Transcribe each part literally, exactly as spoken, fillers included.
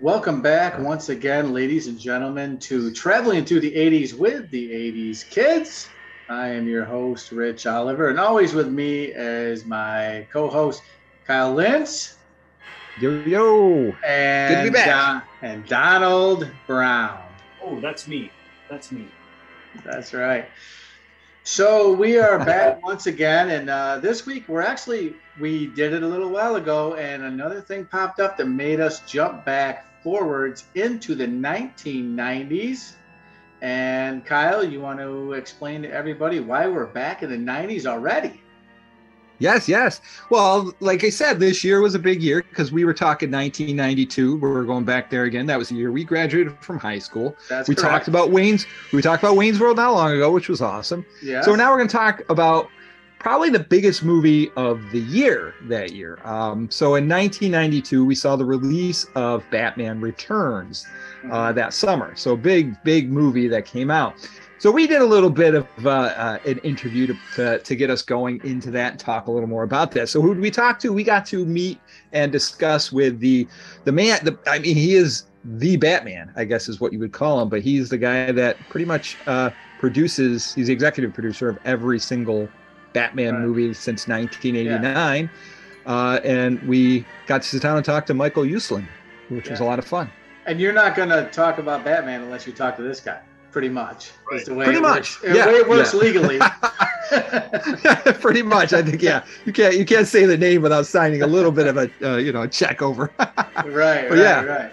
Welcome back once again, ladies and gentlemen, to Traveling Through the eighties with the eighties Kids. I am your host, Rich Oliver, and always with me is my co-host, Kyle Lentz. Yo, yo. And good to be back. Don- and Donald Brown. Oh, that's me. That's me. That's right. So we are back once again, and uh, this week we're actually, we did it a little while ago, and another thing popped up that made us jump back forwards into the nineteen nineties. And Kyle, you want to explain to everybody why we're back in the nineties already? Yes, yes. Well, like I said, this year was a big year because we were talking nineteen ninety-two. We're going back there again. That was the year we graduated from high school. That's we correct. talked about Wayne's. We talked about Wayne's World not long ago, which was awesome. Yes. So now we're going to talk about probably the biggest movie of the year that year. Um, so in nineteen ninety-two, we saw the release of Batman Returns uh, that summer. So big, big movie that came out. So we did a little bit of uh, uh, an interview to, to to get us going into that and talk a little more about that. So who did we talk to? We got to meet and discuss with the the man. The, I mean, he is the Batman, I guess is what you would call him. But he's the guy that pretty much uh, produces. He's the executive producer of every single Batman right. movie since nineteen eighty-nine. Yeah. Uh, and we got to sit down and talk to Michael Uslan, which yeah. was a lot of fun. And you're not going to talk about Batman unless you talk to this guy. Pretty much. Right. The way Pretty it much. The yeah. way it works yeah. legally. Pretty much. I think, yeah. You can't you can't say the name without signing a little bit of a uh, you know, a check over. right, right, yeah. right.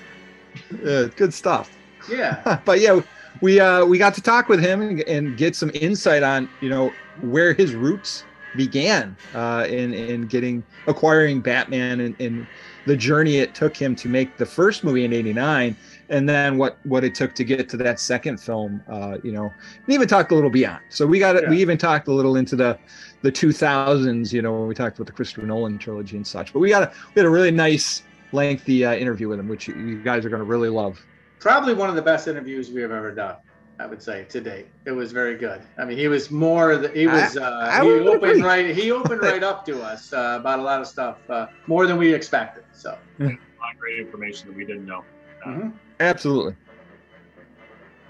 Uh, good stuff. Yeah. But yeah, we uh we got to talk with him and, and get some insight on, you know, where his roots began uh in, in getting acquiring Batman and, and the journey it took him to make the first movie in eighty-nine. And then what, what it took to get to that second film, uh, you know, and even talked a little beyond. So we got yeah. we even talked a little into the the two thousands, you know, when we talked about the Christopher Nolan trilogy and such. But we got a we had a really nice, lengthy uh, interview with him, which you, you guys are going to really love. Probably one of the best interviews we have ever done, I would say, to date. It was very good. I mean, he was more the, he was I, uh, I he opened agree. right he opened right up to us uh, about a lot of stuff, uh, more than we expected. So a lot of great information that we didn't know. Uh, mm-hmm. Absolutely.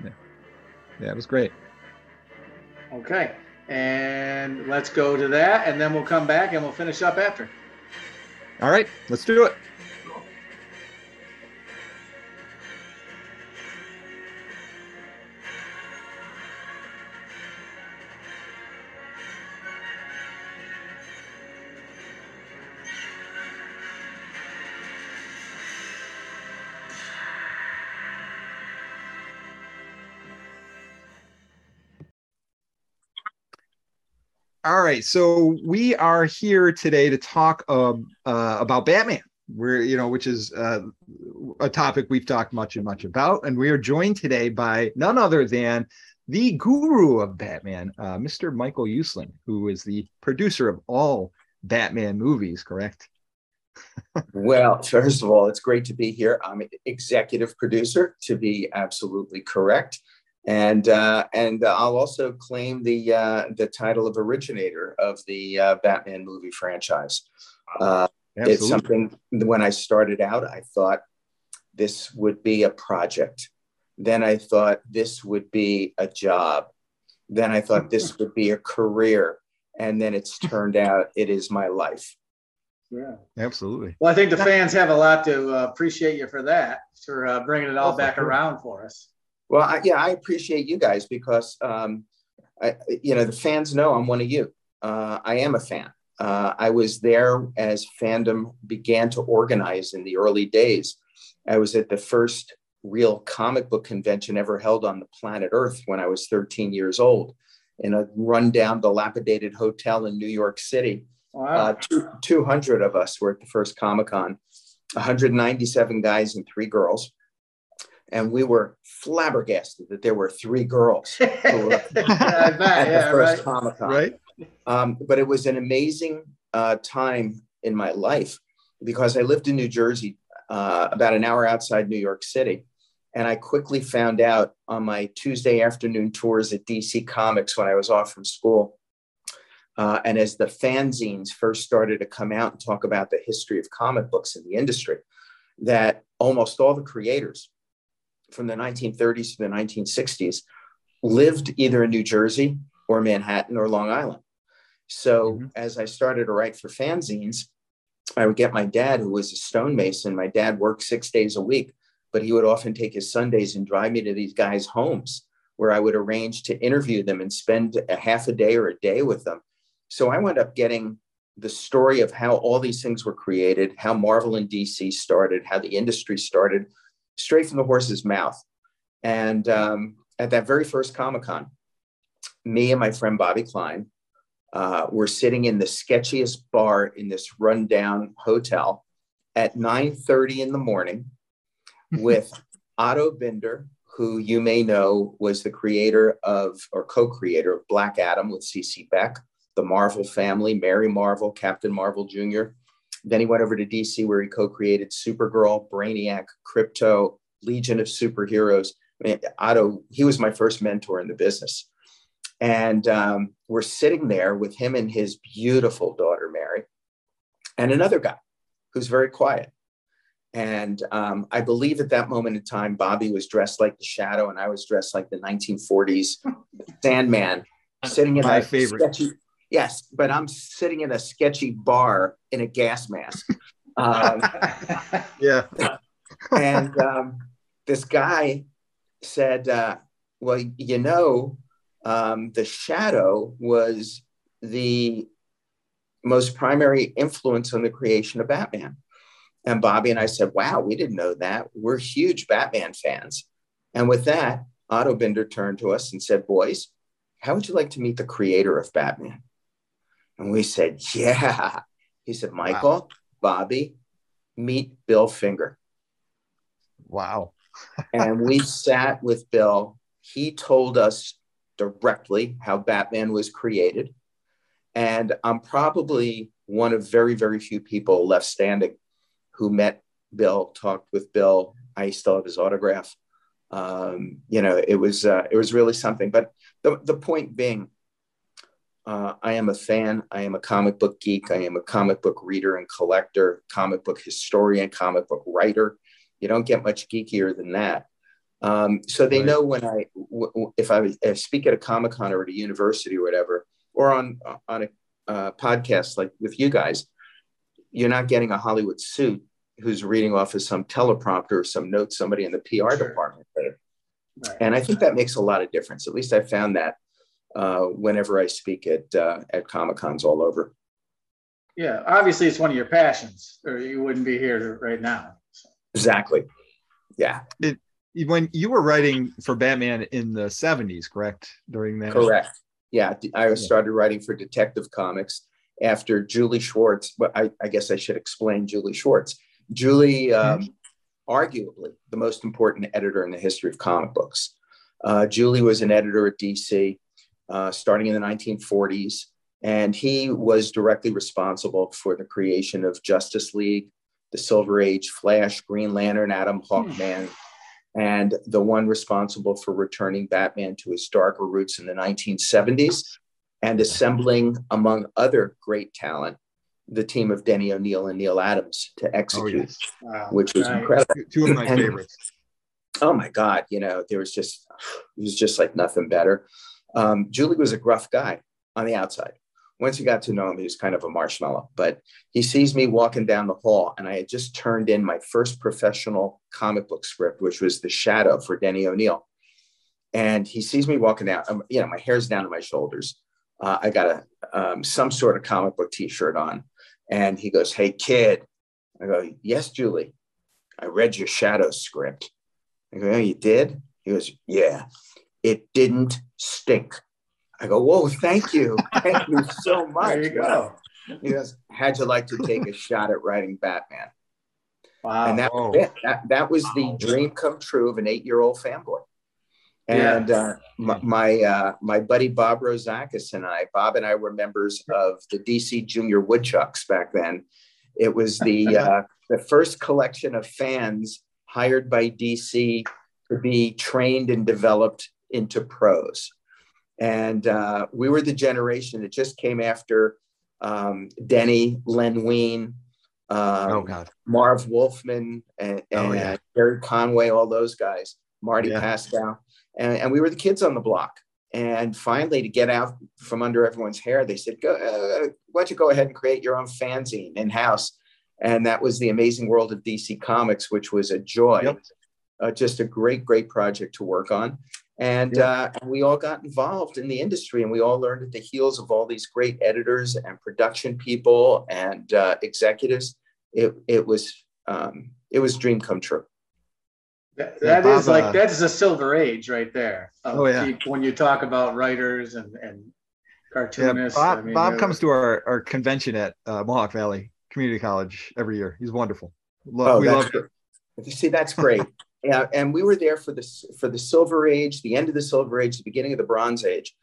Yeah. Yeah, it was great. Okay. And let's go to that, and then we'll come back and we'll finish up after. All right, let's do it. All right, so we are here today to talk uh, uh, about Batman, We're, you know, which is uh, a topic we've talked much and much about. And we are joined today by none other than the guru of Batman, uh, Mister Michael Uslan, who is the producer of all Batman movies, correct? Well, first of all, it's great to be here. I'm an executive producer, to be absolutely correct. And uh, and uh, I'll also claim the uh, the title of originator of the uh, Batman movie franchise. Uh, it's something when I started out, I thought this would be a project. Then I thought this would be a job. Then I thought this would be a career. And then it's turned out it is my life. Yeah, absolutely. Well, I think the fans have a lot to uh, appreciate you for that, for uh, bringing it all oh, back cool. around for us. Well, I, yeah, I appreciate you guys because, um, I, you know, the fans know I'm one of you. Uh, I am a fan. Uh, I was there as fandom began to organize in the early days. I was at the first real comic book convention ever held on the planet Earth when I was thirteen years old in a rundown, dilapidated hotel in New York City. Wow. Uh, two, two hundred of us were at the first Comic-Con, one hundred ninety-seven guys and three girls. And we were flabbergasted that there were three girls who were at the yeah, first right. Comic-Con. Right? Um, but it was an amazing uh, time in my life because I lived in New Jersey, uh, about an hour outside New York City. And I quickly found out on my Tuesday afternoon tours at D C Comics when I was off from school. Uh, and as the fanzines first started to come out and talk about the history of comic books in the industry, that almost all the creators from the nineteen thirties to the nineteen sixties lived either in New Jersey or Manhattan or Long Island. So mm-hmm. as I started to write for fanzines, I would get my dad, who was a stonemason. My dad worked six days a week, but he would often take his Sundays and drive me to these guys' homes where I would arrange to interview them and spend a half a day or a day with them. So I wound up getting the story of how all these things were created, how Marvel and D C started, how the industry started, straight from the horse's mouth. And um, at that very first Comic-Con, me and my friend Bobby Klein uh, were sitting in the sketchiest bar in this rundown hotel at nine thirty in the morning with Otto Binder, who you may know was the creator of, or co-creator of, Black Adam with C C Beck, the Marvel family, Mary Marvel, Captain Marvel Junior Then he went over to D C where he co-created Supergirl, Brainiac, Crypto, Legion of Superheroes. I mean, Otto, he was my first mentor in the business. And um, we're sitting there with him and his beautiful daughter, Mary, and another guy who's very quiet. And um, I believe at that moment in time, Bobby was dressed like the Shadow and I was dressed like the nineteen forties Sandman, sitting in my favorite. Sketchy, yes, but I'm sitting in a sketchy bar in a gas mask. Um, yeah. and um, this guy said, uh, well, you know, um, the Shadow was the most primary influence on the creation of Batman. And Bobby and I said, wow, we didn't know that. We're huge Batman fans. And with that, Otto Binder turned to us and said, boys, how would you like to meet the creator of Batman? And we said, yeah. He said, Michael, wow. Bobby, meet Bill Finger. Wow. And we sat with Bill. He told us directly how Batman was created. And I'm probably one of very, very few people left standing who met Bill, talked with Bill. I still have his autograph. Um, you know, it was uh, it was really something. But the, the point being, uh, I am a fan. I am a comic book geek. I am a comic book reader and collector, comic book historian, comic book writer. You don't get much geekier than that. Um, so they right. know when I, w- if I if I speak at a Comic-Con or at a university or whatever, or on, on a uh, podcast like with you guys, you're not getting a Hollywood suit who's reading off of some teleprompter or some notes somebody in the P R sure. department did. Right. And I think that makes a lot of difference. At least I found that uh, whenever I speak at uh, at Comic-Cons all over. Yeah, obviously it's one of your passions, or you wouldn't be here right now. So. Exactly. Yeah. It, when you were writing for Batman in the seventies, correct? During that. Correct. Yeah, I started writing for Detective Comics. After Julie Schwartz, but I, I guess I should explain Julie Schwartz. Julie, um, arguably the most important editor in the history of comic books. Uh, Julie was an editor at D C uh, starting in the nineteen forties, and he was directly responsible for the creation of Justice League, the Silver Age, Flash, Green Lantern, Adam, Hawkman, hmm. and the one responsible for returning Batman to his darker roots in the nineteen seventies. And assembling, among other great talent, the team of Denny O'Neil and Neil Adams to execute, oh, yes. wow. which was nice. Incredible. Two of my and, favorites. Oh my God! You know, there was just it was just like nothing better. Um, Julie was a gruff guy on the outside. Once you got to know him, he was kind of a marshmallow. But he sees me walking down the hall, and I had just turned in my first professional comic book script, which was The Shadow for Denny O'Neil. And he sees me walking down. You know, my hair's down to my shoulders. Uh, I got a um, some sort of comic book T-shirt on, and he goes, "Hey, kid." I go, "Yes, Julie. I read your Shadow script." I go, "Oh, you did?" He goes, "Yeah. It didn't stink." I go, "Whoa, thank you, thank you so much." There you wow. go. He goes, "How'd you like to take a shot at writing Batman?" Wow. And that was it. That, that was the dream come true of an eight-year-old fanboy. And uh, my my, uh, my buddy Bob Rozakis and I, Bob and I were members of the D C Junior Woodchucks back then. It was the uh, the first collection of fans hired by D C to be trained and developed into pros. And uh, we were the generation that just came after um, Denny, Len Wein, um, oh, God. Marv Wolfman and, and oh, yeah. Jerry Conway, all those guys, Marty yeah. Pascal. And, and we were the kids on the block. And finally, to get out from under everyone's hair, they said, "Go, uh, why don't you go ahead and create your own fanzine in-house?" And that was The Amazing World of D C Comics, which was a joy. Yep. Uh, just a great, great project to work on. And yeah. uh, we all got involved in the industry, and we all learned at the heels of all these great editors and production people and uh, executives. It, it was um, it was dream come true. That, that yeah, is Bob, like, that is a silver age right there. Um, oh, yeah. When you talk about writers and, and cartoonists. Yeah, Bob, I mean, Bob comes to our, our convention at uh, Mohawk Valley Community College every year. He's wonderful. Love, oh, we love him. See, that's great. Yeah, and we were there for the, for the Silver Age, the end of the Silver Age, the beginning of the Bronze Age,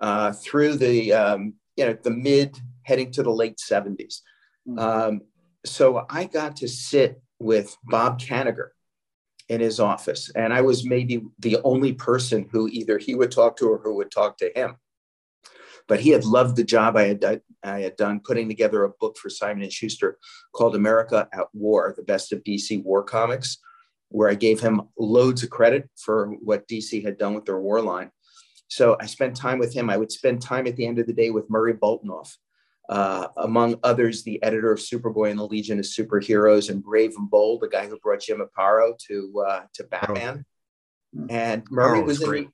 uh, through the, um, you know, the mid, heading to the late seventies. Mm-hmm. Um, so I got to sit with Bob Kanigher in his office, and I was maybe the only person who either he would talk to or who would talk to him. But he had loved the job I had done, I had done putting together a book for Simon and Schuster called America at War, the best of D C war comics, where I gave him loads of credit for what D C had done with their war line. So I spent time with him. I would spend time at the end of the day with Murray Boltinoff, uh, among others, the editor of Superboy and the Legion of Superheroes, and Brave and Bold, the guy who brought Jim Aparo to uh, to Batman. Oh. And Murray oh, was in the,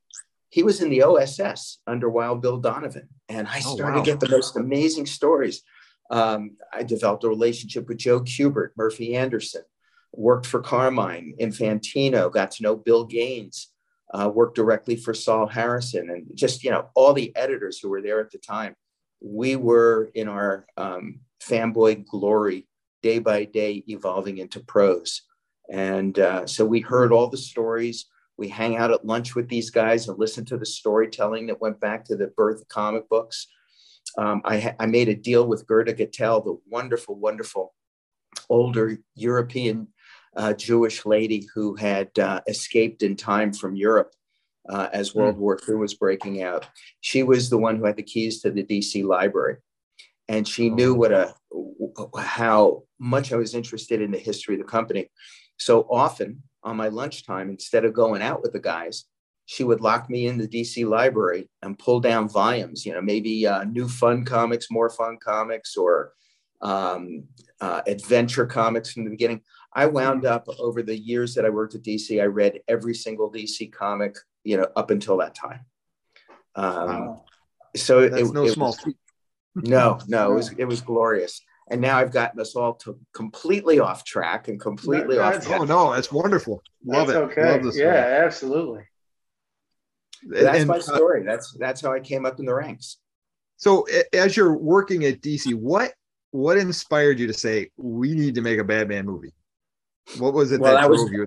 he was in the O S S under Wild Bill Donovan. And I started oh, wow. to get the most amazing stories. Um, I developed a relationship with Joe Kubert, Murphy Anderson, worked for Carmine, Infantino, got to know Bill Gaines, uh, worked directly for Saul Harrison, and just, you know, all the editors who were there at the time. We were in our um, fanboy glory, day by day, evolving into pros. And uh, so we heard all the stories. We hang out at lunch with these guys and listen to the storytelling that went back to the birth of comic books. Um, I, I made a deal with Gerda Gattel, the wonderful, wonderful older European uh, Jewish lady who had uh, escaped in time from Europe uh, as World mm. War Two was breaking out. She was the one who had the keys to the D C library. And she oh. knew what a, how much I was interested in the history of the company. So often, on my lunchtime, instead of going out with the guys, she would lock me in the D C library and pull down volumes, you know, maybe uh, New Fun Comics, More Fun Comics, or um, uh, Adventure Comics from the beginning. I wound up, over the years that I worked at D C, I read every single D C comic, you know, up until that time. Um, wow. So That's it, no it small was, feat. No, no, it was, it was glorious. And now I've gotten us all to completely off track and completely off track. Oh, no, that's wonderful. Love that's it. Okay. Love this yeah, story. Absolutely. That's and, my story. Uh, that's that's how I came up in the ranks. So as you're working at D C, what what inspired you to say, we need to make a Batman movie? What was it well, that, that drove was, you?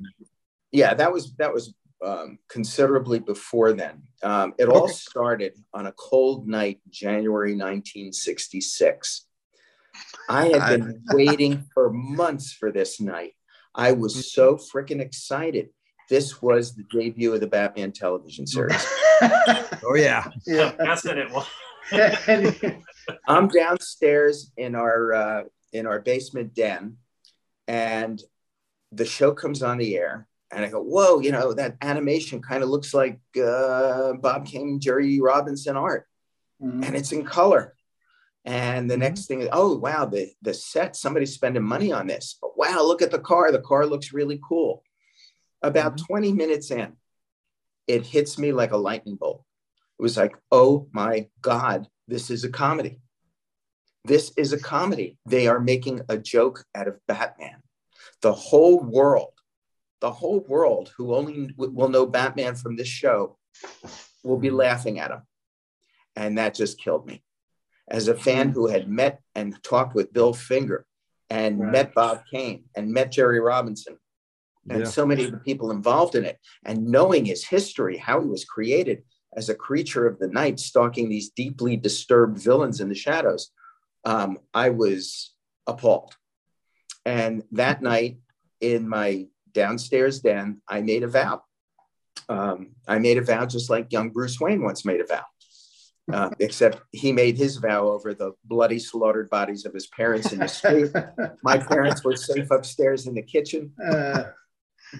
Yeah, that was, that was um, considerably before then. Um, it okay. all started on a cold night, January nineteen sixty-six. I had been waiting for months for this night. I was so freaking excited. This was the debut of the Batman television series. Oh, yeah. yeah. That's what it was. I'm downstairs in our, uh, in our basement den, and the show comes on the air. And I go, whoa, you know, that animation kind of looks like uh, Bob Kane, Jerry Robinson art. Mm-hmm. And it's in color. And the next thing is, oh, wow, the, the set, somebody's spending money on this. Wow, look at the car. The car looks really cool. About mm-hmm. twenty minutes in, it hits me like a lightning bolt. It was like, oh, my God, this is a comedy. This is a comedy. They are making a joke out of Batman. The whole world, the whole world who only will know Batman from this show will be laughing at him. And that just killed me. As a fan who had met and talked with Bill Finger and right. met Bob Kane and met Jerry Robinson and yeah. so many of the people involved in it, and knowing his history, how he was created as a creature of the night, stalking these deeply disturbed villains in the shadows, um, I was appalled. And that night in my downstairs den, I made a vow. Um, I made a vow just like young Bruce Wayne once made a vow. uh, except he made his vow over the bloody slaughtered bodies of his parents in the street. My parents were safe upstairs in the kitchen. Uh,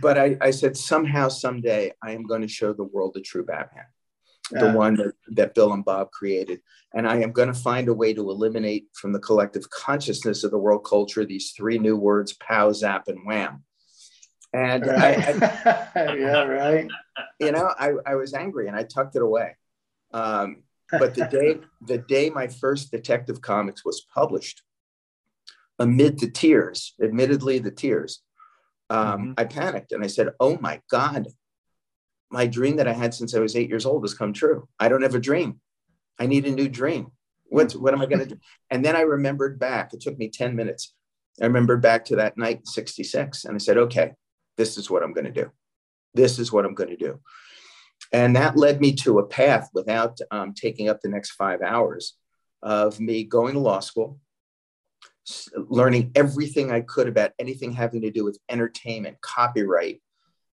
but I, I said, somehow, someday, I am going to show the world the true Batman, the uh, one that, that Bill and Bob created. And I am going to find a way to eliminate from the collective consciousness of the world culture these three new words, pow, zap, and wham. And right. I, I yeah, right. You know, I, I was angry and I tucked it away. Um, but the day the day my first Detective Comics was published, amid the tears, admittedly the tears, um, mm-hmm. I panicked and I said, "Oh my God, my dream that I had since I was eight years old has come true. I don't have a dream. I need a new dream. What what am I going to do?" And then I remembered back. It took me ten minutes. I remembered back to that night in sixty-six, and I said, "Okay, this is what I'm going to do. This is what I'm going to do." And that led me to a path without um, taking up the next five hours of me going to law school, learning everything I could about anything having to do with entertainment, copyright,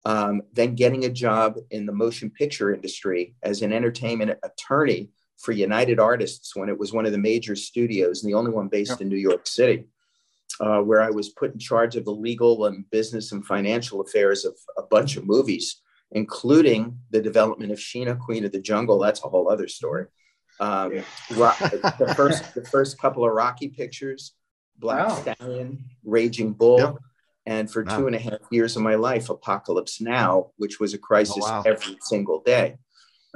um, then getting a job in the motion picture industry as an entertainment attorney for United Artists when it was one of the major studios and the only one based in New York City. Uh, where I was put in charge of the legal and business and financial affairs of a bunch of movies, including the development of Sheena, Queen of the Jungle. That's a whole other story. Um, yeah. rock, the first, the first couple of Rocky pictures, Black wow. Stallion, Raging Bull, yep. and for wow. two and a half years of my life, Apocalypse Now, which was a crisis oh, wow. every single day.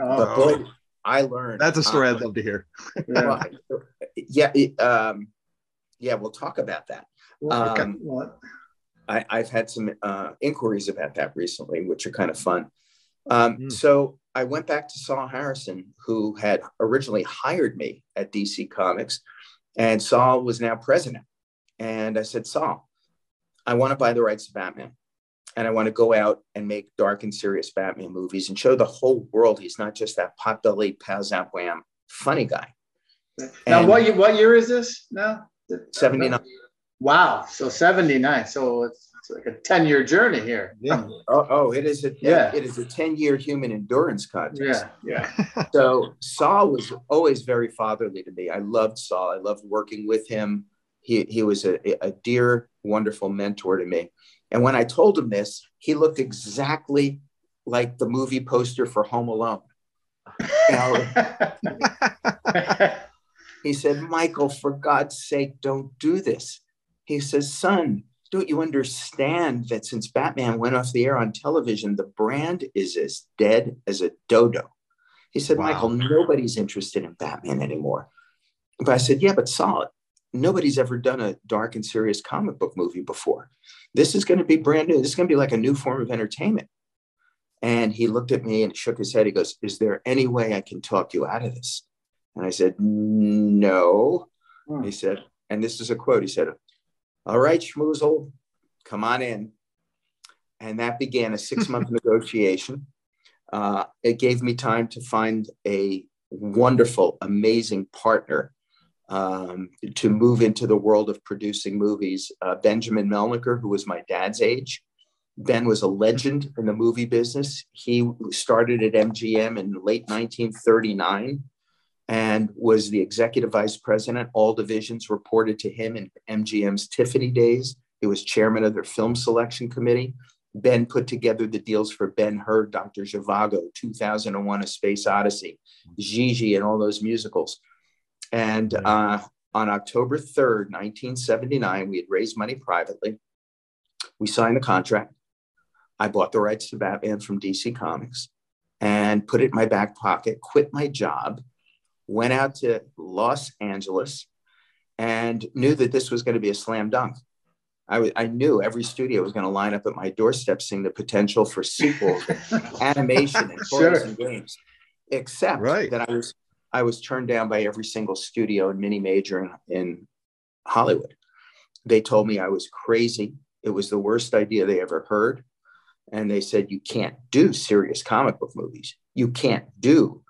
Oh. But boy, I learned. That's a story um, I'd love to hear. yeah, yeah. It, um, Yeah, we'll talk about that. Um, I, I've had some uh, inquiries about that recently, which are kind of fun. Um, mm-hmm. So I went back to Saul Harrison, who had originally hired me at D C Comics, and Saul was now president. And I said, "Saul, I want to buy the rights to Batman, and I want to go out and make dark and serious Batman movies and show the whole world he's not just that pot-bellied, pow-zap, wham, funny guy." Now, and, what, year, what year is this now? seventy-nine. Wow. So seventy-nine. So it's, it's like a ten-year journey here. Yeah. Oh, oh, it is a yeah. it is a ten-year human endurance contest. Yeah. Yeah. So Saul was always very fatherly to me. I loved Saul. I loved working with him. He he was a, a dear, wonderful mentor to me. And when I told him this, he looked exactly like the movie poster for Home Alone. Now, he said, "Michael, for God's sake, don't do this." He says, "Son, don't you understand that since Batman went off the air on television, the brand is as dead as a dodo?" He said, wow. "Michael, nobody's interested in Batman anymore." But I said, "Yeah, but Saul, nobody's ever done a dark and serious comic book movie before. This is going to be brand new. This is going to be like a new form of entertainment." And he looked at me and shook his head. He goes, "Is there any way I can talk you out of this?" And I said, "No." Hmm. He said, and this is a quote, he said, "All right, Schmoozle, come on in." And that began a six-month negotiation. Uh, it gave me time to find a wonderful, amazing partner um, to move into the world of producing movies. Uh, Benjamin Melniker, who was my dad's age. Ben was a legend in the movie business. He started at M G M in late nineteen thirty-nine. And was the executive vice president. All divisions reported to him in M G M's Tiffany days. He was chairman of their film selection committee. Ben put together the deals for Ben-Hur, Doctor Zhivago, two thousand one, A Space Odyssey, Gigi, and all those musicals. And uh, on October third, nineteen seventy-nine, we had raised money privately. We signed the contract. I bought the rights to Batman from D C Comics and put it in my back pocket, quit my job, went out to Los Angeles and knew that this was going to be a slam dunk. I, w- I knew every studio was going to line up at my doorstep seeing the potential for sequels, animation, and toys and games, except right. that I was I was turned down by every single studio and mini major in, in Hollywood. They told me I was crazy. It was the worst idea they ever heard. And they said, "You can't do serious comic book movies. You can't do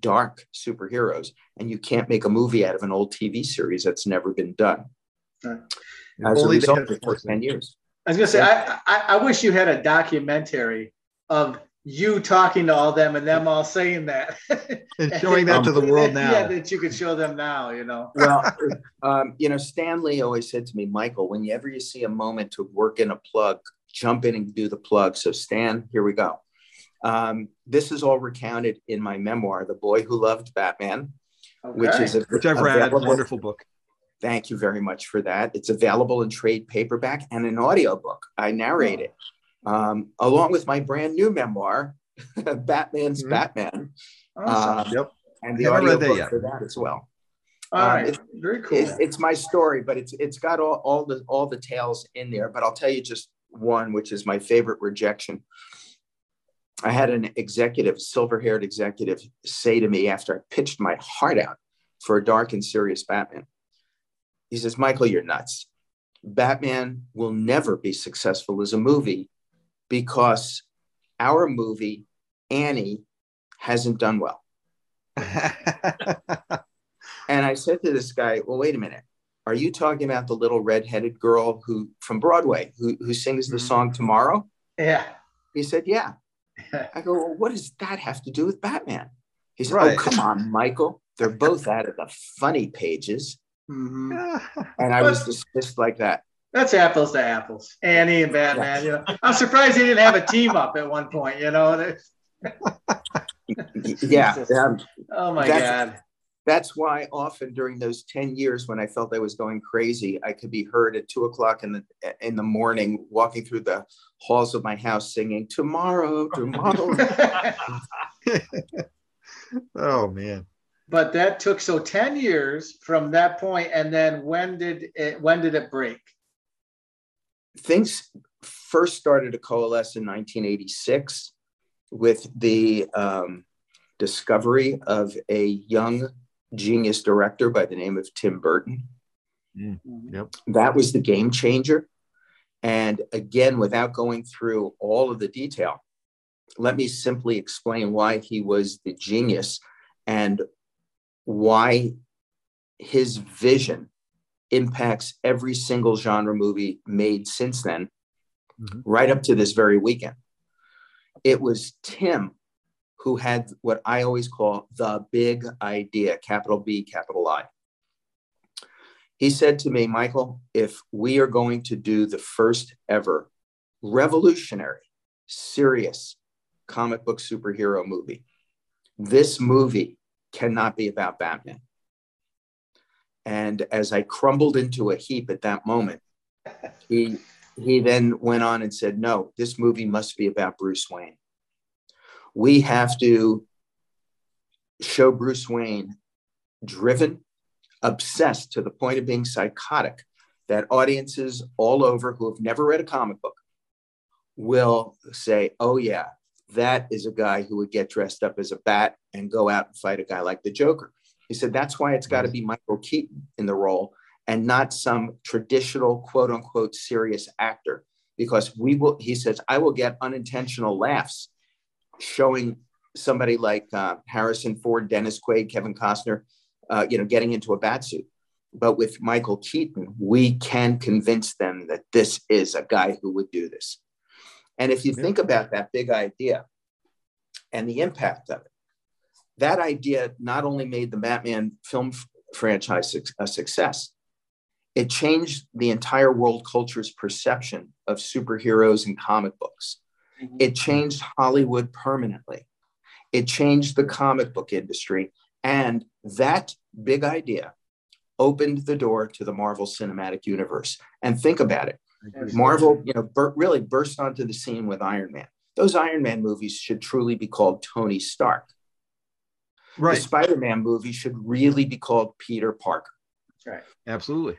dark superheroes, and you can't make a movie out of an old T V series that's never been done." Right. As only a result, for ten years. I was going to say, yeah. I, I I wish you had a documentary of you talking to all them and them all saying that and showing that um, to the world now. Yeah, that you could show them now, you know. Well, um, you know, Stan Lee always said to me, Michael, whenever you see a moment to work in a plug, jump in and do the plug. So Stan, here we go. Um, this is all recounted in my memoir, The Boy Who Loved Batman, okay. which is a, which I've read. It's a wonderful book. Thank you very much for that. It's available in trade paperback and an audiobook. I narrate oh. it. Um, along with my brand new memoir, Batman's mm-hmm. Batman. Awesome. Uh, yep. And the audio book for that as well. All um, right. It's, Very cool. It's, it's my story, but it's it's got all, all the all the tales in there. But I'll tell you just one, which is my favorite rejection. I had an executive, silver-haired executive, say to me after I pitched my heart out for a dark and serious Batman. He says, Michael, you're nuts. Batman will never be successful as a movie, because our movie, Annie, hasn't done well. And I said to this guy, well, wait a minute. Are you talking about the little redheaded girl who from Broadway who, who sings the mm-hmm. song Tomorrow? Yeah. He said, yeah. I go, well, what does that have to do with Batman? He said, right. oh, come on, Michael. They're both out of the funny pages. Mm-hmm. And I was dismissed like that. That's apples to apples. Annie and Batman. You know, I'm surprised they didn't have a team up at one point. You know. yeah. Um, oh my that's, God. That's why often during those ten years when I felt I was going crazy, I could be heard at two o'clock in the in the morning walking through the halls of my house singing "Tomorrow, Tomorrow." Oh man. But that took so ten years from that point, and then when did it? When did it break? Things first started to coalesce in nineteen eighty-six with the um, discovery of a young genius director by the name of Tim Burton. Mm, yep. That was the game changer. And again, without going through all of the detail, let me simply explain why he was the genius and why his vision impacts every single genre movie made since then, mm-hmm. right up to this very weekend. It was Tim who had what I always call the big idea, capital B, capital I. He said to me, Michael, if we are going to do the first ever revolutionary, serious comic book superhero movie, this movie cannot be about Batman. And as I crumbled into a heap at that moment, he, he then went on and said, no, this movie must be about Bruce Wayne. We have to show Bruce Wayne driven, obsessed to the point of being psychotic, that audiences all over who have never read a comic book will say, oh yeah, that is a guy who would get dressed up as a bat and go out and fight a guy like the Joker. He said, that's why it's got to be Michael Keaton in the role and not some traditional, quote unquote, serious actor, because we will, he says, I will get unintentional laughs showing somebody like uh, Harrison Ford, Dennis Quaid, Kevin Costner, uh, you know, getting into a bat suit. But with Michael Keaton, we can convince them that this is a guy who would do this. And if you think about that big idea and the impact of it, that idea not only made the Batman film f- franchise su- a success, it changed the entire world culture's perception of superheroes and comic books. Mm-hmm. It changed Hollywood permanently. It changed the comic book industry. And that big idea opened the door to the Marvel Cinematic Universe. And think about it. Marvel, you know, bur- really burst onto the scene with Iron Man. Those Iron Man movies should truly be called Tony Stark. Right. The Spider-Man movie should really be called Peter Parker. Right. Absolutely.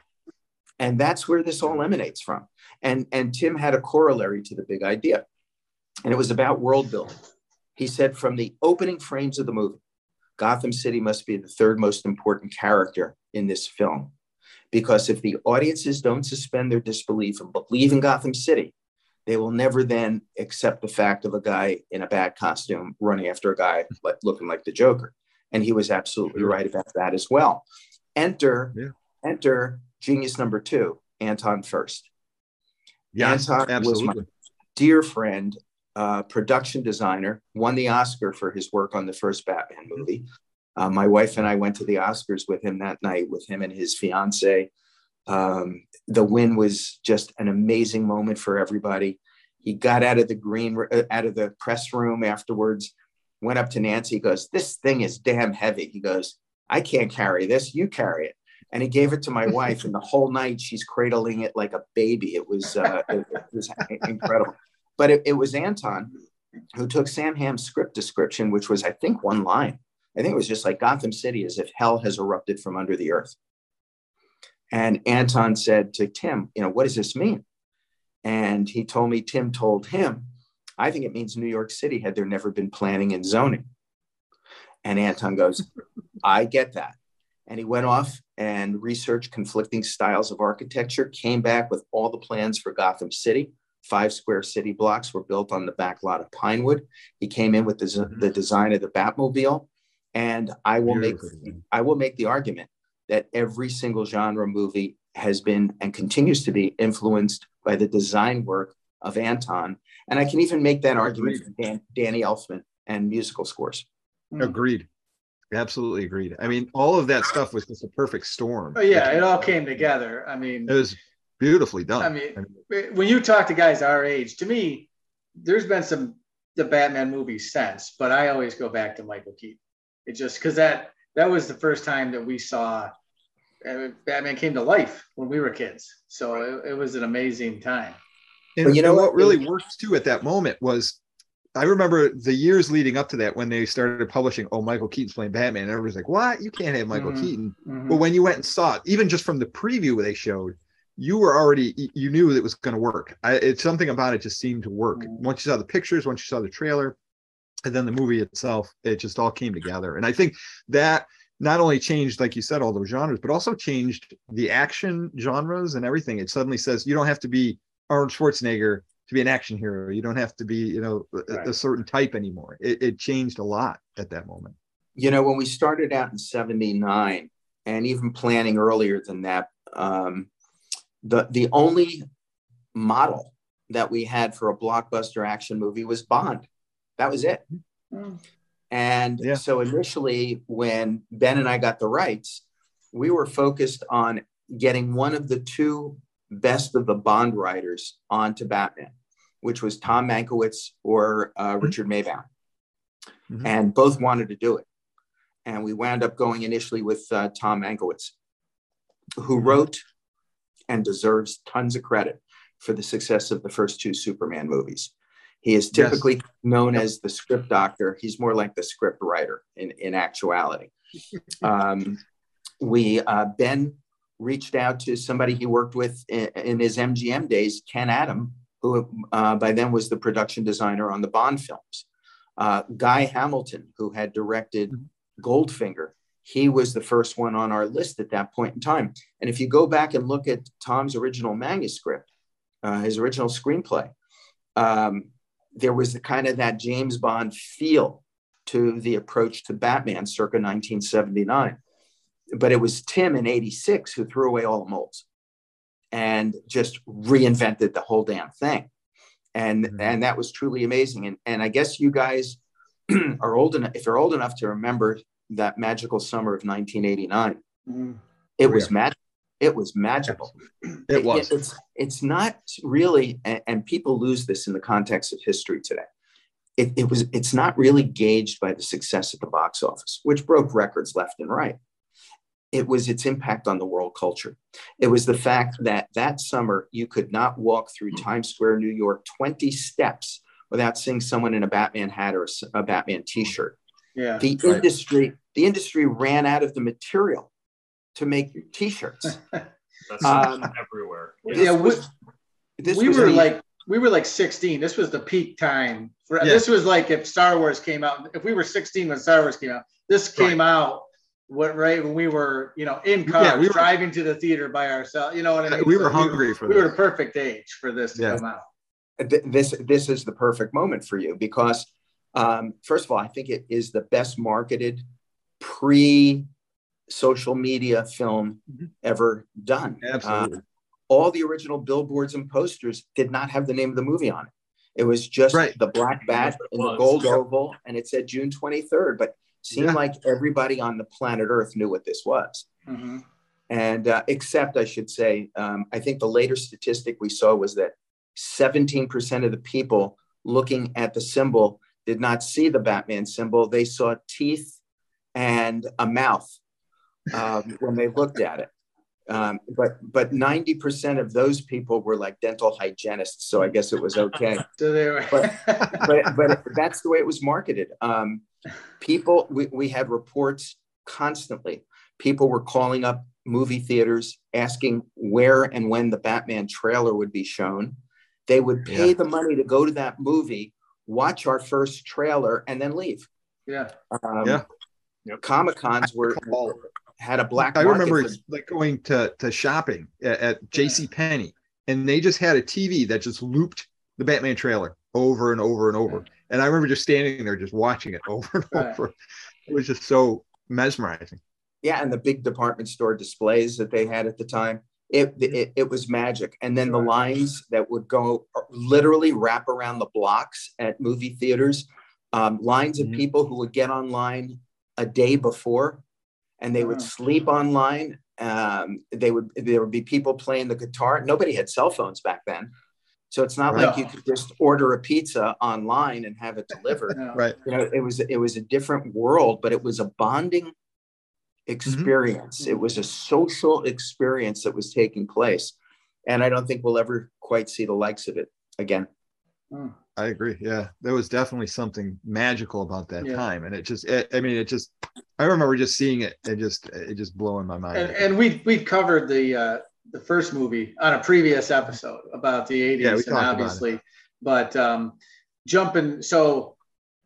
And that's where this all emanates from. And, and Tim had a corollary to the big idea. And it was about world building. He said, from the opening frames of the movie, Gotham City must be the third most important character in this film. Because if the audiences don't suspend their disbelief and believe in Gotham City, they will never then accept the fact of a guy in a bat costume running after a guy like, looking like the Joker. And he was absolutely right about that as well. Enter, yeah. enter genius number two, Anton Furst. Yes, Anton absolutely. was my dear friend, uh, production designer, won the Oscar for his work on the first Batman movie. Uh, my wife and I went to the Oscars with him that night, with him and his fiance. Um, the win was just an amazing moment for everybody. He got out of the green, out of the press room afterwards, went up to Nancy, he goes, "This thing is damn heavy." He goes, "I can't carry this, you carry it." And he gave it to my wife, and the whole night she's cradling it like a baby. It was, uh, it, it was incredible. But it, it was Anton who took Sam Hamm's script description, which was, I think, one line. I think it was just like, "Gotham City is if hell has erupted from under the earth." And Anton said to Tim, you know, "What does this mean?" And he told me, Tim told him, "I think it means New York City had there never been planning and zoning." And Anton goes, "I get that." And he went off and researched conflicting styles of architecture, came back with all the plans for Gotham City. Five square city blocks were built on the back lot of Pinewood. He came in with the, the design of the Batmobile. And I will make, I will make the argument that every single genre movie has been and continues to be influenced by the design work of Anton. And I can even make that argument for Dan, Danny Elfman and musical scores. Agreed. Absolutely agreed. I mean, all of that stuff was just a perfect storm. Oh, yeah, it all came together. I mean, it was beautifully done. I mean, I mean, when you talk to guys our age, to me, there's been some the Batman movies since, but I always go back to Michael Keaton. It just because that that was the first time that we saw I mean, Batman came to life when we were kids. So it, it was an amazing time. And you know what really worked too at that moment was, I remember the years leading up to that when they started publishing, "Oh, Michael Keaton's playing Batman," and everybody's like, "What? You can't have Michael mm-hmm. Keaton." Mm-hmm. But when you went and saw it, even just from the preview they showed, you were already, you knew it was going to work. I, it's something about it just seemed to work. Mm-hmm. Once you saw the pictures, once you saw the trailer, and then the movie itself, it just all came together. And I think that not only changed, like you said, all those genres, but also changed the action genres and everything. It suddenly says you don't have to be Arnold Schwarzenegger to be an action hero. You don't have to be, you know, right. a, a certain type anymore. It, it changed a lot at that moment. You know, when we started out in seventy-nine, and even planning earlier than that, um, the, the only model that we had for a blockbuster action movie was Bond. That was it. Mm. And yeah. So initially, when Ben and I got the rights, we were focused on getting one of the two best of the Bond writers onto Batman, which was Tom Mankiewicz or uh, Richard Maybaum. Mm-hmm. And both wanted to do it. And we wound up going initially with uh, Tom Mankiewicz, who wrote and deserves tons of credit for the success of the first two Superman movies. He is typically yes. known yep. as the script doctor. He's more like the script writer in, in actuality. Um, we, uh, Ben reached out to somebody he worked with in, in his M G M days, Ken Adam, who uh, by then was the production designer on the Bond films. Uh, Guy Hamilton, who had directed mm-hmm. Goldfinger, he was the first one on our list at that point in time. And if you go back and look at Tom's original manuscript, uh, his original screenplay, um, there was the kind of that James Bond feel to the approach to Batman circa nineteen seventy-nine. But it was Tim in eighty-six who threw away all the molds and just reinvented the whole damn thing. And, mm-hmm. and that was truly amazing. And, and I guess you guys are old enough, if you're old enough to remember that magical summer of nineteen eighty-nine, mm-hmm. it, was mag- it was magical. It was magical. It was. It's, it's not really, and, and people lose this in the context of history today. It, it was, it's not really gauged by the success at the box office, which broke records left and right. It was its impact on the world culture. It was the fact that that summer you could not walk through Times Square, New York, twenty steps without seeing someone in a Batman hat or a Batman t-shirt. Yeah, the right. industry, the industry ran out of the material to make t-shirts. That's um, everywhere. Yeah, yeah we, this we was were the, like we were like sixteen. This was the peak time. For, yeah. This was like if Star Wars came out. If we were sixteen when Star Wars came out, this came right. out. What right when we were, you know, in cars, yeah, we were driving to the theater by ourselves. You know what I mean? We so were hungry we, for. We this. were the perfect age for this to yeah. come out. This this is the perfect moment for you because, um, first of all, I think it is the best marketed pre-social media film mm-hmm. ever done. Absolutely. Uh, all the original billboards and posters did not have the name of the movie on it. It was just right. the black bat in the gold yeah. oval, and it said June twenty-third, but seemed yeah. like everybody on the planet Earth knew what this was. Mm-hmm. And uh, except I should say, um, I think the later statistic we saw was that seventeen percent of the people looking at the symbol did not see the Batman symbol. They saw teeth and a mouth um, when they looked at it. Um, but but ninety percent of those people were like dental hygienists. So I guess it was okay. So they were. but, but, but that's the way it was marketed. Um, people, we, we had reports constantly. People were calling up movie theaters asking where and when the Batman trailer would be shown. They would pay yeah. the money to go to that movie, watch our first trailer, and then leave. Yeah. Um, yeah. Yep. Comic-Cons were all, had a black market. I remember with, like going to, to shopping at, at J C Penney, and they just had a T V that just looped the Batman trailer over and over and over. Right. And I remember just standing there just watching it over and right. over. It was just so mesmerizing. Yeah, and the big department store displays that they had at the time, it it, it was magic. And then the lines that would go literally wrap around the blocks at movie theaters, um, lines of people who would get online a day before, and they would sleep online. Um, they would there would be people playing the guitar. Nobody had cell phones back then, so it's not right. like you could just order a pizza online and have it delivered. Right? You know, it was it was a different world, but it was a bonding experience. Mm-hmm. It was a social experience that was taking place, and I don't think we'll ever quite see the likes of it again. I agree. Yeah, there was definitely something magical about that yeah. time, and it just it, I mean it just I remember just seeing it and just it just blowing my mind. And, and we we covered the uh the first movie on a previous episode about the eighties, yeah, we and obviously about it. But um jumping so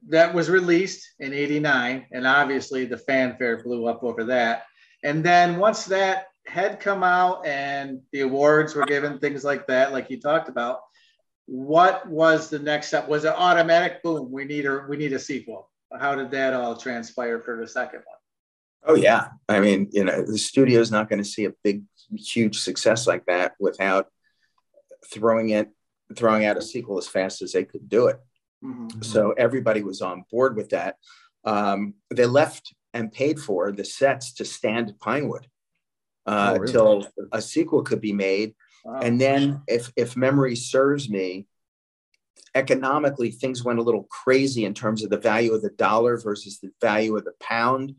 that was released in eighty-nine, and obviously the fanfare blew up over that. And then once that had come out and the awards were given, things like that, like you talked about, what was the next step? Was it automatic, boom, we need a, we need a sequel? How did that all transpire for the second one? Oh, yeah. I mean, you know, the studio's not going to see a big, huge success like that without throwing it, throwing out a sequel as fast as they could do it. Mm-hmm. So everybody was on board with that. Um, they left and paid for the sets to stand at Pinewood uh, oh, really? till a sequel could be made. Wow. And then if, if memory serves me, economically, things went a little crazy in terms of the value of the dollar versus the value of the pound.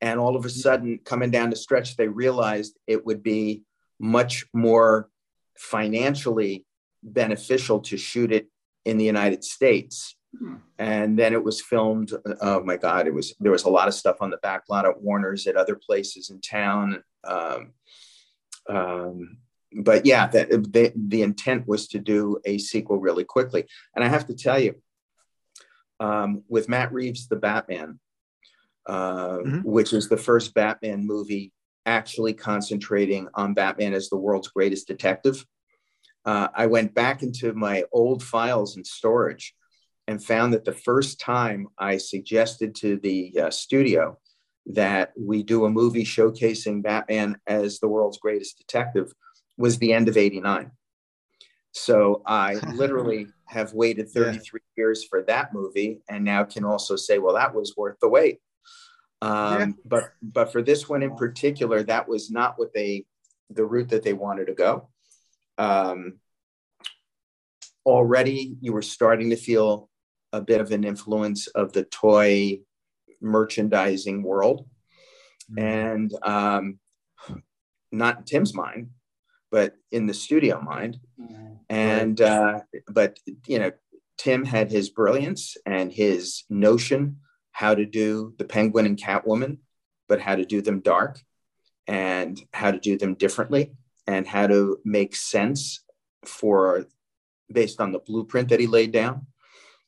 And all of a sudden, coming down the stretch, they realized it would be much more financially beneficial to shoot it in the United States. And then it was filmed. Oh my God, it was, there was a lot of stuff on the back lot at Warner's, at other places in town. Um, um, but yeah, that, they, the intent was to do a sequel really quickly. And I have to tell you, um, with Matt Reeves' The Batman, uh, mm-hmm. which is the first Batman movie actually concentrating on Batman as the world's greatest detective, Uh, I went back into my old files and storage and found that the first time I suggested to the uh, studio that we do a movie showcasing Batman as the world's greatest detective was the end of eighty-nine. So I literally have waited thirty-three yeah. years for that movie, and now can also say, well, that was worth the wait. Um, yeah. But but for this one in particular, that was not what they, the route that they wanted to go. Um, already you were starting to feel a bit of an influence of the toy merchandising world. And um, not in Tim's mind, but in the studio mind. And, uh, but, you know, Tim had his brilliance and his notion how to do the Penguin and Catwoman, but how to do them dark and how to do them differently, and how to make sense for based on the blueprint that he laid down.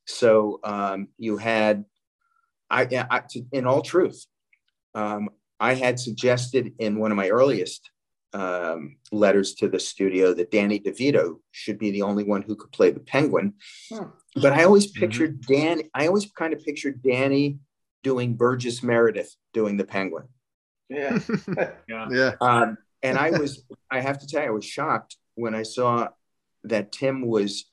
So um, you had, I, I in all truth, um, I had suggested in one of my earliest um, letters to the studio that Danny DeVito should be the only one who could play the Penguin. Huh. But I always pictured mm-hmm. Dan, I always kind of pictured Danny doing Burgess Meredith doing the Penguin. Yeah. yeah. yeah. Um, And I was, I have to tell you, I was shocked when I saw that Tim was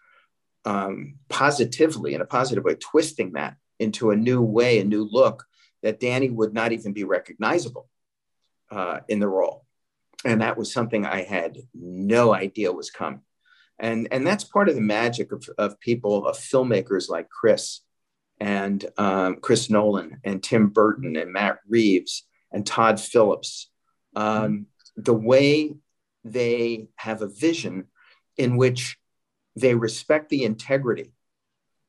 um, positively, in a positive way, twisting that into a new way, a new look that Danny would not even be recognizable uh, in the role. And that was something I had no idea was coming. And, and that's part of the magic of, of people, of filmmakers like Chris and um, Chris Nolan and Tim Burton and Matt Reeves and Todd Phillips. Um, the way they have a vision in which they respect the integrity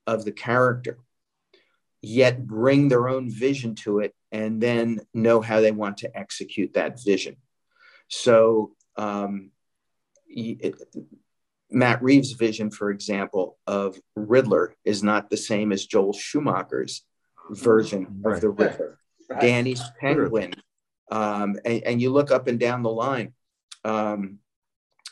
of the character, yet bring their own vision to it and then know how they want to execute that vision. So um, it, Matt Reeves' vision, for example, of Riddler is not the same as Joel Schumacher's version right. of the Riddler. Right. Danny's Penguin. Um, and, and you look up and down the line, um,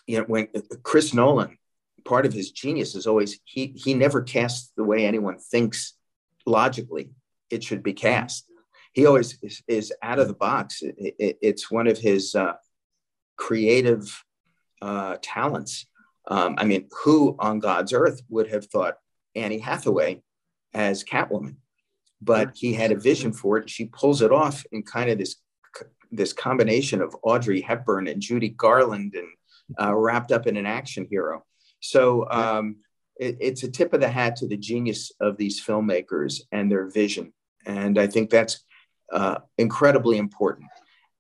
you know, when Chris Nolan, part of his genius is always, he, he never casts the way anyone thinks logically it should be cast. He always is, is out of the box. It, it, it's one of his uh, creative uh, talents. Um, I mean, who on God's earth would have thought Annie Hathaway as Catwoman? But he had a vision for it. She pulls it off in kind of this this combination of Audrey Hepburn and Judy Garland and uh, wrapped up in an action hero. So um, it, it's a tip of the hat to the genius of these filmmakers and their vision. And I think that's uh, incredibly important.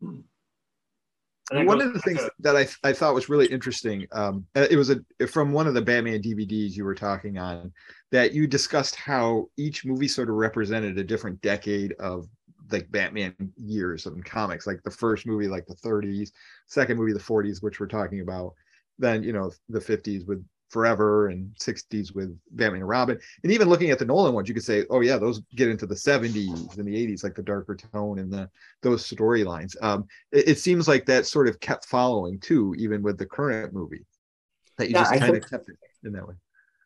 One of the things that I, I thought was really interesting, um, it was a, from one of the Batman D V Ds you were talking on, that you discussed how each movie sort of represented a different decade of like Batman years in comics, like the first movie, like the thirties, second movie, the forties, which we're talking about, then, you know, the fifties with Forever and sixties with Batman and Robin. And even looking at the Nolan ones, you could say, oh yeah, those get into the seventies and the eighties, like the darker tone and the those storylines. Um, it, it seems like that sort of kept following too, even with the current movie, that you yeah, just I kind think, of kept it in that way.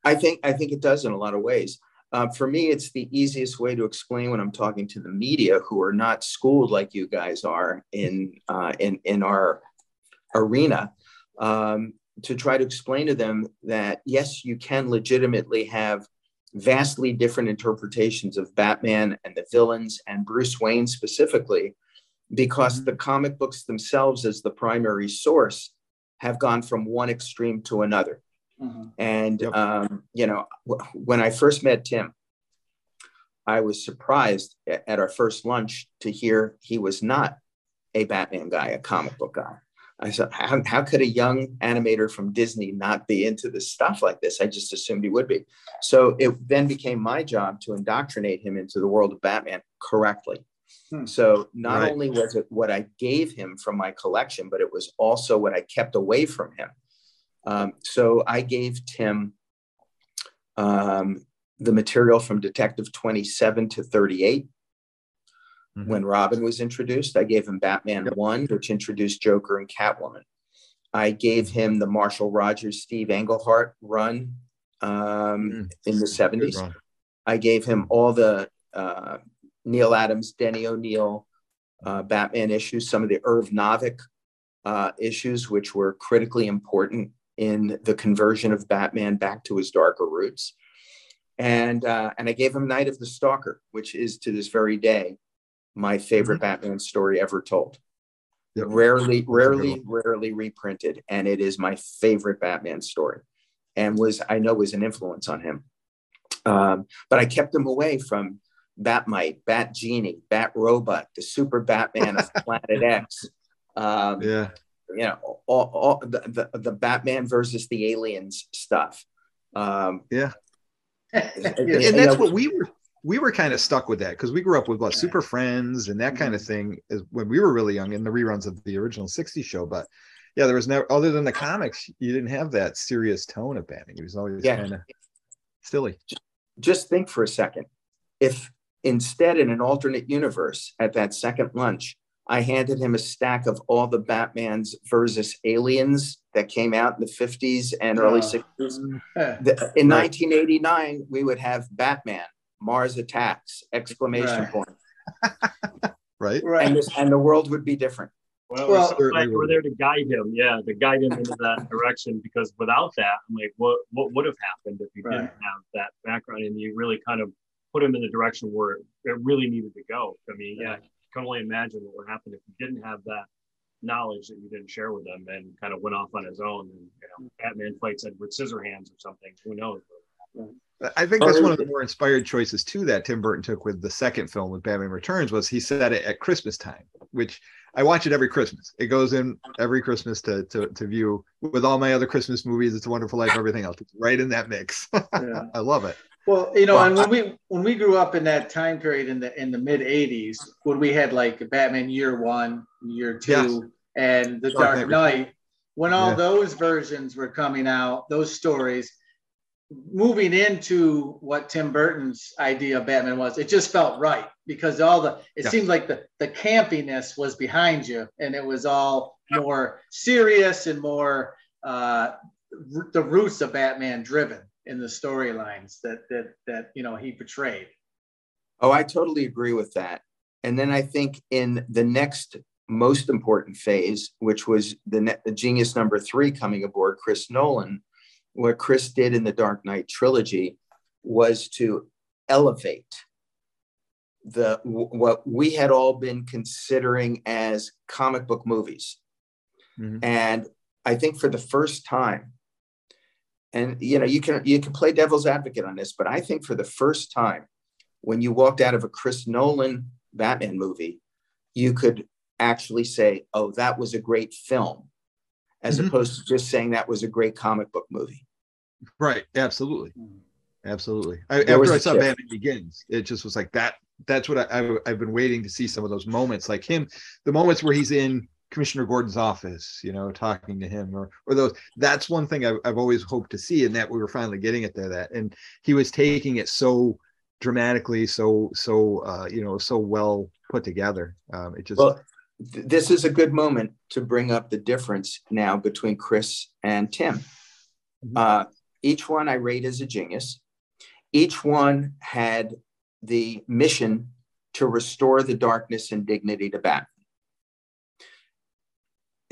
I think, I think it does in a lot of ways. Uh, for me, it's the easiest way to explain when I'm talking to the media who are not schooled like you guys are in, uh, in, in our arena, um, to try to explain to them that, yes, you can legitimately have vastly different interpretations of Batman and the villains and Bruce Wayne specifically, because mm-hmm. the comic books themselves as the primary source have gone from one extreme to another. Mm-hmm. And, yep. um, you know, w- when I first met Tim, I was surprised at our first lunch to hear he was not a Batman guy, a comic book guy. I said, how, how could a young animator from Disney not be into this stuff like this? I just assumed he would be. So it then became my job to indoctrinate him into the world of Batman correctly. Hmm. So not right. only was it what I gave him from my collection, but it was also what I kept away from him. Um, so I gave Tim um, the material from Detective twenty-seven to thirty-eight. Mm-hmm. When Robin was introduced, I gave him Batman yep. one, which introduced Joker and Catwoman. I gave him the Marshall Rogers, Steve Englehart run um, mm-hmm. in the seventies. I gave him all the uh, Neil Adams, Denny O'Neil uh, Batman issues, some of the Irv Novick uh, issues, which were critically important in the conversion of Batman back to his darker roots. And, uh, and I gave him Night of the Stalker, which is to this very day my favorite Batman story ever told. Yep. Rarely, rarely, rarely reprinted. And it is my favorite Batman story and was, I know, was an influence on him. Um, but I kept him away from Batmite, Bat Genie, Bat Robot, the super Batman of Planet X. Um, yeah. You know, all, all the, the, the Batman versus the aliens stuff. Um, yeah. And, and, and that's what we were. We were kind of stuck with that because we grew up with what, Super Friends and that kind of thing is when we were really young in the reruns of the original sixties show. But yeah, there was never, other than the comics, you didn't have that serious tone of Batman. It was always yeah. kind of silly. Just think for a second. If instead in an alternate universe at that second lunch, I handed him a stack of all the Batmans versus aliens that came out in the fifties and early uh, sixties. Uh, the, in right. nineteen eighty-nine, we would have Batman. Mars Attacks! Exclamation right. point! Right, and, this, and the world would be different. Well, well we're, so glad we're there to guide him. Yeah, to guide him into that direction, because without that, I'm like, what what would have happened if you right. didn't have that background and you really kind of put him in the direction where it really needed to go? I mean, yeah, yeah you can only imagine what would happen if you didn't have that knowledge that you didn't share with him and kind of went off on his own. And you know, Batman fights Edward Scissorhands or something. Who knows? I think that's one of the more inspired choices too that Tim Burton took with the second film with Batman Returns, was he set it at Christmas time, which I watch it every Christmas. It goes in every Christmas to to, to view with all my other Christmas movies. It's a Wonderful Life, everything else. It's right in that mix. Yeah. I love it. Well, you know, well, and when we when we grew up in that time period in the in the mid eighties, when we had like Batman Year One, Year Two, yes. and The Dark, Dark Knight, when all yeah. those versions were coming out, those stories. Moving into what Tim Burton's idea of Batman was, it just felt right because all the, it yeah. seemed like the, the campiness was behind you and it was all more serious and more uh, r- the roots of Batman driven in the storylines that, that, that, you know, he portrayed. Oh, I totally agree with that. And then I think in the next most important phase, which was the, ne- the genius number three coming aboard, Chris Nolan, what Chris did in the Dark Knight trilogy was to elevate the what we had all been considering as comic book movies. Mm-hmm. And I think for the first time, and you know, you can you can play devil's advocate on this, but I think for the first time, when you walked out of a Chris Nolan Batman movie, you could actually say, oh, that was a great film, as mm-hmm. opposed to just saying that was a great comic book movie. Right, absolutely, absolutely. I, after I saw Batman Begins, it just was like that. That's what I, I, I've been waiting to see, some of those moments, like him, the moments where he's in Commissioner Gordon's office, you know, talking to him, or or those. That's one thing I've, I've always hoped to see, and that we were finally getting it there. That and he was taking it so dramatically, so so uh, you know, so well put together. Um, it just. Well, this is a good moment to bring up the difference now between Chris and Tim. Uh, each one I rate as a genius. Each one had the mission to restore the darkness and dignity to Batman.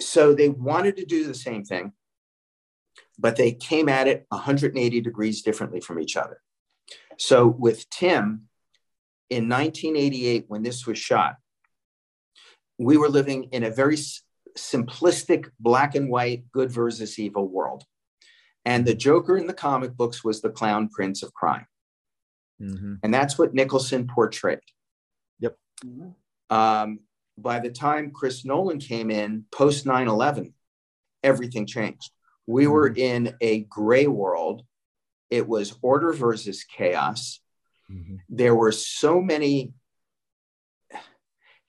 So they wanted to do the same thing, but they came at it one hundred eighty degrees differently from each other. So with Tim, in nineteen eighty-eight, when this was shot, we were living in a very simplistic black and white, good versus evil world. And the Joker in the comic books was the clown prince of crime. Mm-hmm. And that's what Nicholson portrayed. Yep. Um, by the time Chris Nolan came in, post nine eleven, everything changed. We mm-hmm. were in a gray world. It was order versus chaos. Mm-hmm. There were so many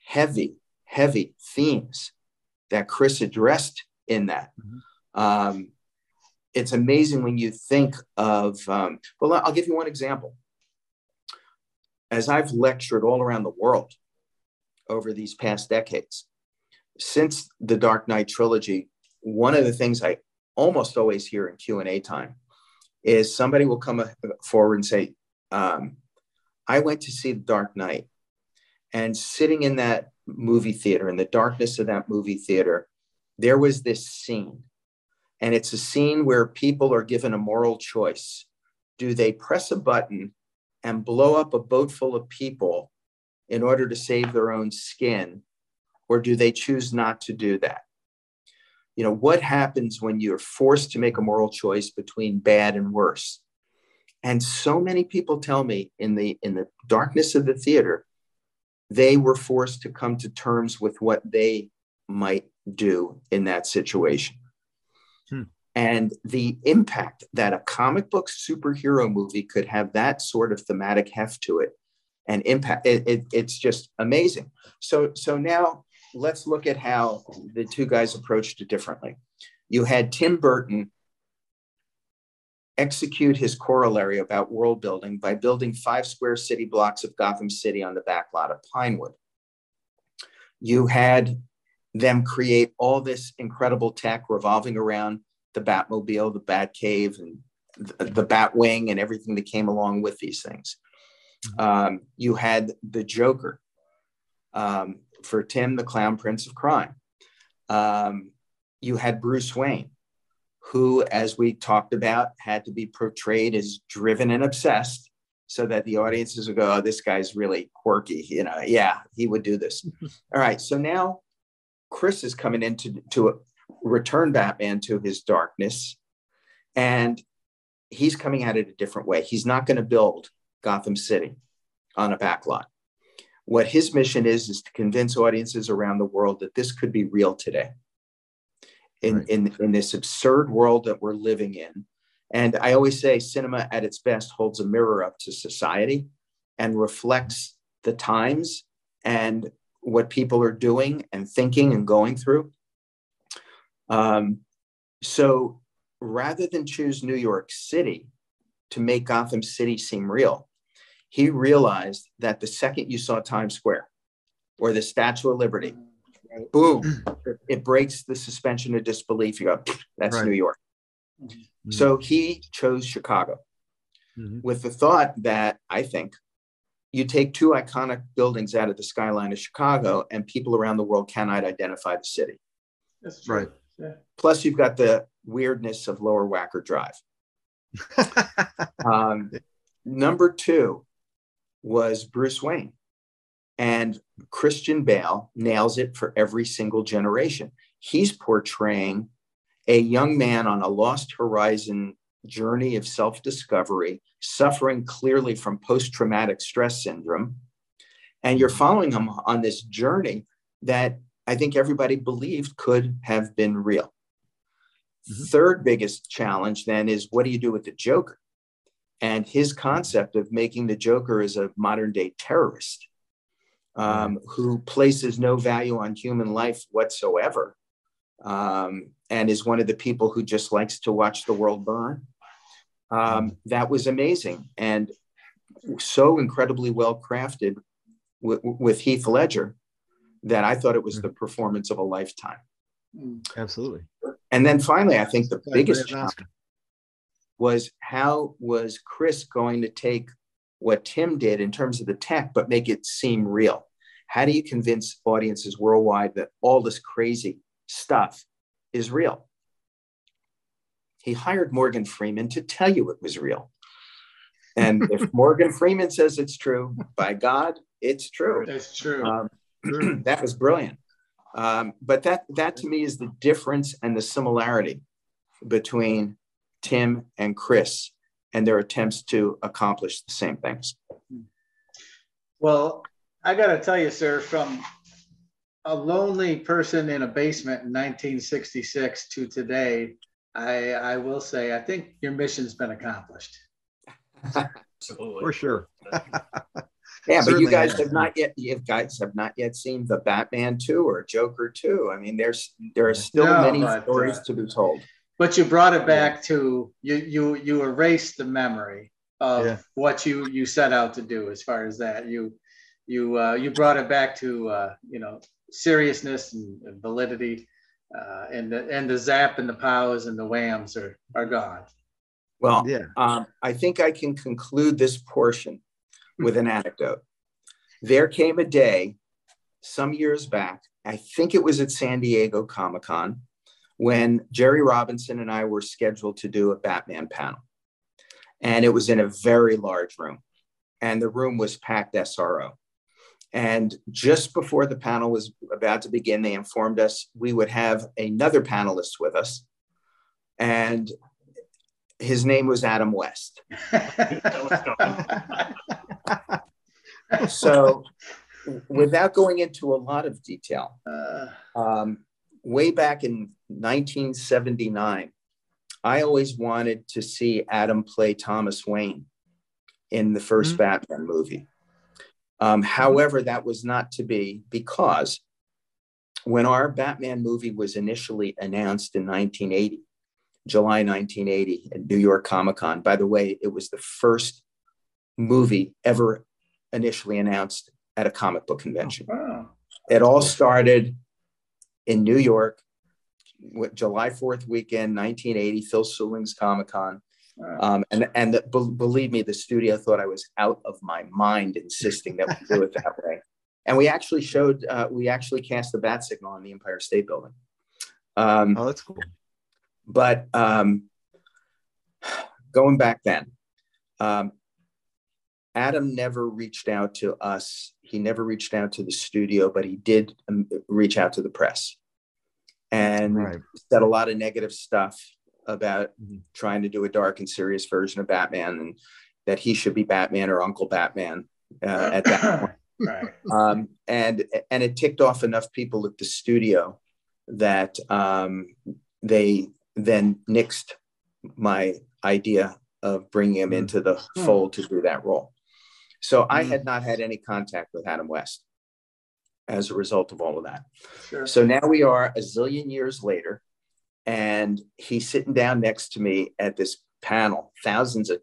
heavy, heavy themes that Chris addressed in that. Mm-hmm. Um, it's amazing when you think of, um, well, I'll give you one example. As I've lectured all around the world over these past decades, since the Dark Knight trilogy, one of the things I almost always hear in Q and A time is somebody will come forward and say, um, I went to see The Dark Knight, and sitting in that movie theater, in the darkness of that movie theater, there was this scene. And it's a scene where people are given a moral choice. Do they press a button and blow up a boat full of people in order to save their own skin? Or do they choose not to do that? You know, what happens when you're forced to make a moral choice between bad and worse? And so many people tell me in the in the darkness of the theater, they were forced to come to terms with what they might do in that situation. Hmm. And the impact that a comic book superhero movie could have, that sort of thematic heft to it and impact, it, it, it's just amazing. So, so now let's look at how the two guys approached it differently. You had Tim Burton execute his corollary about world building by building five square city blocks of Gotham City on the back lot of Pinewood. You had them create all this incredible tech revolving around the Batmobile, the Batcave, and the Batwing, and everything that came along with these things. Um, you had the Joker, um, for Tim, the Clown Prince of Crime. Um, you had Bruce Wayne, who, as we talked about, had to be portrayed as driven and obsessed so that the audiences would go, oh, this guy's really quirky. You know, yeah, he would do this. All right. So now Chris is coming in to, to return Batman to his darkness, and he's coming at it a different way. He's not going to build Gotham City on a backlot. What his mission is, is to convince audiences around the world that this could be real today in, right. in, in this absurd world that we're living in. And I always say cinema at its best holds a mirror up to society and reflects the times and what people are doing and thinking and going through. Um, so rather than choose New York City to make Gotham City seem real, he realized that the second you saw Times Square or the Statue of Liberty, right. boom, it breaks the suspension of disbelief. You go, that's right. New York. Mm-hmm. So he chose Chicago mm-hmm. with the thought that, I think, you take two iconic buildings out of the skyline of Chicago and people around the world cannot identify the city. That's true. Right. Yeah. Plus, you've got the weirdness of Lower Wacker Drive. um, number two was Bruce Wayne. And Christian Bale nails it for every single generation. He's portraying a young man on a lost horizon journey of self-discovery, suffering clearly from post-traumatic stress syndrome. And you're following him on this journey that I think everybody believed could have been real. Mm-hmm. Third biggest challenge then is, what do you do with the Joker? And his concept of making the Joker as a modern day terrorist um, who places no value on human life whatsoever um, and is one of the people who just likes to watch the world burn. Um, that was amazing and so incredibly well crafted w- with Heath Ledger that I thought it was the performance of a lifetime. Absolutely. And then finally, I think the biggest challenge was, how was Chris going to take what Tim did in terms of the tech, but make it seem real? How do you convince audiences worldwide that all this crazy stuff is real? He hired Morgan Freeman to tell you it was real. And if Morgan Freeman says it's true, by God, it's true. That's true. Um, that was brilliant. Um, but that that to me is the difference and the similarity between Tim and Chris and their attempts to accomplish the same things. Well, I got to tell you, sir, from a lonely person in a basement in nineteen sixty-six to today, I, I will say, I think your mission's been accomplished. Absolutely. For sure. Yeah, certainly. But you guys have not yet. You guys have not yet seen the Batman two or Joker two. I mean, there's there are still no, many but, stories uh, to be told. But you brought it back yeah. to you. You you erased the memory of yeah. what you you set out to do. As far as that, you you uh, you brought it back to uh, you know, seriousness and, and validity, uh, and the and the zap and the pows and the whams are are gone. Well, yeah. um, I think I can conclude this portion with an anecdote. There came a day some years back, I think it was at San Diego Comic-Con, when Jerry Robinson and I were scheduled to do a Batman panel. And it was in a very large room. And the room was packed S R O. And just before the panel was about to begin, they informed us we would have another panelist with us. And his name was Adam West. So without going into a lot of detail, um, way back in nineteen seventy-nine, I always wanted to see Adam play Thomas Wayne in the first mm-hmm. Batman movie. Um, however, that was not to be, because when our Batman movie was initially announced in nineteen eighty, July nineteen eighty at New York Comic-Con, by the way, it was the first movie ever initially announced at a comic book convention. Oh, wow. It all started in New York, July fourth weekend, nineteen eighty, Phil Souling's Comic-Con. Wow. Um, and and the, be, believe me, the studio thought I was out of my mind insisting that we do it that way. And we actually showed, uh, we actually cast the bat signal on the Empire State Building. Um, oh, that's cool. But um, going back then, um, Adam never reached out to us. He never reached out to the studio, but he did um, reach out to the press and right. said a lot of negative stuff about mm-hmm. trying to do a dark and serious version of Batman, and that he should be Batman or Uncle Batman uh, at that point. Right. Um, and and it ticked off enough people at the studio that um, they then nixed my idea of bringing him into the fold to do that role. So I had not had any contact with Adam West as a result of all of that. Sure. So now we are a zillion years later, and he's sitting down next to me at this panel, thousands of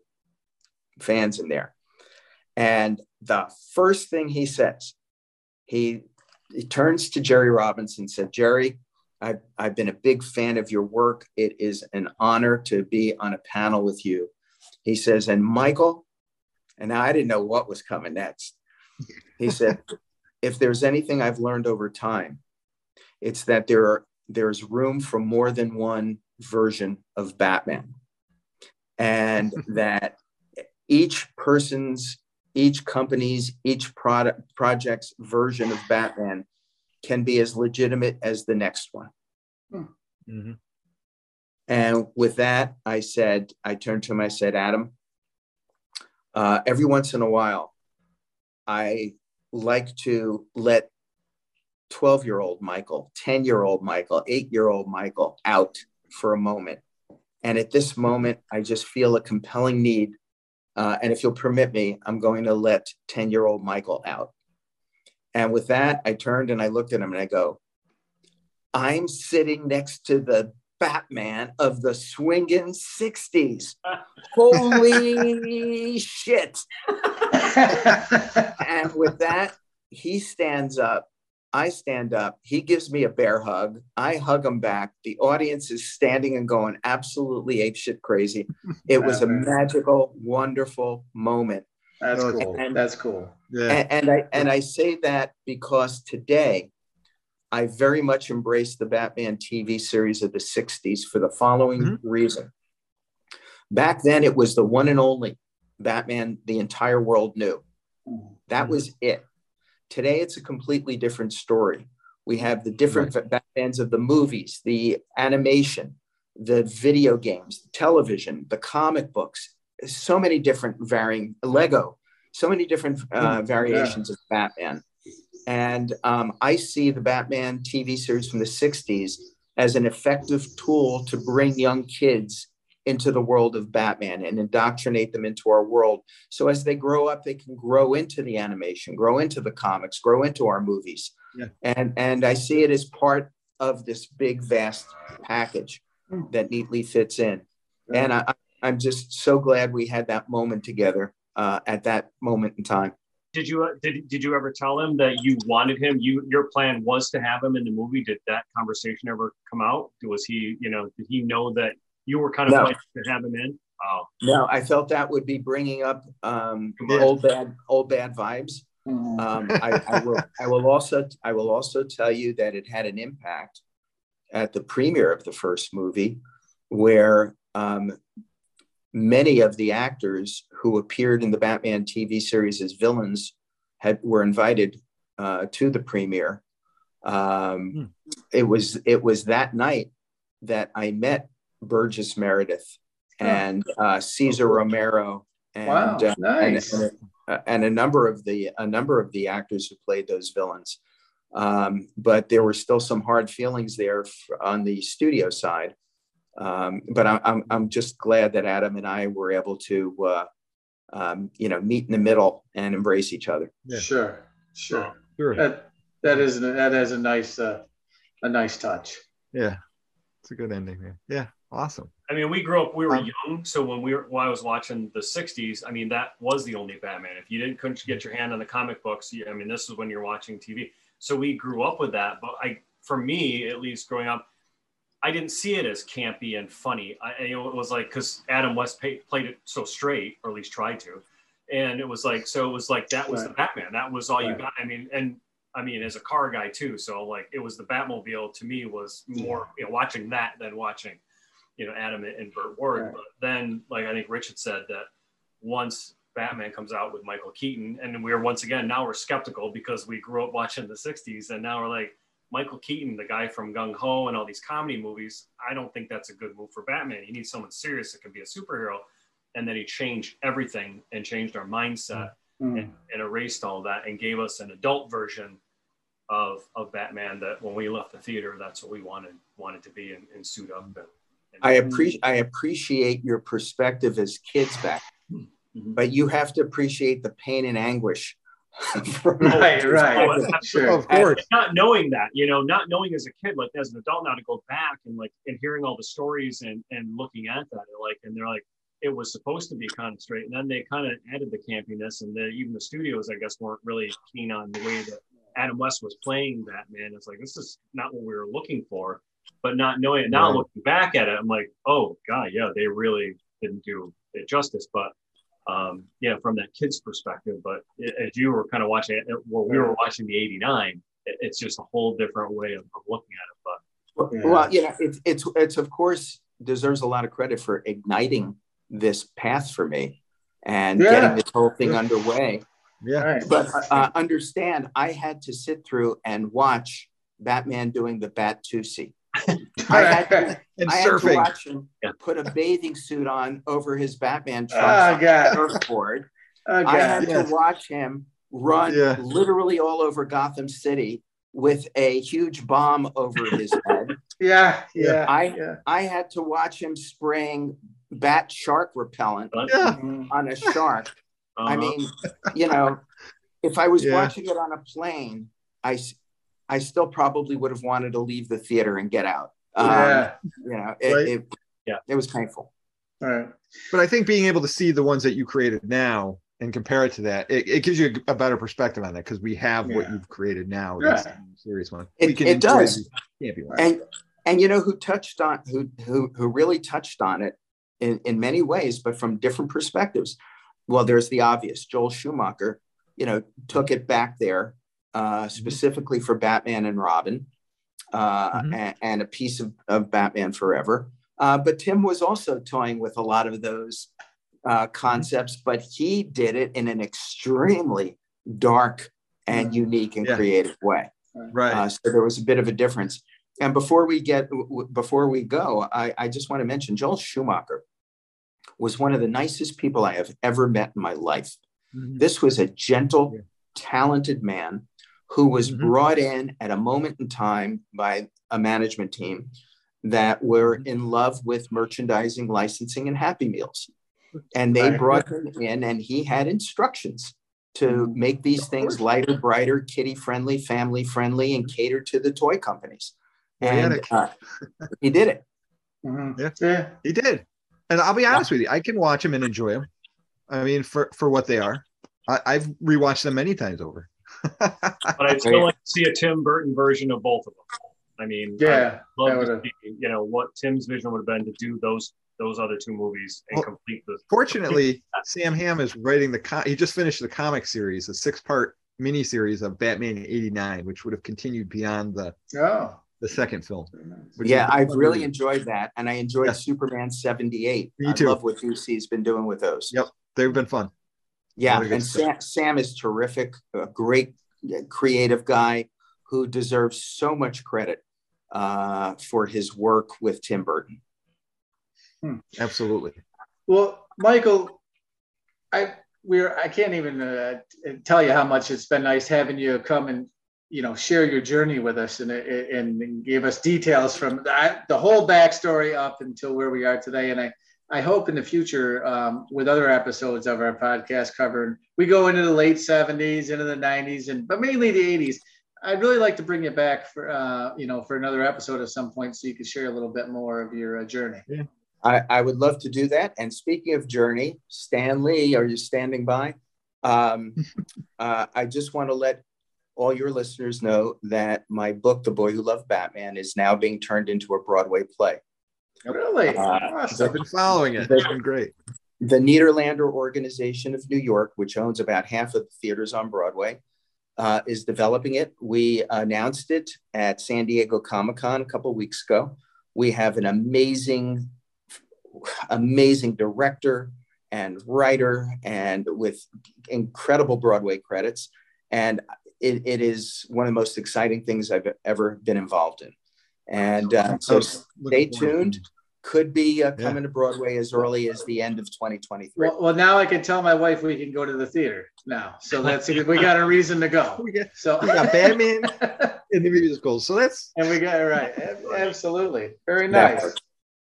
fans in there. And the first thing he says, he, he turns to Jerry Robinson and said, Jerry, I've, I've been a big fan of your work. It is an honor to be on a panel with you. He says, and Michael, and I didn't know what was coming next. He said, if there's anything I've learned over time, it's that there are, there's room for more than one version of Batman, and that each person's, each company's, each product project's version of Batman can be as legitimate as the next one. Mm-hmm. And with that, I said, I turned to him, I said, Adam, uh, every once in a while, I like to let twelve-year-old Michael, ten-year-old Michael, eight-year-old Michael out for a moment. And at this moment, I just feel a compelling need. Uh, and if you'll permit me, I'm going to let ten-year-old Michael out. And with that, I turned and I looked at him and I go, I'm sitting next to the Batman of the swinging sixties. Holy shit. And with that, he stands up. I stand up. He gives me a bear hug. I hug him back. The audience is standing and going absolutely apeshit crazy. It was a magical, wonderful moment. That's cool. And, That's cool. Yeah. And, and I and I say that because today, I very much embrace the Batman T V series of the sixties for the following mm-hmm. reason. Back then, it was the one and only Batman the entire world knew. That mm-hmm. was it. Today, it's a completely different story. We have the different right. Batmans of the movies, the animation, the video games, the television, the comic books, so many different varying, Lego, so many different uh, variations yeah. of Batman. And um, I see the Batman T V series from the sixties as an effective tool to bring young kids into the world of Batman and indoctrinate them into our world. So as they grow up, they can grow into the animation, grow into the comics, grow into our movies. Yeah. And, and I see it as part of this big, vast package that neatly fits in. Yeah. And I, I'm just so glad we had that moment together uh, at that moment in time. Did you uh, did, did you ever tell him that you wanted him? You your plan was to have him in the movie. Did that conversation ever come out? Was he, you know, did he know that you were kind of no. like to have him in? Oh. No, I felt that would be bringing up um, old bad old bad vibes. Mm. Um, I, I will I will also I will also tell you that it had an impact at the premiere of the first movie, where um, many of the actors who appeared in the Batman T V series as villains had were invited uh, to the premiere. Um, mm. It was it was that night that I met Burgess Meredith and uh, Cesar Romero and, wow, uh, nice. and, and, and a number of the a number of the actors who played those villains, um, but there were still some hard feelings there f- on the studio side. Um, but I, I'm I'm just glad that Adam and I were able to uh, um, you know meet in the middle and embrace each other. Yeah. Sure, sure, sure. That that is that is a nice uh, a nice touch. Yeah, it's a good ending. Man. Yeah. Awesome. I mean, we grew up, we were um, young. So when we were, when I was watching the sixties, I mean, that was the only Batman. If you didn't, couldn't get your hand on the comic books, you, I mean, this is when you're watching T V. So we grew up with that. But I, for me, at least growing up, I didn't see it as campy and funny. I, you know, it was like, cause Adam West pay, played it so straight, or at least tried to. And it was like, so it was like, that was right. the Batman. That was all right. you got. I mean, and I mean, as a car guy too, so like it was the Batmobile to me was more, you know, watching that than watching, you know, Adam and Burt Ward. Right. But then, like I think Richard said that once Batman comes out with Michael Keaton, and we're once again, now we're skeptical because we grew up watching the sixties, and now we're like, Michael Keaton, the guy from Gung Ho and all these comedy movies, I don't think that's a good move for Batman. You need someone serious that can be a superhero. And then he changed everything and changed our mindset mm. and, and erased all that and gave us an adult version of of Batman that when we left the theater, that's what we wanted wanted to be and, and suit up. And, and I, appreci- I appreciate your perspective as kids back, mm-hmm. but you have to appreciate the pain and anguish. right, right. Oh, sure. Of course. Not knowing that, you know, not knowing as a kid, like as an adult now to go back and like and hearing all the stories and and looking at that, like and they're like, it was supposed to be kind of straight, and then they kind of added the campiness, and the, even the studios, I guess, weren't really keen on the way that Adam West was playing Batman. It's like, this is not what we were looking for, but not knowing it now, right. Looking back at it, I'm like, oh god, yeah, they really didn't do it justice. But um, yeah, from that kid's perspective, but it, as you were kind of watching it, where we were watching the eighty-nine, it, it's just a whole different way of, of looking at it. But yeah. well, you know, it's it's it's of course deserves a lot of credit for igniting this path for me and yeah. getting this whole thing yeah. underway. Yeah, but uh, understand, I had to sit through and watch Batman doing the Bat-toosie. I had to, and I had to watch him yeah. put a bathing suit on over his Batman trunks oh, surfboard. Oh, I had yes. to watch him run yeah. literally all over Gotham City with a huge bomb over his head. yeah, yeah. I yeah. I had to watch him spraying bat shark repellent yeah. on a shark. Uh-huh. I mean, you know, if I was yeah. watching it on a plane, I. I still probably would have wanted to leave the theater and get out. Um, yeah. You know, it, right. it, yeah. it was painful. All right. But I think being able to see the ones that you created now and compare it to that, it, it gives you a better perspective on that because we have yeah. what you've created now. Yeah. That's a serious one. It, we can it does. It and, and you know, who touched on, who, who, who really touched on it in, in many ways, but from different perspectives. Well, there's the obvious. Joel Schumacher, you know, took it back there. Uh, specifically for Batman and Robin uh, mm-hmm. and, and a piece of, of Batman Forever. Uh, but Tim was also toying with a lot of those uh, concepts, but he did it in an extremely dark and yeah. unique and yeah. creative way. Right. Uh, so there was a bit of a difference. And before we get, w- before we go, I, I just want to mention Joel Schumacher was one of the nicest people I have ever met in my life. Mm-hmm. This was a gentle, yeah. talented man who was mm-hmm. brought in at a moment in time by a management team that were in love with merchandising, licensing, and Happy Meals. And they right. brought him in, and he had instructions to make these things lighter, brighter, kiddie-friendly, family-friendly, and cater to the toy companies. And uh, he did it. Mm-hmm. Yeah. yeah, he did. And I'll be honest yeah. with you, I can watch them and enjoy them. I mean, for, for what they are. I, I've rewatched them many times over. But I'd still like to see a Tim Burton version of both of them. I mean, yeah, I love to see, you know, what Tim's vision would have been to do those those other two movies and well, complete the. Fortunately, Sam Hamm is writing the. Com- he just finished the comic series, a six part miniseries of Batman eighty-nine, which would have continued beyond the oh. the second film. Yeah, I've really movie. enjoyed that, and I enjoyed yes. Superman seventy-eight. Me too. I love what D C's been doing with those. Yep, they've been fun. Yeah, and Sam, Sam is terrific, a great creative guy who deserves so much credit uh, for his work with Tim Burton. Hmm. Absolutely. Well, Michael, I we're I can't even uh, tell you how much it's been nice having you come and you know share your journey with us and and, and give us details from the, the whole backstory up until where we are today, and I. I hope in the future um, with other episodes of our podcast covering, we go into the late seventies, into the nineties, and but mainly the eighties. I'd really like to bring you back for, uh, you know, for another episode at some point so you can share a little bit more of your uh, journey. Yeah. I, I would love to do that. And speaking of journey, Stan Lee, are you standing by? Um, uh, I just want to let all your listeners know that my book, The Boy Who Loved Batman, is now being turned into a Broadway play. Really? Uh, awesome. I've been following it. They've been great. The Nederlander Organization of New York, which owns about half of the theaters on Broadway, uh, is developing it. We announced it at San Diego Comic-Con a couple of weeks ago. We have an amazing, amazing director and writer, and with incredible Broadway credits. And it, it is one of the most exciting things I've ever been involved in. And uh, so stay tuned. Could be uh, coming yeah. to Broadway as early as the end of twenty twenty-three. Well, well, now I can tell my wife we can go to the theater now. So that's we got a reason to go. We got, so we got Batman in the musical. So that's and we got right. Absolutely, very nice. Network.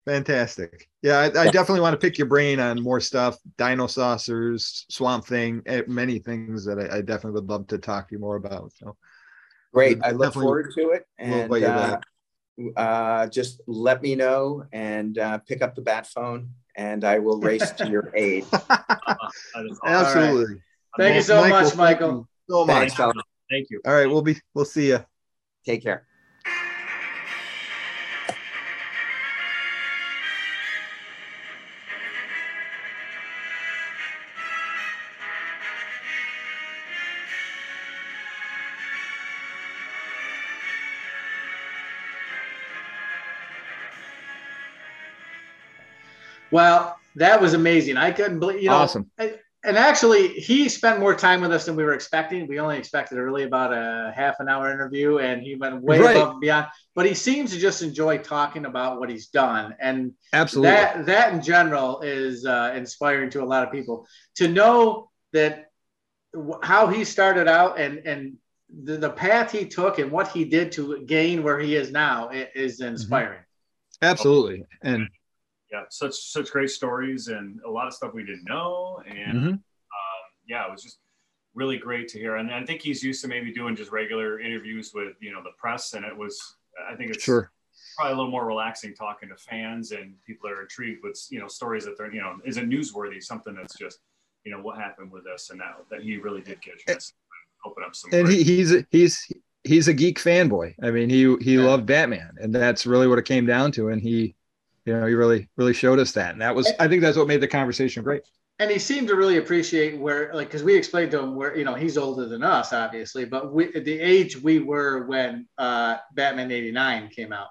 Fantastic. Yeah, I, I definitely want to pick your brain on more stuff. Dino Saucers, Swamp Thing, many things that I, I definitely would love to talk to you more about. So great. I look forward to it. And uh, uh, just let me know and uh, pick up the bat phone and I will race to your aid. Absolutely. Right. Thank you so much, Michael. So much. Thank you. All right. We'll be, we'll see you. Take care. Well, that was amazing. I couldn't believe, you know, awesome. And actually he spent more time with us than we were expecting. We only expected really about a half an hour interview and he went way right. above and beyond, but he seems to just enjoy talking about what he's done. And absolutely, that, that in general is uh, inspiring to a lot of people to know that w- how he started out and, and the, the path he took and what he did to gain where he is now is inspiring. Mm-hmm. Absolutely. And, yeah, such such great stories and a lot of stuff we didn't know. And mm-hmm. um, yeah, it was just really great to hear. And I think he's used to maybe doing just regular interviews with, you know, the press. And it was, I think it's sure. probably a little more relaxing talking to fans and people that are intrigued with, you know, stories that they're, you know, isn't newsworthy, something that's just, you know, what happened with us and that, that he really did get a chance to open up some. And he, he's, he's, he's a geek fanboy. I mean, he, he yeah. loved Batman and that's really what it came down to. And he, you know, he really, really showed us that. And that was, I think that's what made the conversation great. And he seemed to really appreciate where, like, because we explained to him where, you know, he's older than us, obviously, but we, the age we were when uh, Batman eighty-nine came out,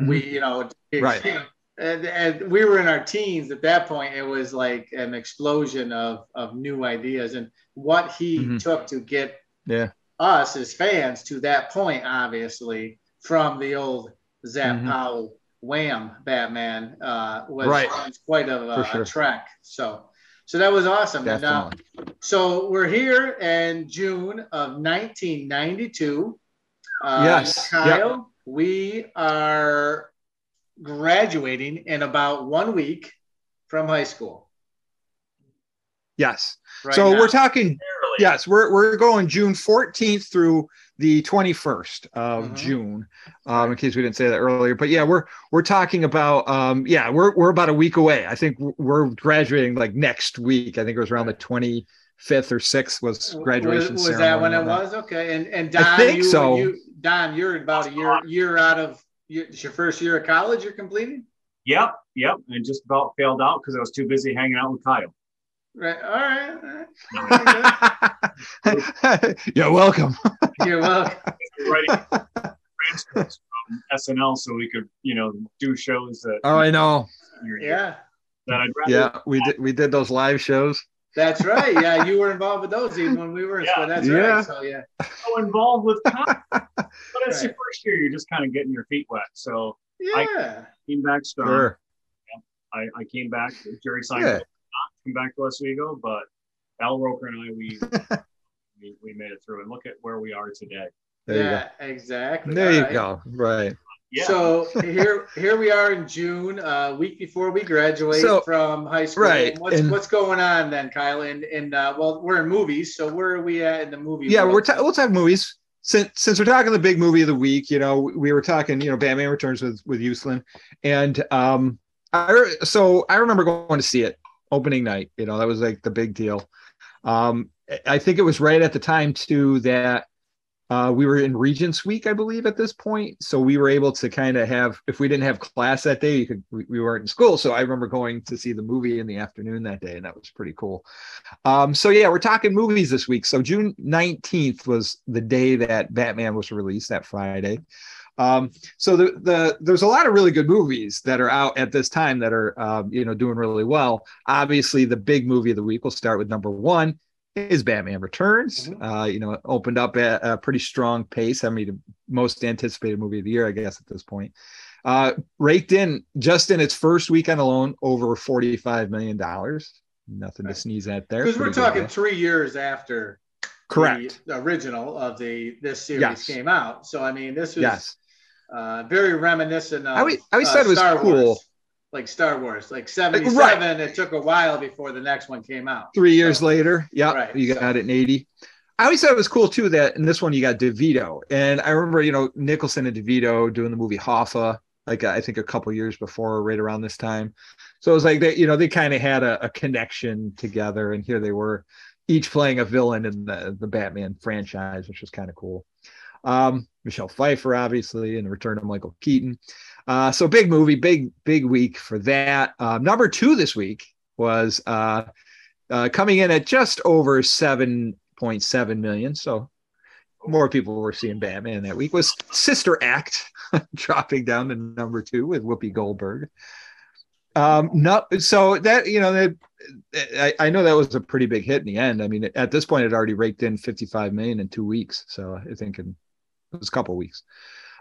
mm-hmm. we, you know, it, right. you know and, and we were in our teens at that point. It was like an explosion of, of new ideas and what he mm-hmm. took to get yeah. us as fans to that point, obviously, from the old Zap mm-hmm. Powell. Wham Batman uh was, right. was quite a, uh, sure. a track so so that was awesome. And, uh, so we're here in June of nineteen ninety-two. Uh, yes Kyle yep. we are graduating in about one week from high school. Yes right so now. We're talking yes we're we're going June fourteenth through the twenty-first of mm-hmm. June, um, in case we didn't say that earlier. But yeah, we're we're talking about um, yeah, we're we're about a week away. I think we're graduating like next week. I think it was around the twenty-fifth or sixth was graduation. Was, was that when it was? Okay, and and Don, I think you, so. you, Don, you're about a year year out of it's your first year of college. You're completing. Yep, yep, and just about failed out because I was too busy hanging out with Kyle. Right. All right. All right. You're welcome. You're welcome. Writing transcripts from S N L so we could, you know, do shows that. Oh, I know. Yeah. That I'd rather yeah, we did. We did those live shows. That's right. Yeah, you were involved with those even when we were. Yeah. So that's yeah. right. So yeah. So involved with. But it's right. your first year. You're just kind of getting your feet wet. So yeah. I came back. Started, sure. Yeah, I I came back. Jerry signed. Yeah. Come back to Oswego, but Al Roker and I, we, we we made it through, and look at where we are today. There yeah, exactly. There you right. go. Right. Yeah. So here here we are in June, a uh, week before we graduate so, from high school. Right. What's and, what's going on then, Kyle? And and uh, well, we're in movies, so where are we at in the movie? Yeah, world? we're ta- we'll talk movies. Since since we're talking the big movie of the week, you know, we were talking, you know, Batman Returns with with Uslan, and um, I so I remember going to see it. Opening night, you know, that was like the big deal. Um, I think it was right at the time too that Uh, we were in Regents Week, I believe, at this point. So we were able to kind of have, if we didn't have class that day, you could, we, we weren't in school. So I remember going to see the movie in the afternoon that day, and that was pretty cool. Um, so yeah, we're talking movies this week. So June nineteenth was the day that Batman was released, that Friday. Um, so the, the, there's a lot of really good movies that are out at this time that are, um, you know, doing really well. Obviously, the big movie of the week, we'll start with number one, is Batman Returns. Mm-hmm. Uh, you know, it opened up at a pretty strong pace. I mean, the most anticipated movie of the year, I guess, at this point. Uh, raked in, just in its first weekend alone, over forty-five million dollars. Nothing right. to sneeze at there. Because we're talking good. three years after Correct. the original of the this series yes. came out. So, I mean, this was yes. uh, very reminiscent of I always, I always uh, said it was Star cool. Wars. Like Star Wars, like seventy-seven, right. It took a while before the next one came out. Three years so, later, yeah, right, you got so. it in eighty. I always thought it was cool, too, that in this one you got DeVito. And I remember, you know, Nicholson and DeVito doing the movie Hoffa, like I think a couple years before, right around this time. So it was like, they, you know, they kind of had a, a connection together. And here they were, each playing a villain in the, the Batman franchise, which was kind of cool. Um, Michelle Pfeiffer, obviously, and the return of Michael Keaton. Uh, so big movie, big, big week for that. Uh, number two this week was uh, uh, coming in at just over seven point seven million. So more people were seeing Batman that week, was Sister Act dropping down to number two with Whoopi Goldberg. Um, no, so that, you know, that, I, I know that was a pretty big hit in the end. I mean, at this point, it already raked in fifty-five million in two weeks. So I think in it was a couple of weeks.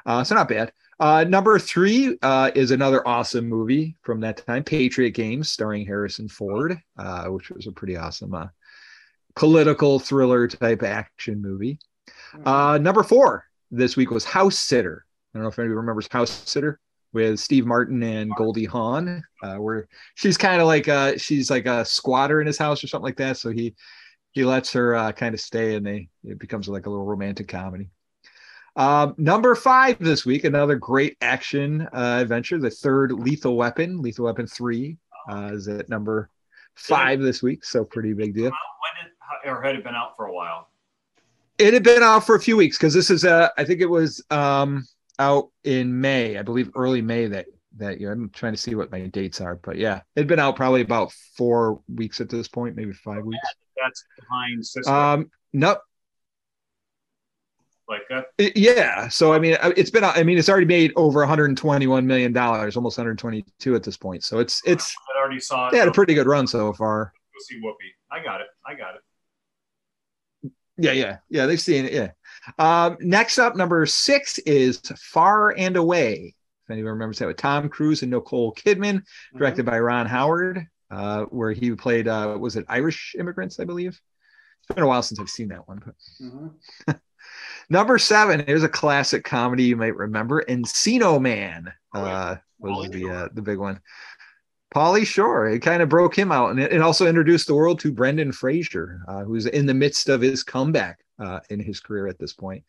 Uh, so not bad. Uh, number three uh, is another awesome movie from that time, Patriot Games, starring Harrison Ford, uh, which was a pretty awesome uh, political thriller type action movie. Uh, number four this week was House Sitter. I don't know if anybody remembers House Sitter, with Steve Martin and Goldie Hawn, uh, where she's kind of like a, she's like a squatter in his house or something like that. So he he lets her uh, kind of stay, and they it becomes like a little romantic comedy. Um, number five this week, another great action uh, adventure, the third Lethal Weapon, Lethal Weapon three uh, is at number five this week. So pretty big deal. When did, or had it been out for a while? It had been out for a few weeks because this is, uh, I think it was um, out in May, I believe early May that, that year. I'm trying to see what my dates are, but yeah, it had been out probably about four weeks at this point, maybe five weeks. Yeah, that's behind Sister. Um, nope. Like that? Yeah. So, I mean, it's been, I mean, it's already made over one hundred twenty-one million dollars, almost one hundred twenty-two at this point. So it's, it's, I already saw it. They had a pretty good run so far. Go see Whoopi. I got it. I got it. Yeah. Yeah. Yeah. They've seen it. Yeah. Um, next up, number six is Far and Away. If anyone remembers that, with Tom Cruise and Nicole Kidman, directed mm-hmm. by Ron Howard, uh, where he played, uh, was it Irish immigrants, I believe? It's been a while since I've seen that one. But. Mm-hmm. Number seven, here's a classic comedy you might remember, Encino Man uh, was the uh, the big one. Pauly Shore, it kind of broke him out, and it, it also introduced the world to Brendan Fraser, uh, who's in the midst of his comeback uh, in his career at this point.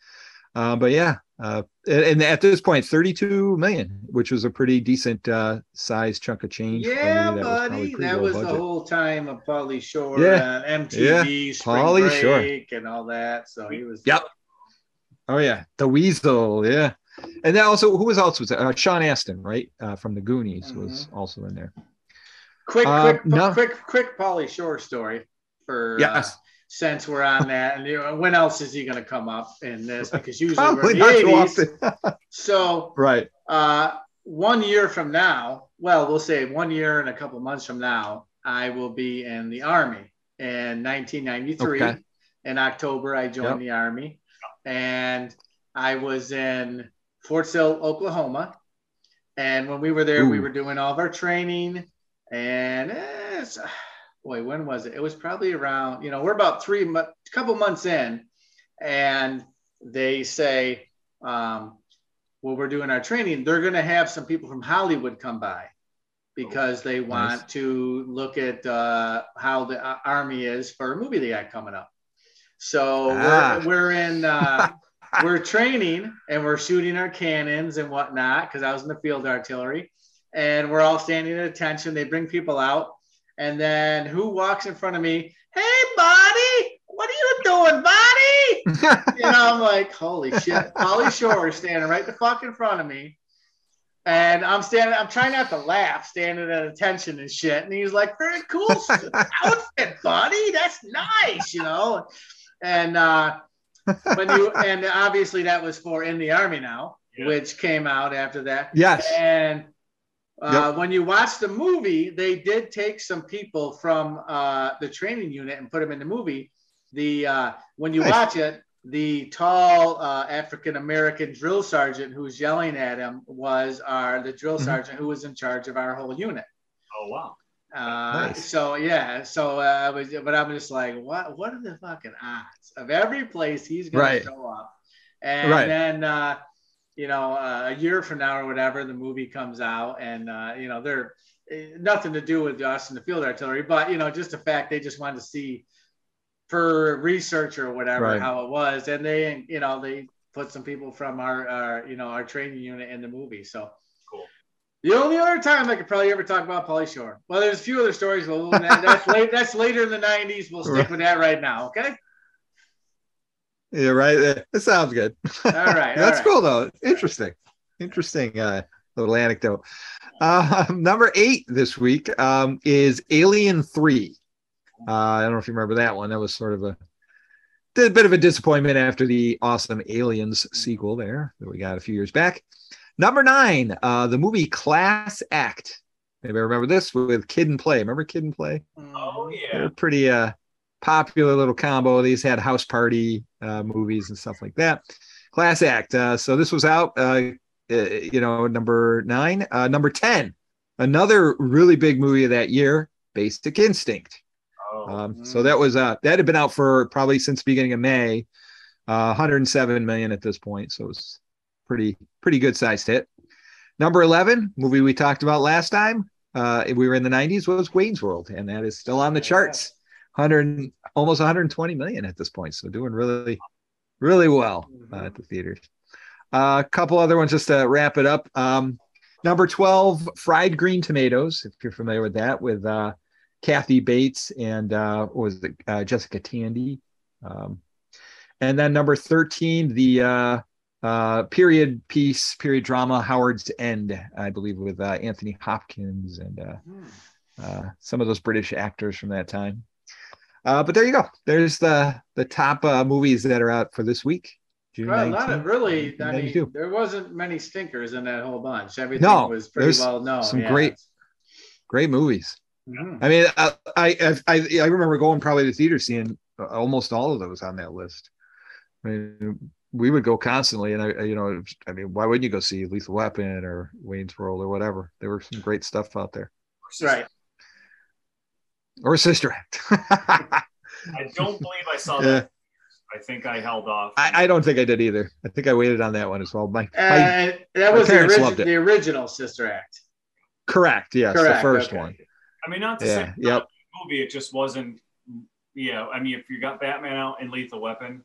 Uh, but yeah, uh, and at this point, thirty-two million dollars, which was a pretty decent uh, size chunk of change. Yeah, that buddy, was that was budget. The whole time of Pauly Shore yeah. and M T V, yeah. Spring Pauly Break, Shore. And all that. So he was. Yep. Oh yeah, the Weasel, yeah, and then also who was else was that? Uh, Sean Astin, right, uh, from the Goonies mm-hmm. was also in there. Quick, uh, quick, no. quick, quick, Pauly Shore story for yes. uh, since we're on that, and you know, when else is he going to come up in this? Because usually we're in the eighties. So right, uh, one year from now, well, we'll say one year and a couple months from now, I will be in the Army in nineteen ninety-three. Okay. In October, I joined yep. the Army. And I was in Fort Sill, Oklahoma. And when we were there, Ooh. we were doing all of our training. And eh, boy, when was it? It was probably around, you know, we're about three, a mo- couple months in. And they say, um, well, we're doing our training. They're going to have some people from Hollywood come by because they want nice. to look at uh, how the uh, Army is for a movie they got coming up. So ah. we're, we're in, uh, we're training and we're shooting our cannons and whatnot. Cause I was in the field artillery and we're all standing at attention. They bring people out and then who walks in front of me? Hey buddy, what are you doing, buddy? And I'm like, holy shit. Pauly Shore is standing right the fuck in front of me. And I'm standing, I'm trying not to laugh, standing at attention and shit. And he's like, very cool outfit, buddy. That's nice, you know? And uh, when you, and obviously that was for In the Army Now, yeah. which came out after that. Yes. And uh, yep. when you watch the movie, they did take some people from uh, the training unit and put them in the movie. The uh, when you nice. watch it, the tall uh, African-American drill sergeant who's yelling at him was our the drill mm-hmm. sergeant who was in charge of our whole unit. Oh, wow. Uh, nice. So, yeah. So, uh, I was, but I'm just like, what What are the fucking odds of every place he's going right. to show up? And right. then, uh, you know, uh, a year from now or whatever, the movie comes out and, uh, you know, they're nothing to do with us in the field artillery, but, you know, just the fact they just wanted to see for research or whatever, right. how it was. And they, you know, they put some people from our, our, you know, our training unit in the movie. So cool. The only other time I could probably ever talk about Pauly Shore. Well, there's a few other stories. We'll, that's, late, that's later in the nineties. We'll stick right. with that right now. Okay. Yeah. Right. It sounds good. All right. That's all right. Cool though. Interesting. Interesting. Uh, little anecdote. Uh, number eight this week um, is Alien three. Uh, I don't know if you remember that one. That was sort of a, a bit of a disappointment after the awesome Aliens sequel there that we got a few years back. Number nine, uh, the movie Class Act. Anybody remember this with Kid and Play? Remember Kid and Play? Oh, yeah. They're a pretty uh, popular little combo. These had house party uh, movies and stuff like that. Class Act. Uh, so this was out, uh, uh, you know, number nine. Uh, number ten, another really big movie of that year, Basic Instinct. Um, so that was uh, that had been out for probably since the beginning of May, uh, one hundred seven million at this point. So it was pretty pretty good sized hit. Number eleven movie we talked about last time, uh, if we were in the nineties, was Wayne's World, and that is still on the charts, one hundred almost one hundred twenty million at this point. So doing really really well uh, at the theaters. Uh, a couple other ones just to wrap it up. Um, number twelve, Fried Green Tomatoes, if you're familiar with that, with. Uh, Kathy Bates and uh, what was it, uh, Jessica Tandy, um, and then number thirteen, the uh, uh, period piece, period drama, Howard's End, I believe, with uh, Anthony Hopkins and uh, uh, some of those British actors from that time. Uh, but there you go. There's the the top uh, movies that are out for this week. Well, not a really. I mean, there wasn't many stinkers in that whole bunch. Everything no, was pretty well known. Some yeah. great, great movies. I mean, I, I I I remember going probably to theater seeing almost all of those on that list. I mean, we would go constantly, and I you know I mean, why wouldn't you go see Lethal Weapon or Wayne's World or whatever? There were some great stuff out there, right? Or Sister Act. I don't believe I saw yeah. that. I think I held off. I, I don't think I did either. I think I waited on that one as well. My, uh, my that was my parents the, origi- loved it. The original Sister Act. Correct. Yes, Correct. the first okay. one. I mean, not to yeah, say yep. movie, it just wasn't, you know, I mean, if you got Batman out and Lethal Weapon,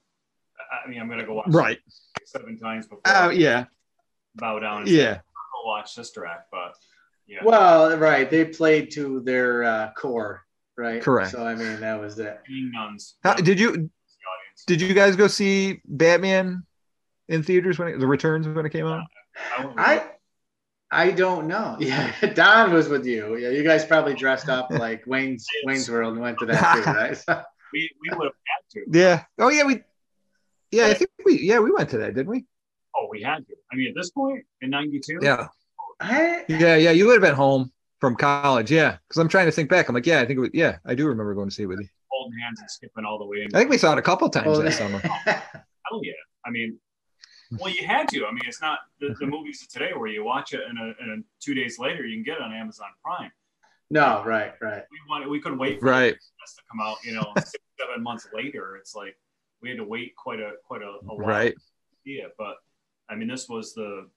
I mean, I'm going to go watch right. it seven times before uh, yeah. bow down and yeah. go watch Sister Act, but yeah. Well, right. They played to their uh, core, right? Correct. So, I mean, that was it. Nuns. How, did you Did you guys go see Batman in theaters when it, The Returns when it came out? Yeah. I, I I don't know. Yeah, Don was with you. Yeah, you guys probably dressed up like Wayne's Wayne's World and went to that too, right? So. We we would have had to. Yeah. Oh yeah, we. Yeah, I think we. Yeah, we went to that, didn't we? Oh, we had to. I mean, at this point in ninety-two. Yeah. I, yeah, yeah. You would have been home from college, yeah. Because I'm trying to think back. I'm like, yeah, I think it was. Yeah, I do remember going to see it with you. Holding hands and skipping all the way. I think we saw it a couple times oh, that summer. Hell yeah! I mean. Well, you had to. I mean, it's not the, the movies of today where you watch it and, a, and a two days later you can get it on Amazon Prime. No, right, right. We wanted, we couldn't wait for right. this to come out. You know, six, seven months later, it's like we had to wait quite a quite a, a while. Right. Yeah, but I mean, this was the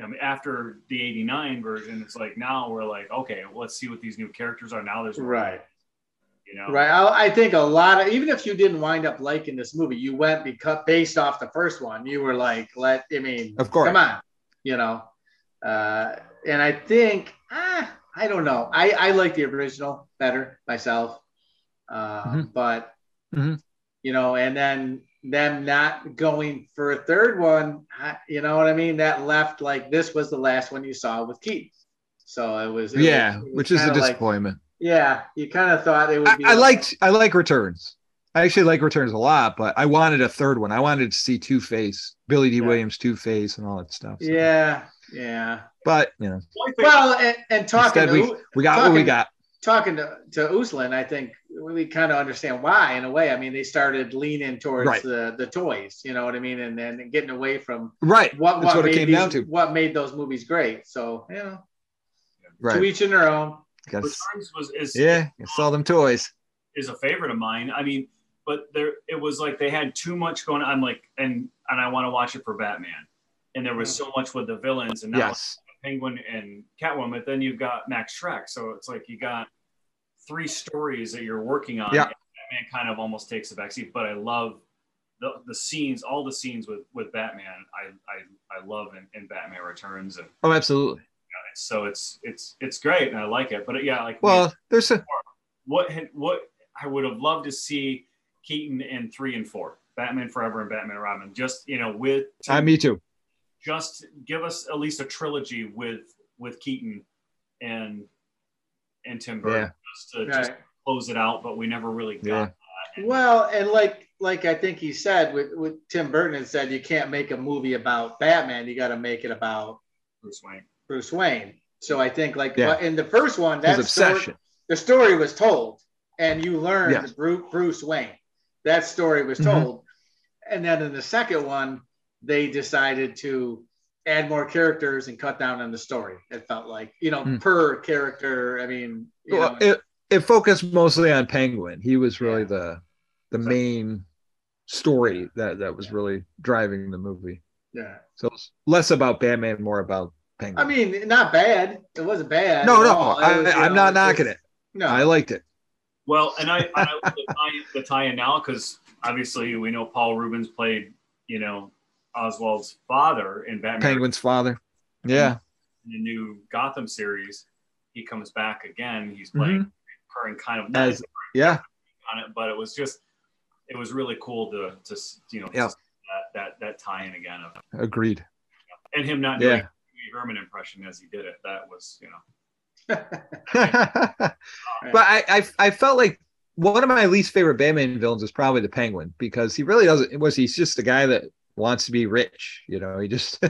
I mean, after the eighty-nine version. It's like now we're like, okay, let's see what these new characters are. Now there's right. You know? Right. I, I think a lot of, even if you didn't wind up liking this movie, you went because based off the first one, you were like, let, I mean, of course, come on, you know? Uh, and I think, ah, I don't know. I, I like the original better myself. Uh, mm-hmm. But, mm-hmm. you know, and then them not going for a third one, you know what I mean? That left, like, this was the last one you saw with Keith. So it was, it yeah, was, it was which is a disappointment. Like, yeah. You kind of thought it would be. I, I liked, I like returns. I actually like returns a lot, but I wanted a third one. I wanted to see Two-Face, Billy D. Yeah. Williams, Two-Face, and all that stuff. So. Yeah. Yeah. But, you know, well, and, and talking to, we, we got talking, what we got. Talking to, to Uslan, I think we kind of understand why, in a way. I mean, they started leaning towards right. the, the toys, you know what I mean? And then getting away from right. what, what, what made it came these, down to. What made those movies great. So, you know, right. to each in their own. Returns was, is, yeah, you saw them toys. Is a favorite of mine. I mean, but there, it was like they had too much going on. I'm like, and, and I want to watch it for Batman. And there was so much with the villains and now yes. Penguin and Catwoman, but then you've got Max Schreck. So it's like you got three stories that you're working on. Yeah. And Batman kind of almost takes a backseat, but I love the, the scenes, all the scenes with, with Batman. I, I, I love in, in Batman Returns. And, oh, absolutely. Yeah, so it's, it's, it's great. And I like it, but yeah, like, well, we, there's a, what, what I would have loved to see Keaton in three and four, Batman Forever and Batman and Robin, just, you know, with, two, uh, me too. Just give us at least a trilogy with with Keaton and and Tim Burton yeah. just to right. just close it out, but we never really got yeah. that. And well, and like like I think he said with, with Tim Burton, said you can't make a movie about Batman, you got to make it about Bruce Wayne. Bruce Wayne. So I think like yeah. in the first one, that obsession. Story, the story was told, and you learned yes. Bruce, Bruce Wayne. That story was told, mm-hmm. and then in the second one, they decided to add more characters and cut down on the story. It felt like, you know, mm. per character. I mean, you well, know. It, it focused mostly on Penguin. He was really yeah. the the so, main story that, that was yeah. really driving the movie. Yeah. So it's less about Batman, more about Penguin. I mean, not bad. It wasn't bad. No, no, I, was, I, I'm know, not knocking it. No, I liked it. Well, and I, I love the tie-in the tie now, because obviously we know Paul Reubens played, you know, Oswald's father in Batman. Penguin's father. Yeah. In the new Gotham series, he comes back again. He's playing mm-hmm. her and kind of As, yeah. on it, but it was just, it was really cool to just, you know, yeah. that that that tie-in again of agreed. And him not doing yeah. a Herman impression as he did it. That was, you know. But I, I I felt like one of my least favorite Batman villains is probably the Penguin, because he really doesn't was he's just a guy that wants to be rich, you know, he just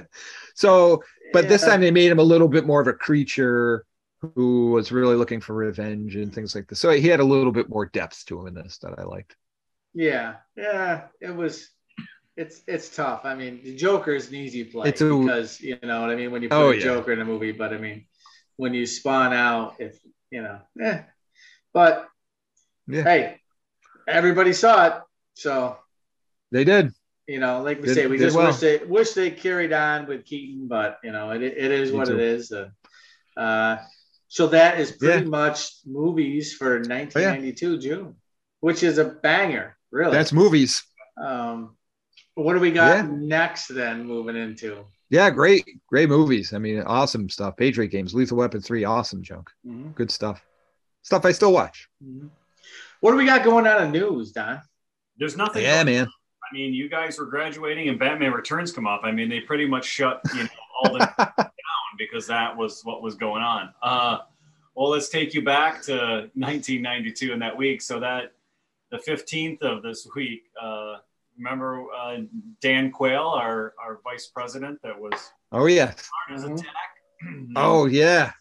so but yeah. this time they made him a little bit more of a creature who was really looking for revenge and things like this, so he had a little bit more depth to him in this that I liked. Yeah, yeah, it was it's it's tough. I mean, the Joker is an easy play, it's a, because you know what I mean when you put oh, a yeah. Joker in a movie, but I mean when you spawn out, if you know eh. but yeah. hey, everybody saw it, so they did. You know, like we did, say, we just well. wish they wish they carried on with Keaton, but you know, it it is Me what too. it is. Uh, uh, so that is pretty yeah. much movies for nineteen ninety-two oh, yeah. June, which is a banger, really. That's movies. Um, what do we got yeah. next then? Moving into yeah, great, great movies. I mean, awesome stuff. Patriot Games, Lethal Weapon three, awesome junk, mm-hmm. good stuff, stuff I still watch. Mm-hmm. What do we got going on in news, Don? There's nothing. Yeah, man. I mean, you guys were graduating and Batman Returns come up. I mean, they pretty much shut, you know, all the down because that was what was going on. Uh, well, let's take you back to nineteen ninety-two in that week. So that the fifteenth of this week, uh, remember uh, Dan Quayle, our, our vice president that was. Oh, yeah. Mm-hmm. attack. Oh, yeah.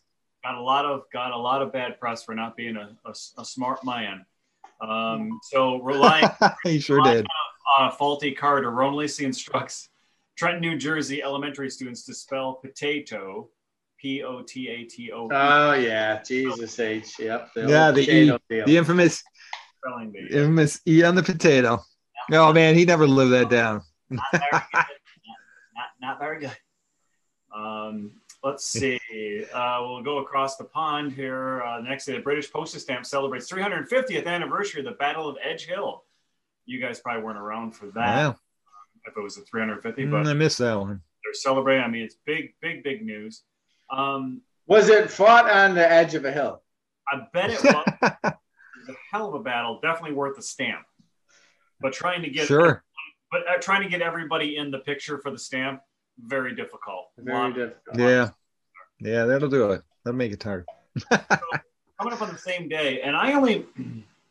Got a lot of got a lot of bad press for not being a, a, a smart man. Um, so relying. He sure did. On a faulty card erroneously instructs Trenton, New Jersey elementary students to spell potato, P O T A T O. Oh yeah, Jesus H. Yep. The yeah, the E, deal. the infamous spelling bee. Infamous E on the potato. No oh, man, he never lived that down. Not very good. Not, not, not very good. Um, let's see. Uh, we'll go across the pond here. Uh, next, the British postage stamp celebrates three hundred fiftieth anniversary of the Battle of Edge Hill. You guys probably weren't around for that. Wow. Um, if it was the three hundred fifty, but I missed that one. They're celebrating. I mean, it's big, big, big news. Um, was it fought on the edge of a hill? I bet it was. It was a hell of a battle. Definitely worth a stamp. But trying to get sure. But uh, trying to get everybody in the picture for the stamp, very difficult. Very difficult. Yeah. Yeah, that'll do it. That'll make it tired. So, coming up on the same day, and I only,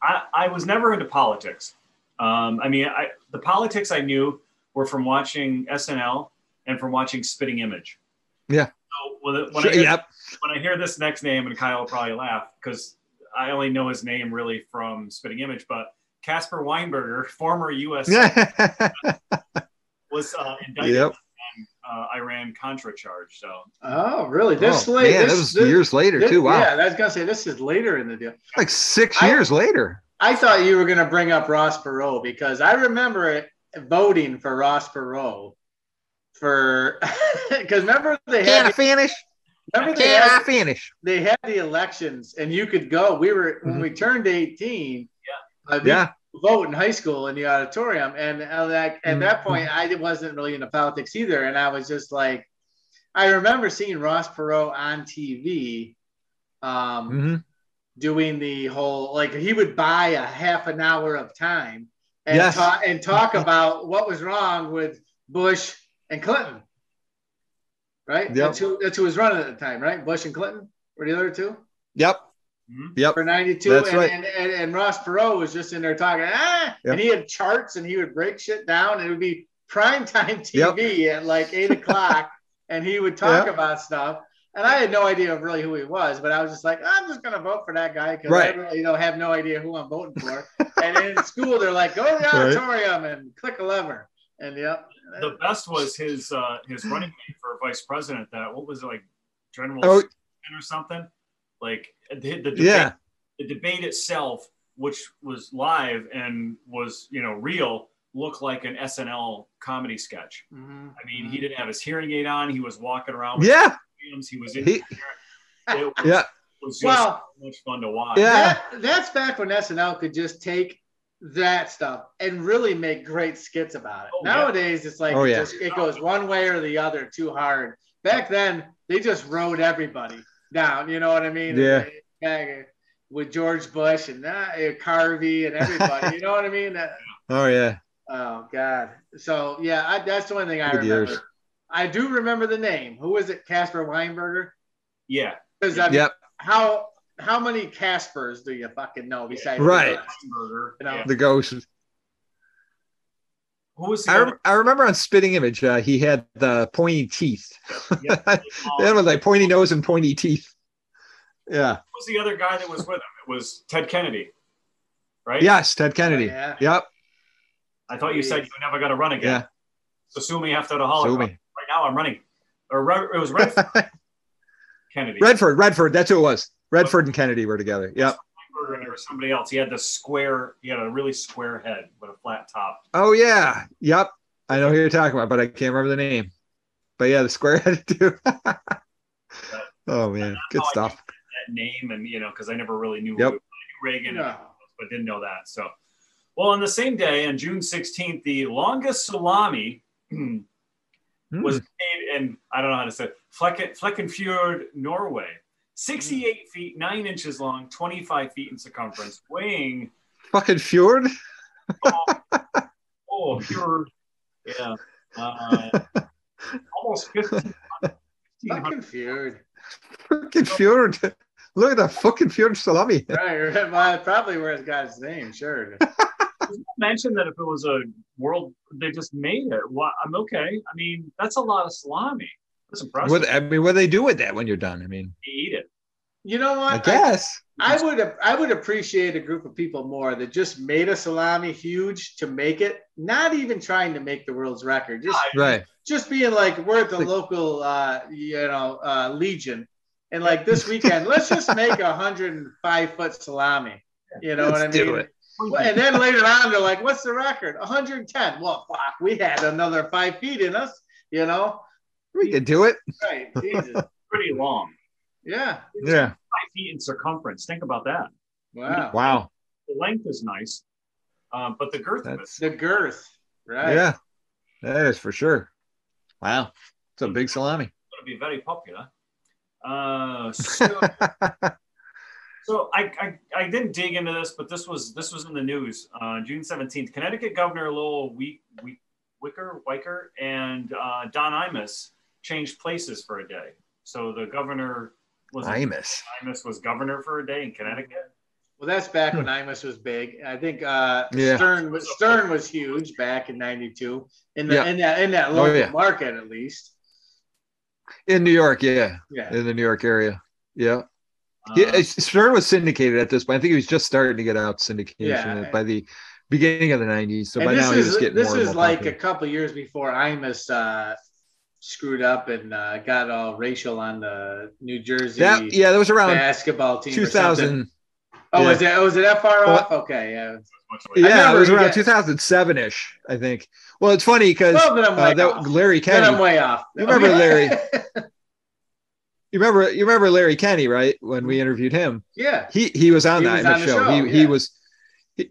I, I was never into politics. Um, I mean, I, the politics I knew were from watching S N L and from watching Spitting Image. Yeah. So when, when, sure, I hear, yep. when I hear this next name, and Kyle will probably laugh because I only know his name really from Spitting Image, but Casper Weinberger, former U S was uh, indicted yep. on uh, Iran-Contra charge. So. Oh, really? This oh, late? Yeah, this, that was years this, later this, too. Wow. Yeah, I was gonna say this is later in the deal. Like six I, years later. I thought you were gonna bring up Ross Perot because I remember it, voting for Ross Perot for because remember they had. Can I finish? Remember they Can had, I finish? They had the elections, and you could go. We were mm-hmm. when we turned eighteen. Uh, yeah, vote in high school in the auditorium, and uh, that, at that point, I wasn't really into politics either, and I was just like, I remember seeing Ross Perot on T V, um, mm-hmm. doing the whole like he would buy a half an hour of time and yes. talk and talk about what was wrong with Bush and Clinton, right? Yep. That's who that's who was running at the time, right? Bush and Clinton were the other two. Yep. Mm-hmm. Yep. For ninety-two, and, right. and, and, and Ross Perot was just in there talking, ah, yep. and he had charts and he would break shit down. And it would be primetime T V yep. at like eight o'clock, and he would talk yep. about stuff. And I had no idea of really who he was, but I was just like, I'm just gonna vote for that guy because right. I really, you know, have no idea who I'm voting for. And in school, they're like, go to the auditorium right. and click a lever. And yep. The best was his uh, his running mate for vice president. That what was it, like General oh. or something. Like the, the debate, yeah. the debate itself, which was live and was, you know, real, looked like an S N L comedy sketch. Mm-hmm. I mean, he didn't have his hearing aid on. He was walking around. With yeah. He was in. He, it was, yeah. It was just well, so much fun to watch. Yeah. That, that's back when S N L could just take that stuff and really make great skits about it. Oh, Nowadays, yeah. it's like oh, it, yeah. just, it goes one way or the other too hard. Back then, they just rode everybody down, you know what I mean? Yeah. With George Bush and uh, Carvey and everybody, you know what I mean? That, oh yeah. Oh God. So yeah, I, that's the one thing I Good remember. Years. I do remember the name. Who was it? Casper Weinberger. Yeah. Because yep. I mean, yep. how how many Caspers do you fucking know besides right Weinberger? You know? Yeah. The ghost. Who was the I, rem- I remember on Spitting Image, uh, he had the pointy teeth. Yep. That was like pointy nose and pointy teeth. Yeah. Who was the other guy that was with him? It was Ted Kennedy, right? Yes, Ted Kennedy. Oh, yeah. Yep. I thought you said you never got to run again. Yeah. So sue me after the Holocaust. Right now I'm running. Or re- it was Redford. Kennedy. Redford, Redford. That's who it was. Redford and Kennedy were together. Yep. Or somebody else. He had the square, he had a really square head with a flat top. Oh yeah. Yep. I know who you're talking about, but I can't remember the name. But yeah, the square head too. But, oh man. Good stuff. That name and you know, because I never really knew, yep. who, I knew Reagan yeah. and, but didn't know that. So well on the same day on June sixteenth, the longest salami mm. was made in I don't know how to say it, Flecken, Fleckenfjord, Norway. sixty-eight feet, nine inches long, twenty-five feet in circumference, weighing... Fucking fjord? oh, oh, fjord. Yeah. Uh, almost fifteen hundred. Fucking fjord. Fucking fjord. Look at that fucking fjord salami. Right. Well, probably where it's got its name, sure. Mention that if it was a world, they just made it. Well, I'm okay. I mean, that's a lot of salami. That's impressive. What, I mean, what do they do with that when you're done? I mean, they eat it. You know what? I guess I, I would I would appreciate a group of people more that just made a salami huge to make it, not even trying to make the world's record. Just right. Just being like, we're at the like, local, uh, you know, uh, Legion, and like this weekend, let's just make a hundred and five foot salami. You know let's what I mean? Do it. And then later on, they're like, "What's the record? one hundred ten." Well, fuck, we had another five feet in us. You know. We could do it. Right. Jesus. Pretty long. Yeah. It's yeah. Five feet in circumference. Think about that. Wow. Wow. The length is nice, um, but the girth. That's, of it. The girth. Right. Yeah. That is for sure. Wow. It's a big salami. It's going to be very popular. Uh, so so I, I I didn't dig into this, but this was this was in the news on uh, June seventeenth. Connecticut Governor Lowell Week Week Wicker, Weicker and uh, Don Imus changed places for a day. So the governor was Imus. Imus was governor for a day in Connecticut. Well, that's back when Imus was big. I think uh, yeah. Stern was Stern was huge back in ninety-two in the yeah. in that in that local oh, yeah. market at least. In New York, yeah, yeah, in the New York area, yeah. Uh, yeah, Stern was syndicated at this point. I think he was just starting to get out syndication yeah. by the beginning of the nineties. So and by now is, he was getting this more is like popular. A couple of years before Imus uh, screwed up and uh, got all racial on the New Jersey. That, yeah, that was around basketball team. Two thousand. Oh, yeah. was it? Was it that far well, off? Okay, yeah. Yeah, it was around two thousand seven ish, I think. Well, it's funny because well, uh, Larry Kenny. Then I'm way off. You remember Larry? You remember? You remember Larry Kenny, right? When we interviewed him, yeah, he he was on that show. show. He yeah. he was,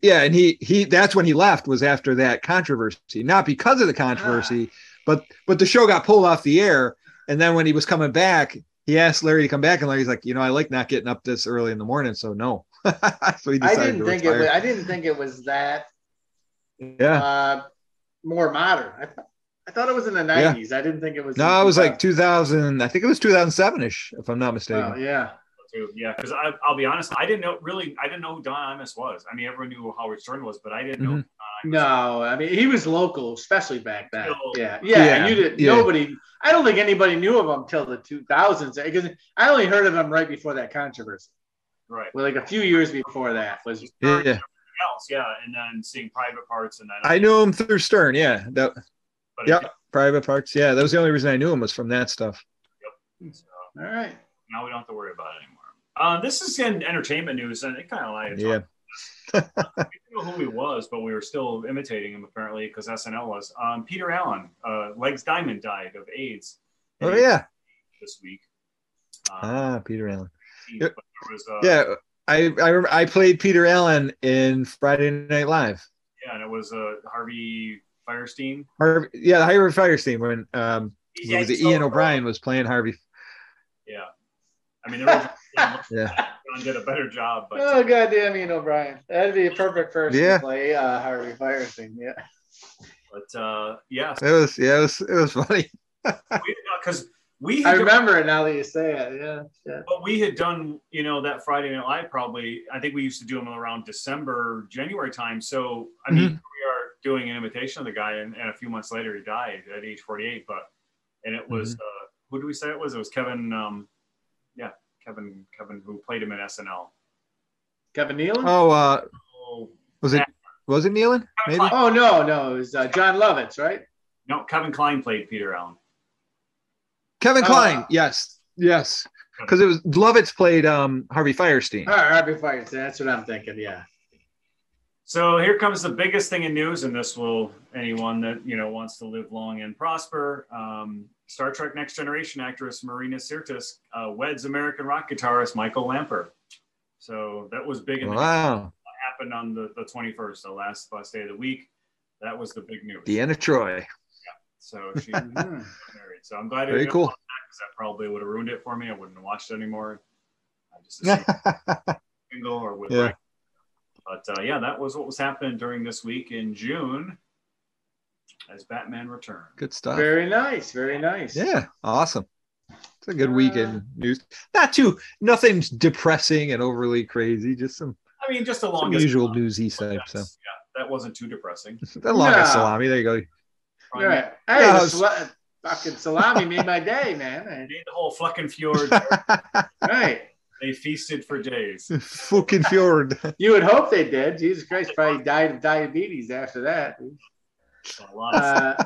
yeah, and he he that's when he left was after that controversy, not because of the controversy, ah. but but the show got pulled off the air, and then when he was coming back, he asked Larry to come back, and Larry's like, you know, I like not getting up this early in the morning, so no. So he I didn't think retire. it. Was, I didn't think it was that. Yeah. Uh, more modern. I, th- I thought it was in the nineties. Yeah. I didn't think it was. No, it was like two thousand. I think it was two thousand seven ish, if I'm not mistaken. Oh, yeah. Yeah, because I'll be honest, I didn't know really. I didn't know who Don Imus was. I mean, everyone knew who Howard Stern was, but I didn't mm-hmm. know. Who Don Imus no, was. I mean, he was local, especially back then. Still, yeah. yeah, yeah. You did yeah. nobody. I don't think anybody knew of him till the two thousands because I only heard of him right before that controversy. Right. Well, like a few years before that was yeah. everything else, yeah, and then seeing Private Parts, and then I knew him through Stern, yeah. That, but yep, it, Private Parts, yeah. That was the only reason I knew him was from that stuff. Yep. So, all right. Now we don't have to worry about it anymore. Uh, this is in entertainment news, and it kind of lied. Yeah. We didn't know who he was, but we were still imitating him apparently because S N L was. Um, Peter Allen, uh, Legs Diamond, died of AIDS. Oh yeah. This week. Um, ah, Peter Allen. But there was, uh, yeah, I I, remember I played Peter Allen in Friday Night Live. Yeah, and it was uh, Harvey Fierstein. Harvey, yeah, Harvey Fierstein when um, yeah, was it Ian O'Brien was playing Harvey. Yeah, I mean, there was, yeah, John did a better job. But oh goddamn, Ian O'Brien! That'd be a perfect person yeah. to play uh, Harvey Fierstein. Yeah, but uh, yeah, it was yeah, it was it was funny because. We I remember done, it now that you say it, yeah, yeah. But we had done, you know, that Friday Night Live probably, I think we used to do them around December, January time. So, I mean, mm-hmm. we are doing an imitation of the guy, and, and a few months later he died at age forty-eight. But, and it was, mm-hmm. uh, who did we say it was? It was Kevin, um, yeah, Kevin, Kevin, who played him in S N L. Kevin Nealon? Oh, uh, oh was it, was it Nealon? Maybe? Oh, no, no, it was uh, John Lovitz, right? No, Kevin Kline played Peter Allen. Kevin oh, Kline, wow. yes, yes, because it was Lovitz played um, Harvey Fierstein. All right, Harvey Fierstein, that's what I'm thinking, yeah. So here comes the biggest thing in news, and this will anyone that you know wants to live long and prosper. Um, Star Trek: Next Generation actress Marina Sirtis uh, weds American rock guitarist Michael Lamper. So that was big. In the wow, news. Happened on the, the twenty-first, the last last day of the week. That was the big news. Deanna Troi. So she married. So I'm glad. Very cool. Because that probably would have ruined it for me. I wouldn't have watched it anymore. I just single or with. Yeah. But uh, yeah, that was what was happening during this week in June as Batman returned. Good stuff. Very nice. Very nice. Yeah. Awesome. It's a good uh, weekend news. Not too. Nothing's depressing and overly crazy. Just some. I mean, just a long usual newsy type. So yeah, that wasn't too depressing. The longest yeah. salami. There you go. All right. Hey, yeah, was... sal- fucking salami made my day, man. I made the whole fucking fjord. Right. They feasted for days. Fucking fjord. You would hope they did. Jesus Christ, probably died of diabetes after that. Uh,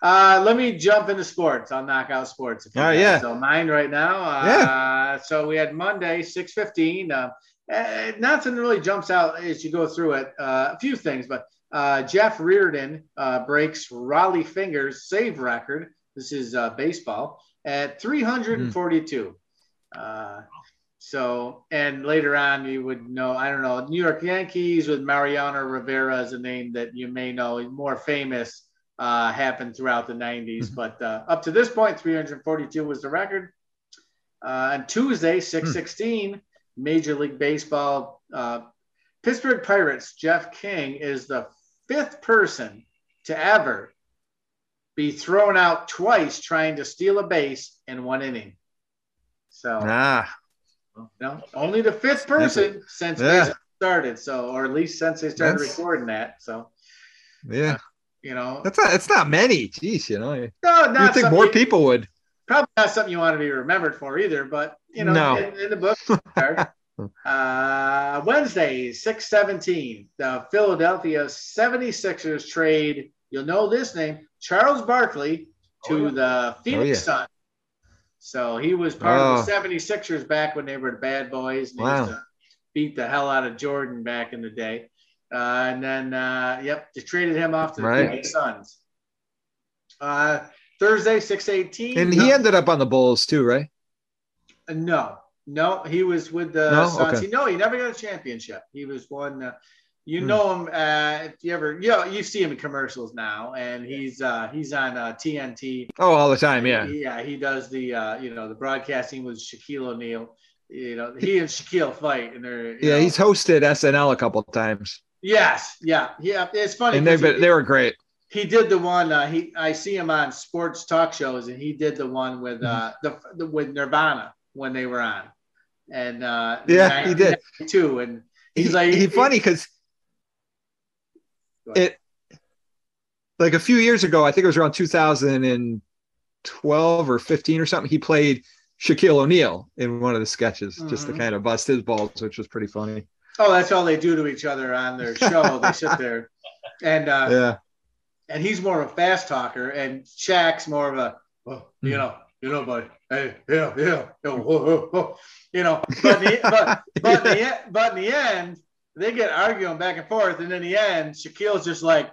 uh, let me jump into sports. I'll knock out sports. If you All right, yeah. So mine right now. Uh, yeah. So we had Monday, six fifteen. Uh, nothing really jumps out as you go through it. Uh, a few things, but. Uh, Jeff Reardon uh, breaks Raleigh Fingers' save record. This is uh, baseball at three hundred forty-two. Mm. Uh, so, and later on, you would know, I don't know, New York Yankees with Mariano Rivera is a name that you may know, more famous, uh, happened throughout the nineties. Mm-hmm. But uh, up to this point, three hundred forty-two was the record. Uh, on Tuesday, six sixteen, mm. Major League Baseball, uh, Pittsburgh Pirates, Jeff King is the fifth person to ever be thrown out twice trying to steal a base in one inning. So nah. no, only the fifth person since yeah. they started. So, or at least since they started that's, recording that. So yeah, uh, you know, that's not, it's not many. Jeez, you know, no, not you think more people would. Probably not something you want to be remembered for either, but you know, no. in, in the book, uh, Wednesday, six seventeen, the Philadelphia seventy-sixers trade. You'll know this name, Charles Barkley, to oh, yeah. the Phoenix oh, yeah. Suns. So he was part oh. of the seventy-sixers back when they were the bad boys. And wow. He used to beat the hell out of Jordan back in the day. Uh, and then, uh, yep, they traded him off to the right. Phoenix Suns. Uh, Thursday, six eighteen. And no. he ended up on the Bulls too, right? No. No, he was with the no? Suns. Okay. He, no, he never got a championship. He was one uh, – you mm. know him uh, if you ever – you know, you see him in commercials now, and he's uh, he's on uh, T N T. Oh, all the time, yeah. He, yeah, he does the uh, – you know, the broadcasting with Shaquille O'Neal. You know, he and Shaquille fight. and they're Yeah, know. he's hosted S N L a couple of times. Yes, yeah. yeah. It's funny. And they he, they were great. He did the one. Uh, he I see him on sports talk shows, and he did the one with uh, the, the with Nirvana when they were on. And uh, yeah, he did too. And he's he, like, he, he funny because it like a few years ago, I think it was around two thousand twelve or fifteen or something. He played Shaquille O'Neal in one of the sketches, mm-hmm. just to kind of bust his balls, which was pretty funny. Oh, that's all they do to each other on their show. They sit there and uh, yeah. And he's more of a fast talker, and Shaq's more of a, oh, you know, you know, buddy, hey, yeah, yeah, oh, oh, oh, you know. But in the, but, but, yeah. in the, but in the end, they get arguing back and forth, and in the end, Shaquille's just like,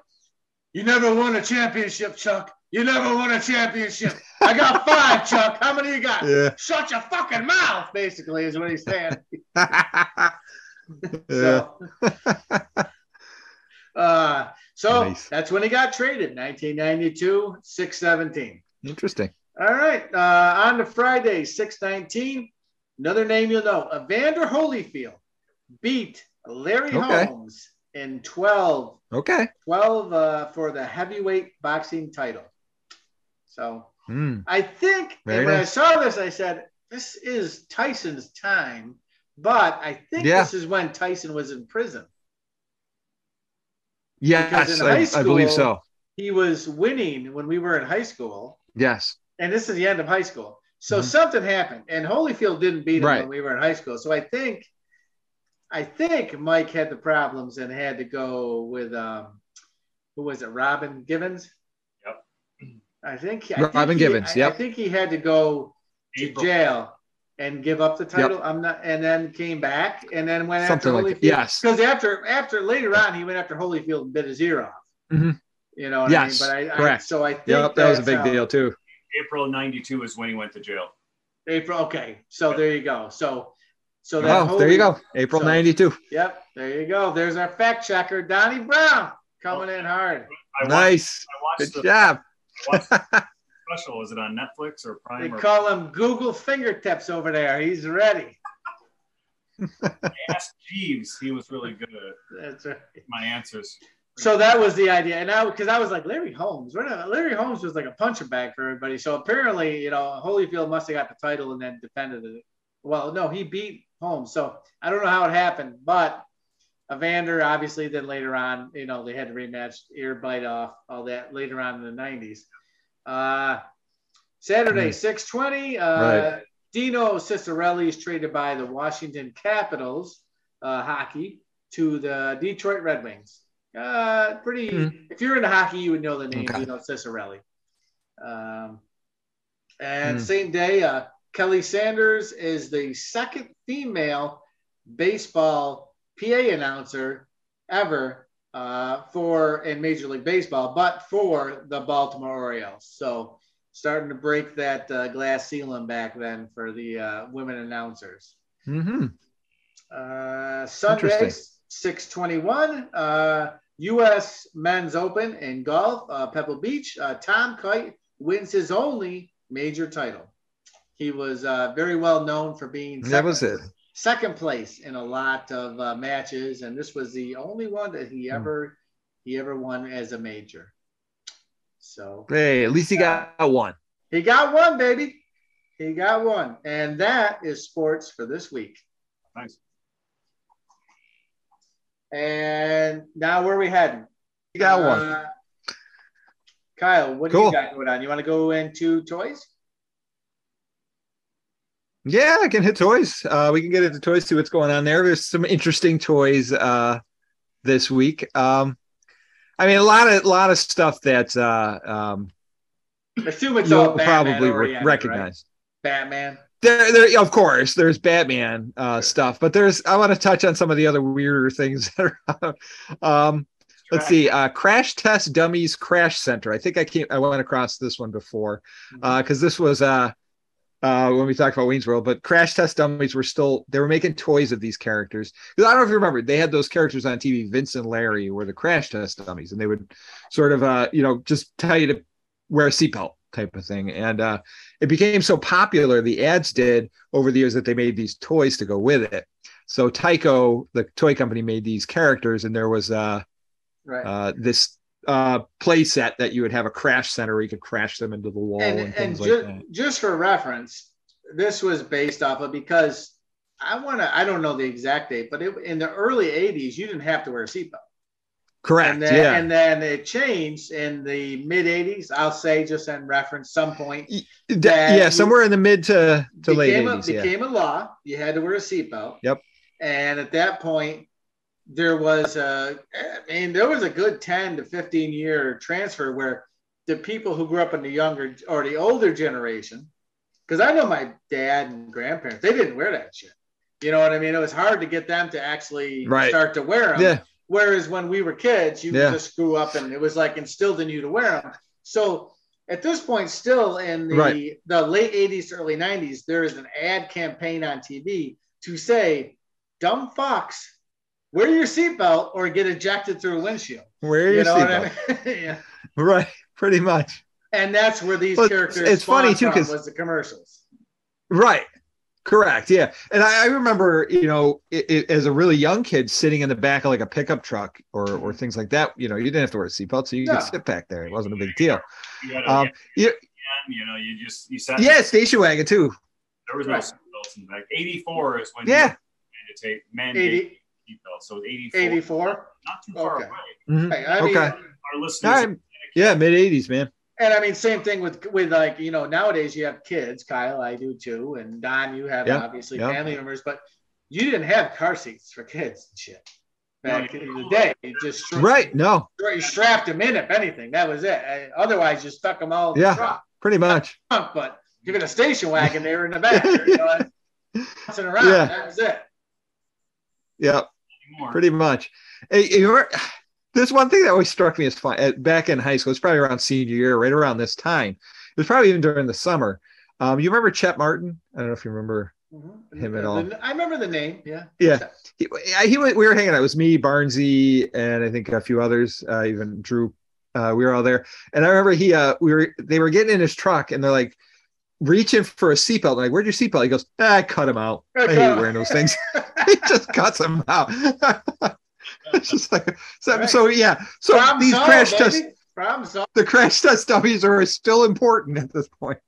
"You never won a championship, Chuck. You never won a championship. I got five, Chuck. How many you got? Yeah. Shut your fucking mouth," basically, is what he's saying. so. uh, So nice. That's when he got traded, nineteen ninety-two, six seventeen. Interesting. All right. Uh, on to Friday, six nineteen. Another name you'll know. Evander Holyfield beat Larry okay. Holmes in twelve. Okay. twelve uh, for the heavyweight boxing title. So mm. I think Very and when nice. I saw this, I said, this is Tyson's time. But I think yeah. this is when Tyson was in prison. Yes, I, school, I believe so. He was winning when we were in high school. Yes. And this is the end of high school. So mm-hmm. something happened, and Holyfield didn't beat him right. when we were in high school. So I think I think Mike had the problems and had to go with, um, who was it, Robin Givens? Yep. I think. I Robin think Givens, he, yep. I, I think he had to go April. to jail and give up the title. Yep. I'm not, and then came back, and then went Something after Holyfield. Like yes, because after after later on, he went after Holyfield and bit his ear off. Mm-hmm. You know, what yes, I mean? but I, correct. I, so I think yep, that was a big how, deal too. April ninety-two is when he went to jail. April, okay, so yep. there you go. So, so that oh, Holyfield, there you go. April so, ninety-two. Yep, there you go. There's our fact checker, Donnie Brown, coming oh, in hard. I watched, nice, I watched good the, job. I watched special? Is it on Netflix or Prime? They or... call him Google Fingertips over there. He's ready. Ask Jeeves. He was really good at That's right. my answers. So that was the idea. And I, because I was like, Larry Holmes. Not, Larry Holmes was like a punching bag for everybody. So apparently, you know, Holyfield must have got the title and then defended it. Well, no, he beat Holmes. So I don't know how it happened. But Evander, obviously, then later on, you know, they had to rematch, ear bite off, all that later on in the nineties. Uh, Saturday, six twenty, uh, right. Dino Ciccarelli is traded by the Washington Capitals uh, hockey to the Detroit Red Wings. Uh, pretty, mm-hmm. if you're into hockey, you would know the name okay. Dino Ciccarelli. Um, and mm-hmm. same day, uh, Kelly Sanders is the second female baseball P A announcer ever. Uh, for in Major League Baseball, but for the Baltimore Orioles. So starting to break that uh, glass ceiling back then for the uh, women announcers. Mm-hmm. Uh, Sunday, six twenty-one, uh, U S Men's Open in golf, uh, Pebble Beach. Uh, Tom Kite wins his only major title. He was uh, very well known for being second. That was it. Second place in a lot of uh, matches, and this was the only one that he ever he ever won as a major. So hey, at least he got uh, one. He got one, baby. He got one. And that is sports for this week. Nice. And now where are we heading? You got one. Uh, Kyle, what cool. do you got going on? You want to go into toys? Yeah, I can hit toys. Uh, we can get into toys, see what's going on there. There's some interesting toys uh, this week. Um, I mean, a lot of a lot of stuff that's uh, um, assume it's all probably re- recognized. Right? Batman. There, there, of course, there's Batman uh, sure. stuff, but there's. I want to touch on some of the other weirder things that are. um, let's see, uh, Crash Test Dummies Crash Center. I think I came, I went across this one before because uh, this was uh, uh, when we talked about Wayne's World. But Crash Test Dummies were still they were making toys of these characters. I don't know if you remember, they had those characters on T V. Vince and Larry were the Crash Test Dummies, and they would sort of uh, you know just tell you to wear a seatbelt type of thing. And uh, it became so popular, the ads did over the years, that they made these toys to go with it. So Tyco, the toy company, made these characters, and there was uh, right. uh, this uh, play set that you would have a crash center where you could crash them into the wall. And, and, things and ju- like that. Just for reference, this was based off of, because I want to, I don't know the exact date, but it, in the early eighties, you didn't have to wear a seatbelt. Correct. And then, yeah. and then it changed in the mid eighties. I'll say, just in reference, some point. That yeah, somewhere in the mid to, to late eighties. It became yeah. a law. You had to wear a seatbelt. Yep. And at that point, there was a, I mean, there was a good ten to fifteen year transfer where the people who grew up in the younger or the older generation, because I know my dad and grandparents, they didn't wear that shit. You know what I mean? It was hard to get them to actually right. start to wear them. Yeah. Whereas when we were kids, you yeah. just grew up and it was like instilled in you to wear them. So at this point, still in the, right. the late eighties, early nineties, there is an ad campaign on T V to say, dumb fox, wear your seatbelt or get ejected through a windshield. Wear your you know seatbelt. What I mean? yeah. Right, pretty much. And that's where these well, characters it's funny too, because was the commercials. Right. Correct. Yeah. And I, I remember, you know, it, it, as a really young kid sitting in the back of like a pickup truck or or things like that, you know, you didn't have to wear a seatbelt, so you no. could sit back there. It wasn't a big deal. You, had a um, you, you know, you just, you sat. Yeah, there. Station wagon too. There was no right. seatbelts in the back. eighty-four is when yeah. you mandated seatbelts. So eighty-four. eighty-four? Not too far okay. away. Mm-hmm. Hey, I mean, okay. Our listeners. I'm, yeah, mid-eighties, man. And I mean, same thing with, with like, you know, nowadays you have kids, Kyle, I do too. And Don, you have yep, obviously yep. family members, but you didn't have car seats for kids and shit back no, in the day. You just strapped, right. No, you strapped them in, if anything, that was it. I, otherwise you stuck them all in yeah, the truck. Pretty much. Trunk, but give it a station wagon. They were in the back. You know, bouncing around. Yeah. That was it. Yeah, pretty much. Hey, you're, This one thing that always struck me as fun back in high school, it's probably around senior year, right around this time. It was probably even during the summer. Um, you remember Chet Martin? I don't know if you remember mm-hmm. him at all. I remember the name. Yeah. Yeah. He, he, we were hanging out. It was me, Barnsey, and I think a few others, uh, even Drew. Uh, we were all there. And I remember he, uh, we were, they were getting in his truck and they're like, reaching for a seatbelt. Like, where'd your seatbelt? He goes, ah, I cut him out. I hate wearing those things. He just cuts them out. It's just like so, right. so yeah. So Problem these solved, crash test, the crash test dummies are still important at this point.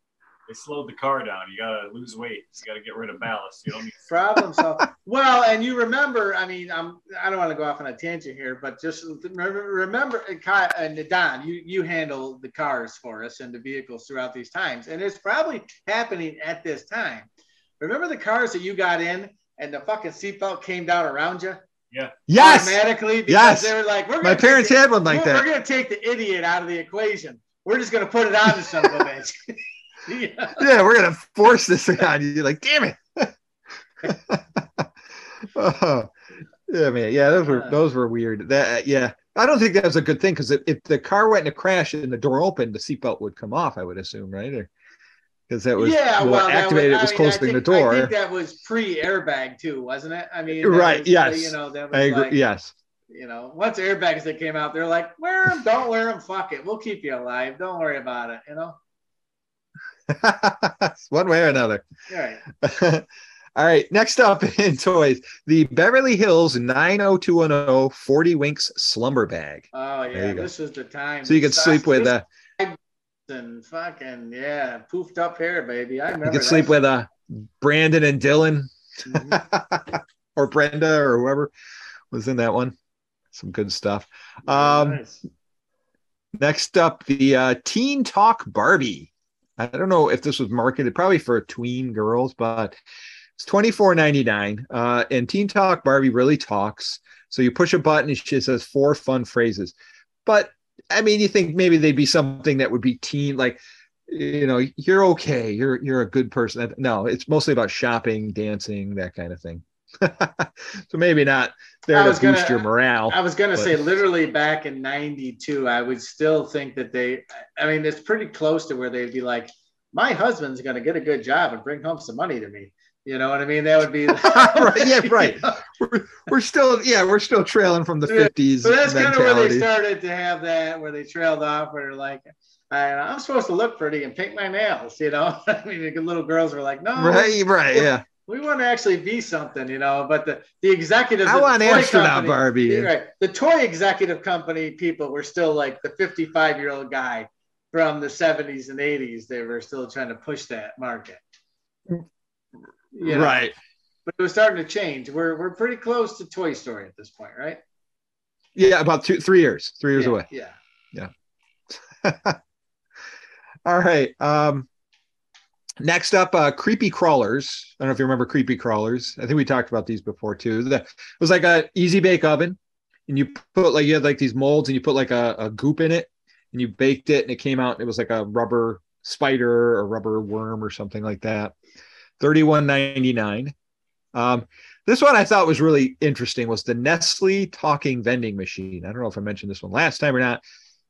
They slowed the car down. You gotta lose weight. You gotta get rid of ballast. You don't need problem solved. Well, and you remember, I mean, I'm I don't want to go off on a tangent here, but just remember, and Don, you you handle the cars for us and the vehicles throughout these times, and it's probably happening at this time. Remember the cars that you got in, and the fucking seatbelt came down around you. Yeah. Yes. Automatically, because yes. they were like, we're my parents the, had one like we're, that. We're gonna take the idiot out of the equation. We're just gonna put it on to some of the bitch. yeah. yeah, we're gonna force this thing on you. You're like, damn it. oh, yeah, man. Yeah, those were uh, those were weird. That yeah, I don't think that was a good thing because if, if the car went in a crash and the door opened, the seatbelt would come off. I would assume, right? Or, because that was yeah, well, well activated. Was, it was mean, closing think, the door. I think that was pre-airbag too, wasn't it? I mean, right? Was, yes. You know, that was I agree. Like, yes. You know, once airbags that came out, they're like, wear them, don't wear them, fuck it, we'll keep you alive, don't worry about it. You know, one way or another. All right. All right, next up in toys, the Beverly Hills nine oh two one oh forty Winks Slumber Bag. Oh, yeah, this is the time. So you can sleep with a... Uh, and fucking, yeah, poofed up hair, baby. I remember You can that. sleep with uh, Brandon and Dylan. Mm-hmm. Or Brenda or whoever was in that one. Some good stuff. Um, nice. Next up, the uh, Teen Talk Barbie. I don't know if this was marketed probably for tween girls, but... It's twenty-four ninety-nine, uh, and Teen Talk Barbie really talks. So you push a button and she says four fun phrases. But, I mean, you think maybe they'd be something that would be teen, like, you know, you're okay, you're you're a good person. No, it's mostly about shopping, dancing, that kind of thing. So maybe not there to gonna, boost your morale. I was going to say, literally back in ninety-two, I would still think that they, I mean, it's pretty close to where they'd be like, my husband's going to get a good job and bring home some money to me. You know what I mean? That would be right, yeah, right. You know? We're we're still yeah, we're still trailing from the fifties. So that's kind of where they started to have that, where they trailed off, where they're like, I, I'm supposed to look pretty and paint my nails, you know. I mean, the little girls were like, no, right, right, we, yeah. We want to actually be something, you know. But the the executives, I want astronaut Barbie. Right, the toy executive company people were still like the fifty-five year old guy from the seventies and eighties. They were still trying to push that market. You know, right, but it was starting to change. We're we're pretty close to Toy Story at this point, right? Yeah, about two, three years, three years yeah, away. Yeah, yeah. All right. Um, next up, uh, Creepy Crawlers. I don't know if you remember Creepy Crawlers. I think we talked about these before too. It was like an easy bake oven, and you put like you had like these molds, and you put like a, a goop in it, and you baked it, and it came out, and it was like a rubber spider or rubber worm or something like that. thirty-one ninety-nine. Um, this one I thought was really interesting was the Nestle Talking Vending Machine. I don't know if I mentioned this one last time or not.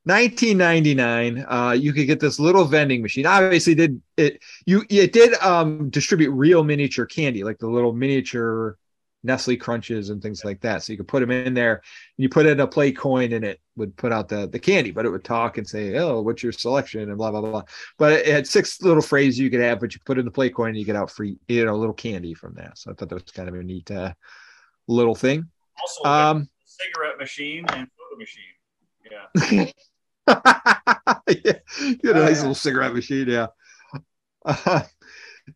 nineteen ninety-nine. Uh, you could get this little vending machine. Obviously, did it? You it did um, distribute real miniature candy, like the little miniature Nestle Crunches and things like that. So you could put them in there, and you put in a play coin, and it would put out the the candy. But it would talk and say, "Oh, what's your selection?" and blah blah blah. But it had six little phrases you could have, but you put in the play coin, and you get out free, you know, a little candy from that. So I thought that was kind of a neat uh, little thing. Also, um, cigarette machine and photo machine. Yeah, yeah. You had a nice little cigarette machine. Yeah. Uh,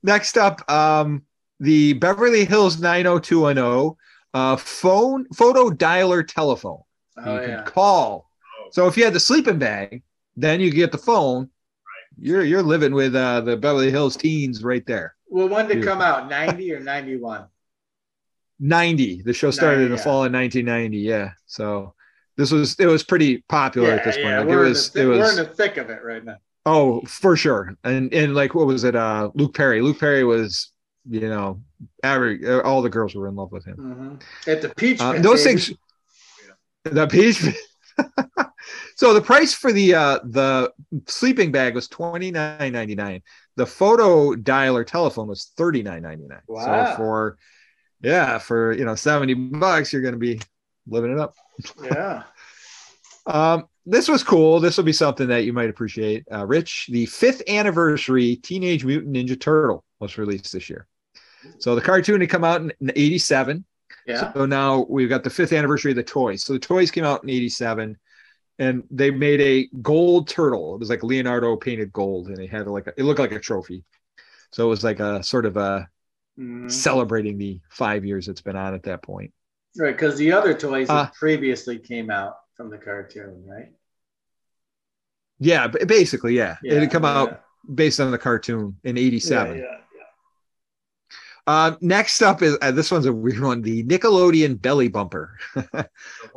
next up. Um, The Beverly Hills nine oh two one oh uh, phone photo dialer telephone. Oh, you can yeah. call. Oh. So if you had the sleeping bag, then you get the phone. Right. You're you're living with uh, the Beverly Hills teens right there. Well, when did it come out? ninety or ninety-one? ninety. The show started ninety, in the yeah. fall of nineteen ninety. Yeah. So this was it was pretty popular yeah, at this point. Yeah. Like we're it was, in the, it we're was, in the thick of it right now. Oh, for sure. And and like what was it? Uh, Luke Perry. Luke Perry was. You know, every all the girls were in love with him. Mm-hmm. At the peach, uh, pit, those baby. things. Yeah. The peach. So the price for the uh, the sleeping bag was twenty-nine ninety-nine. The photo dialer telephone was thirty-nine ninety-nine. Wow. So for yeah, for you know seventy bucks, you're going to be living it up. Yeah. um, this was cool. This will be something that you might appreciate, uh, Rich. The fifth anniversary Teenage Mutant Ninja Turtle was released this year. So the cartoon had come out in eighty-seven. Yeah. So now we've got the fifth anniversary of the toys. So the toys came out in eighty-seven, and they made a gold turtle. It was like Leonardo painted gold, and they had like a, it looked like a trophy. So it was like a sort of a mm. celebrating the five years it's been on at that point. Right, because the other toys uh, previously came out from the cartoon, right? Yeah, basically, yeah. yeah it had come yeah. out based on the cartoon in eighty-seven. Yeah. yeah. Uh, next up is uh, this one's a weird one, the Nickelodeon Belly Bumper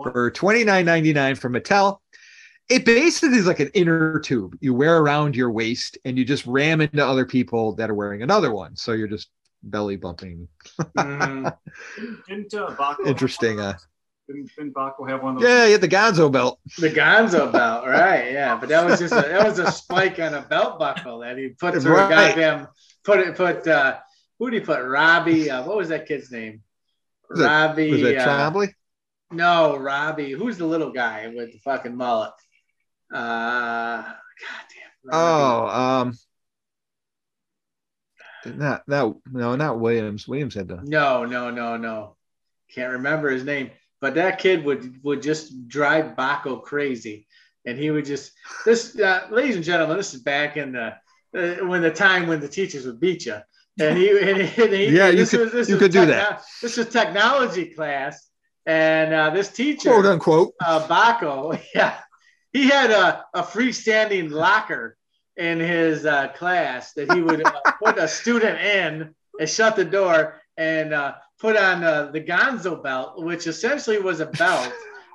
for twenty-nine ninety-nine from Mattel. It basically is like an inner tube you wear around your waist, and you just ram into other people that are wearing another one, so you're just belly bumping. mm. Didn't uh, Baco interesting? Uh, didn't, didn't Baco have one? Of those? Yeah, yeah, the Gonzo belt. The Gonzo belt, right? Yeah, but that was just a, that was a spike on a belt buckle that he put through right. a goddamn put it put. Uh, Who did he put? Robbie. Uh, what was that kid's name? Was Robbie. It, was it Trombley? Uh, no, Robbie. Who's the little guy with the fucking mullet? Uh, God damn. Robbie. Oh, um, Not not no, not Williams. Williams had the no, no, no, no. Can't remember his name. But that kid would would just drive Baco crazy, and he would just this. Uh, ladies and gentlemen, this is back in the uh, when the time when the teachers would beat you, and he and he, and he yeah, you this could was, this you was could techno- do that. This was technology class, and uh, this teacher, quote unquote, uh, Baco, yeah, he had a, a freestanding locker in his uh, class that he would uh, put a student in and shut the door and. Uh, put on uh, the Gonzo belt, which essentially was a belt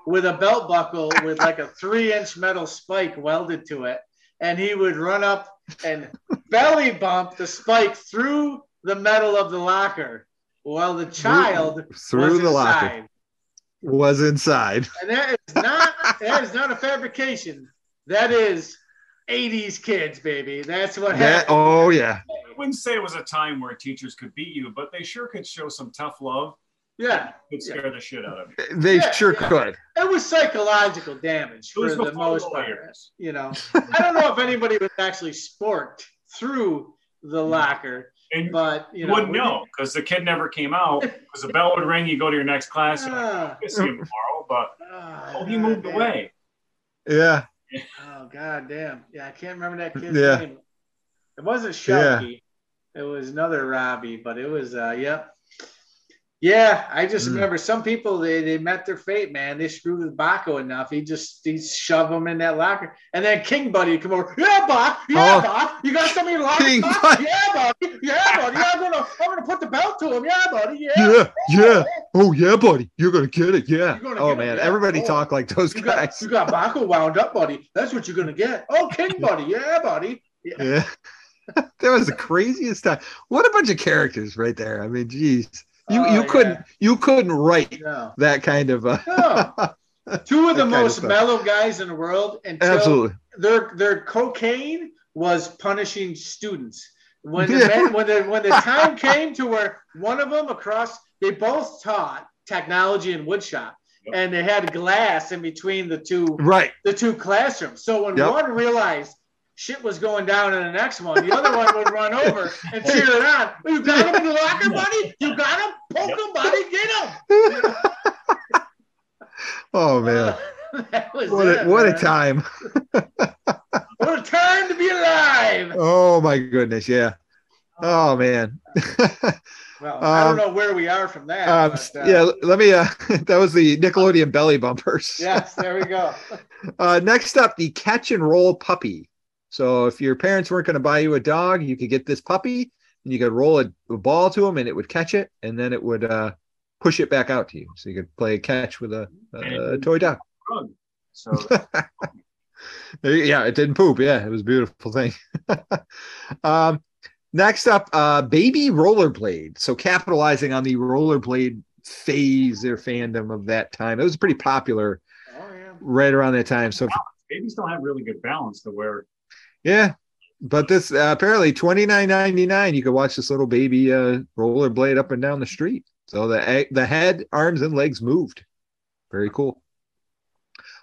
with a belt buckle with like a three inch metal spike welded to it. And he would run up and belly bump the spike through the metal of the locker while the child through, through was the inside. Locker was inside. And that is not, that is not a fabrication. That is eighties kids, baby. That's what that, happened. Oh yeah. I wouldn't say it was a time where teachers could beat you, but they sure could show some tough love. Yeah. Could scare yeah. the shit out of you. They yeah, sure yeah. could. It was psychological damage for the most part. You know, I don't know if anybody was actually sporked through the locker, and but you know, wouldn't know because the kid never came out. Because the bell would ring, you go to your next class, and uh, you see him tomorrow, but uh, oh, he moved damn. away. Yeah. Oh god damn. Yeah, I can't remember that kid's yeah. name. It wasn't Shelky. Yeah. It was another Robbie, but it was uh yeah. Yeah, I just mm. remember some people they, they met their fate, man. They screwed with Baco enough. He just he shoved them in that locker. And then King Buddy would come over. Yeah, Bob, yeah, oh. Bob. You got something in your locker? Yeah, buddy. Yeah, buddy. Yeah, I'm gonna I'm gonna put the belt to him. Yeah, buddy. Yeah. Yeah. yeah. Oh yeah, buddy. You're gonna get it. Yeah. Oh man, it, yeah. everybody oh. talk like those you guys. Got, you got Baco wound up, buddy. That's what you're gonna get. Oh, King Buddy, yeah, buddy. Yeah. yeah. That was the craziest time. What a bunch of characters right there. I mean, geez. You oh, you couldn't yeah. you couldn't write no. that kind of uh, no. two of the most mellow guys in the world until Absolutely. their their cocaine was punishing students. When the men, when the when the time came to where one of them across they both taught technology and woodshop yep. and they had glass in between the two right. the two classrooms. So when yep. one realized shit was going down in the next one, the other one would run over and cheer it on. You got him in the locker, buddy? You got him? Poke him, buddy. Get him. You know? Oh, man. Uh, that was what it, a, what man. a time. What a time to be alive. Oh, my goodness. Yeah. Oh, man. Well, I don't know where we are from that. Um, but, uh, yeah, let me uh, that was the Nickelodeon belly bumpers. Yes, there we go. Uh, next up, the catch and roll puppy. So if your parents weren't going to buy you a dog, you could get this puppy and you could roll a, a ball to him and it would catch it. And then it would uh, push it back out to you. So you could play a catch with a, a, a toy dog. So. Yeah, it didn't poop. Yeah, it was a beautiful thing. um, next up, uh, baby rollerblade. So capitalizing on the rollerblade phase or fandom of that time. It was pretty popular oh, yeah. right around that time. So babies don't have really good balance to where. Yeah, but this uh, apparently twenty-nine ninety-nine you could watch this little baby uh, rollerblade up and down the street. So the the head, arms, and legs moved. Very cool.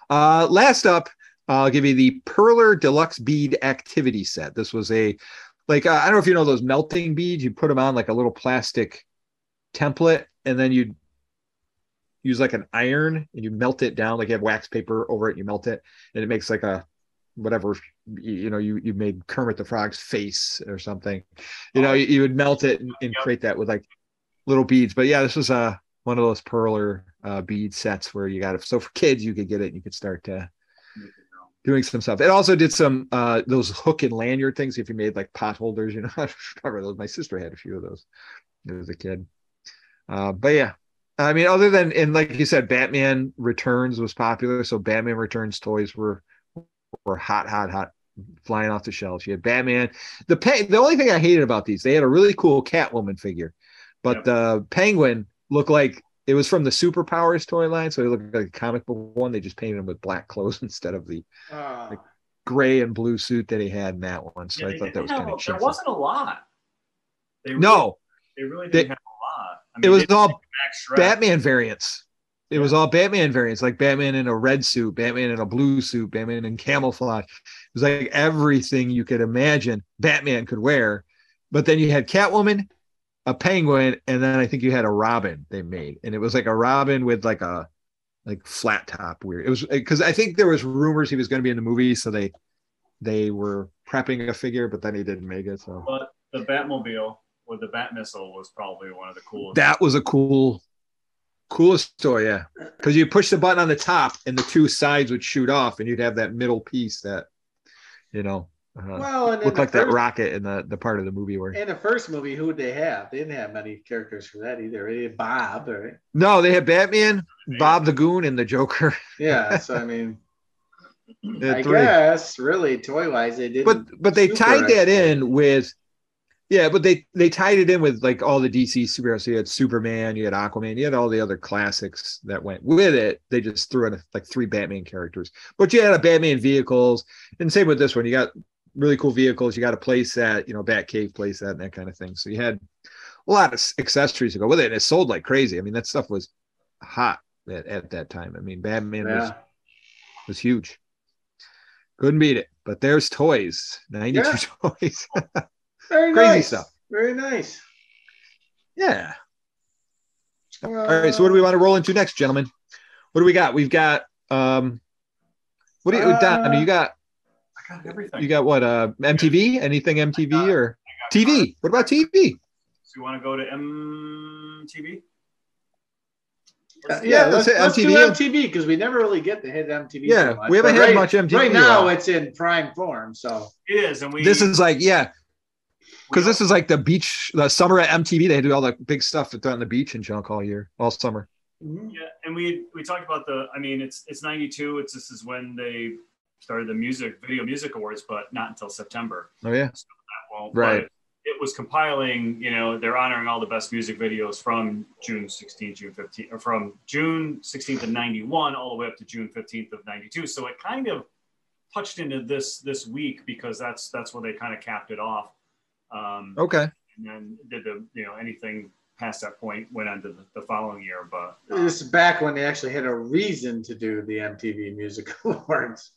Uh, last up, I'll give you the Perler Deluxe Bead Activity Set. This was a, like, uh, I don't know if you know those melting beads. You put them on like a little plastic template, and then you'd use like an iron, and you melt it down. Like you have wax paper over it, you melt it, and it makes like a, whatever, you know, you, you made Kermit the Frog's face or something, you know, you, you would melt it and, and create that with like little beads. But yeah, this was uh, one of those Perler uh, bead sets where you got it. So for kids, you could get it and you could start uh, doing some stuff. It also did some, uh, those hook and lanyard things. If you made like pot holders, you know, I remember those. My sister had a few of those as a kid. Uh, but yeah, I mean, other than, and like you said, Batman Returns was popular. So Batman Returns toys were, were hot, hot, hot, flying off the shelves. You had Batman. The pe- the only thing I hated about these, they had a really cool Catwoman figure, but yep. the Penguin looked like it was from the Superpowers toy line, so it looked like a comic book one. They just painted him with black clothes instead of the uh, like, gray and blue suit that he had in that one. So yeah, I thought that was kind of cheesy. There wasn't a lot. They really, no. They really didn't they, have a lot. I mean, it was all Batman variants. It was all Batman variants, like Batman in a red suit, Batman in a blue suit, Batman in camouflage. It was like everything you could imagine Batman could wear. But then you had Catwoman, a penguin, and then I think you had a robin they made. And it was like a robin with like a like flat top weird. It was because I think there was rumors he was going to be in the movie, so they they were prepping a figure, but then he didn't make it. So but the Batmobile with the Bat Missile was probably one of the coolest. That was a cool coolest toy, yeah. Because you push the button on the top and the two sides would shoot off and you'd have that middle piece that, you know, uh, well, and looked like first, that rocket in the, the part of the movie where in the first movie, who would they have? They didn't have many characters for that either. They had Bob, right? No, they had Batman, Bob the Goon, and the Joker. Yeah, so I mean I three. guess really toy wise they didn't but but they tied that in with Yeah, but they, they tied it in with like all the D C superheroes. So you had Superman, you had Aquaman, you had all the other classics that went with it. They just threw in like three Batman characters. But you had a Batman vehicles, and same with this one. You got really cool vehicles. You got a playset, you know, Batcave playset and that kind of thing. So you had a lot of accessories to go with it, and it sold like crazy. I mean, that stuff was hot at, at that time. I mean, Batman yeah. was was huge. Couldn't beat it. But there's toys, ninety-two yeah. toys. Very Crazy nice. stuff. Very nice. Yeah. Uh, All right. So what do we want to roll into next, gentlemen? What do we got? We've got um what do you uh, Don, I mean, you got I got everything. You got what? Uh M T V? Anything M T V got, or T V? Cars. What about T V? So you want to go to M T V? Let's, uh, yeah, yeah, let's, let's hit M T V. Let's do M T V because we never really get to hit M T V. Yeah, so much. we haven't but had right, much M T V. Right now it's in prime form, so it is, and we this is like, yeah. Because this is like the beach, the summer at M T V. They do all the big stuff on the beach and junk all year, all summer. Yeah, and we we talked about the. I mean, it's it's ninety-two. It's this is when they started the music video music awards, but not until September. Oh yeah, so that won't, right. But it was compiling. You know, they're honoring all the best music videos from June sixteenth, June fifteenth, or from June sixteenth of ninety-one all the way up to June fifteenth of ninety-two. So it kind of touched into this this week because that's that's where they kind of capped it off. Um, okay. And then did the you know anything past that point went on to the, the following year, but um, this is back when they actually had a reason to do the M T V Music Awards.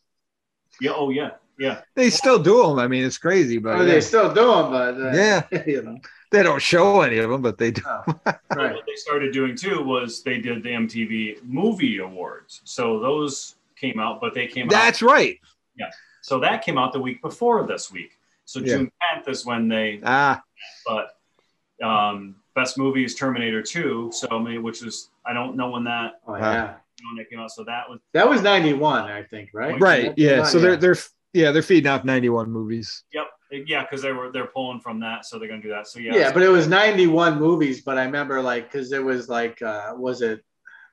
Yeah. Oh yeah. Yeah. They still do them. I mean, it's crazy, but oh, they yeah. still do them. But uh, yeah, you know, they don't show any of them, but they do. Oh, right. Well, what they started doing too was they did the M T V Movie Awards. So those came out, but they came. That's out. right. Yeah. So that came out the week before this week. So June yeah. tenth is when they, ah. but um, best movie is Terminator two. So I mean, which is I don't know when that, oh, yeah. when that came out. So that was that was ninety-one, I think, right? Right. Yeah. So they're they're yeah they're feeding off ninety-one movies. Yep. Yeah, because they were they're pulling from that, so they're gonna do that. So yeah. Yeah, but it was ninety-one movies. But I remember like because it was like uh, was it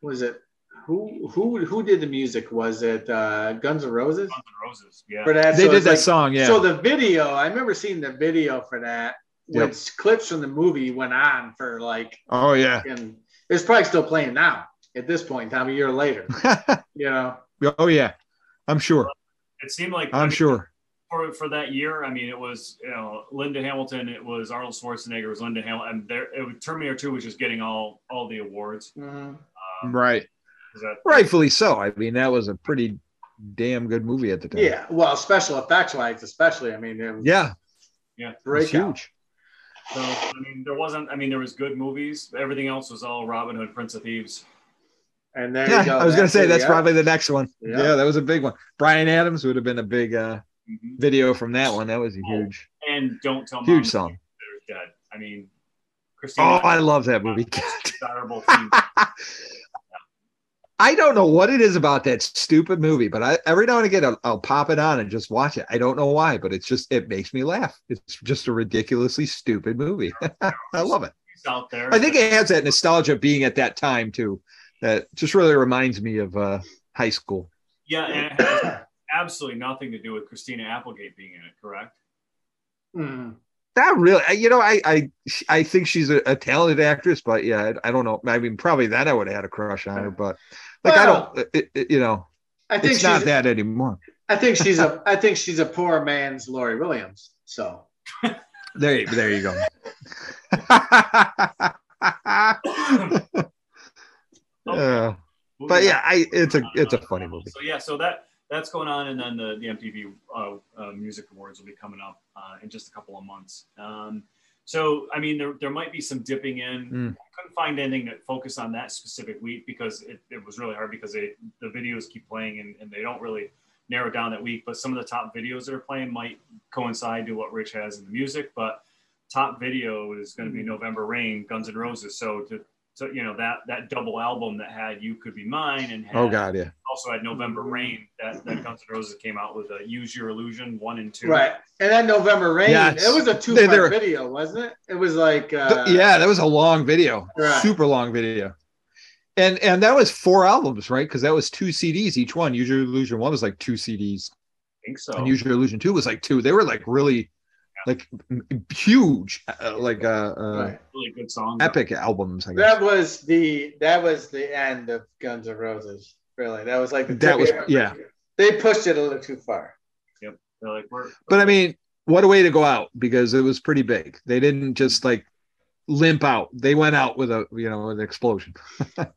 was it. Who who who did the music? Was it uh, Guns N' Roses? Guns N' Roses, yeah. For that, they so did that like, song, yeah. So the video, I remember seeing the video for that, yep. which clips from the movie went on for like. Oh yeah. And it's probably still playing now at this point in time, a year later. You know. Oh yeah, I'm sure. It seemed like I'm I mean, sure for for that year. I mean, it was you know Linda Hamilton, it was Arnold Schwarzenegger, it was Linda Hamilton. There, it was Terminator two was just getting all all the awards. Mm-hmm. um, right. That, rightfully so. I mean, that was a pretty damn good movie at the time. Yeah, well, special effects wise, especially. I mean, it was, yeah, yeah, it's huge. So, I mean, there wasn't. I mean, there was good movies. Everything else was all Robin Hood, Prince of Thieves. And there yeah, you go. I was going to say that's yeah. probably the next one. Yeah. yeah, that was a big one. Bryan Adams would have been a big uh, mm-hmm. video from that one. That was a huge. Oh, and don't tell huge Mom song. Dead. I mean, Christine. Oh, I love that movie. Terrible. I don't know what it is about that stupid movie, but I, every now and again, I'll, I'll pop it on and just watch it. I don't know why, but it's just, it makes me laugh. It's just a ridiculously stupid movie. I love it. Out there. I think it has that nostalgia being at that time too. That just really reminds me of uh, high school. Yeah. And it has absolutely nothing to do with Christina Applegate being in it, correct? Mm. Not really. You know, I I, I think she's a, a talented actress, but yeah, I, I don't know. I mean, probably that I would have had a crush on her, but like well, I don't, it, it, you know, I think it's not that anymore. I think she's a I think she's a poor man's Laurie Williams. So there you there you go. uh, but yeah, I it's a it's a funny movie. So yeah, so that. That's going on, and then the, the M T V uh, uh, Music Awards will be coming up uh, in just a couple of months. Um, So, I mean, there, there might be some dipping in. Mm. I couldn't find anything that focused on that specific week because it, it was really hard because they, the videos keep playing and, and they don't really narrow down that week. But some of the top videos that are playing might coincide to what Rich has in the music. But top video is going to be mm. November Rain, Guns N' Roses. So, to, so you know, that that double album that had You Could Be Mine and had, oh God, yeah. also had November Rain that, that Guns N' Roses came out with, a Use Your Illusion one and two. Right. And that November Rain, yeah, it was a two-part video, wasn't it? It was like uh, yeah, that was a long video. Right. Super long video. And and that was four albums, right? Because that was two C Ds each one. Use Your Illusion one was like two C Ds. I think so. And Use Your Illusion two was like two. They were like really like huge, uh, like uh, uh really good song, epic though. Albums. I guess. That was the that was the end of Guns N' Roses. Really, that was like the that was yeah. They pushed it a little too far. Yep. They're like, we're, we're, but I mean, what a way to go out because it was pretty big. They didn't just like limp out. They went out with a you know an explosion.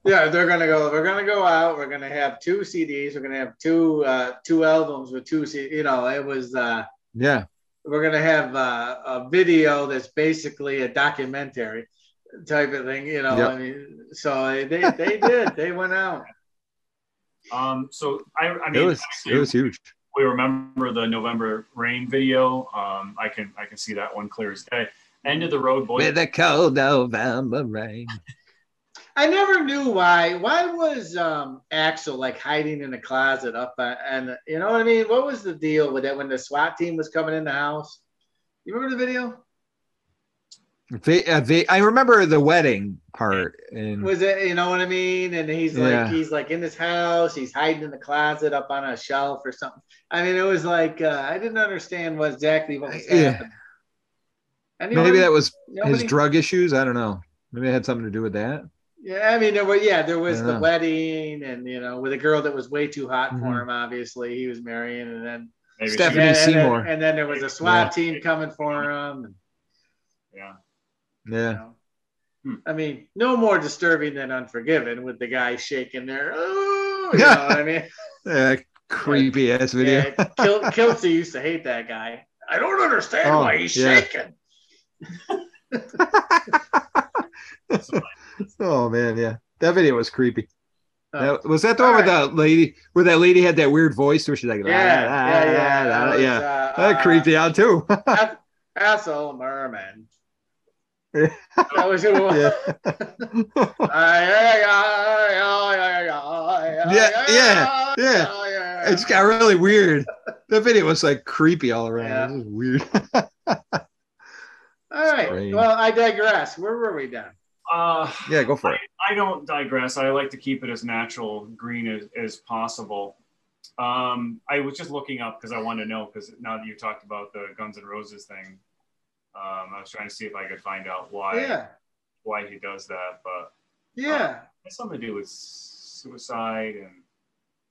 Yeah, they're gonna go. We're gonna go out. We're gonna have two C Ds. We're gonna have two uh two albums with two C. You know, it was uh yeah. We're going to have a, a video that's basically a documentary type of thing, you know. Yep. I mean, so they, they did. They went out. Um, so, I, I mean, it was, it was huge. We remember the November Rain video. Um, I can I can see that one clear as day. End of the Road, boys. With a cold November rain. I never knew why. Why was um, Axl like hiding in a closet up uh, and you know what I mean? What was the deal with that when the SWAT team was coming in the house? You remember the video? They, uh, they, I remember the wedding part. And was it, you know what I mean? And he's like, yeah. he's like in this house. He's hiding in the closet up on a shelf or something. I mean, it was like uh, I didn't understand what exactly what was yeah. happening. Anyone, Maybe that was nobody, his drug issues. I don't know. Maybe it had something to do with that. Yeah, I mean, there were, yeah, there was yeah. the wedding and, you know, with a girl that was way too hot mm-hmm. for him, obviously. He was marrying and then Maybe Stephanie and, Seymour. And then, and then there was a SWAT yeah. team coming for him. And, yeah. Yeah. You know, hmm. I mean, no more disturbing than Unforgiven with the guy shaking there. Oh, you know what I mean? Yeah, creepy ass video. Yeah, Kil- Kiltzy used to hate that guy. I don't understand oh, why he's yeah. shaking. Oh man, yeah, that video was creepy. Oh. That, was that the All one with right. that lady where that lady had that weird voice where she's like, yeah, yeah, yeah, that, was, yeah. Uh, that creeped uh, me out too. That's Axl Merman. That was who it was. Yeah, yeah, yeah. It just got really weird. That video was like creepy all around. Yeah. It was weird. All right. Strange. Well, I digress. Where were we then? Uh, yeah, go for I, it. I don't digress. I like to keep it as natural green as, as possible. Um, I was just looking up because I wanted to know, because now that you talked about the Guns N' Roses thing, um, I was trying to see if I could find out why yeah. why he does that. But yeah, uh, it had something to do with suicide and.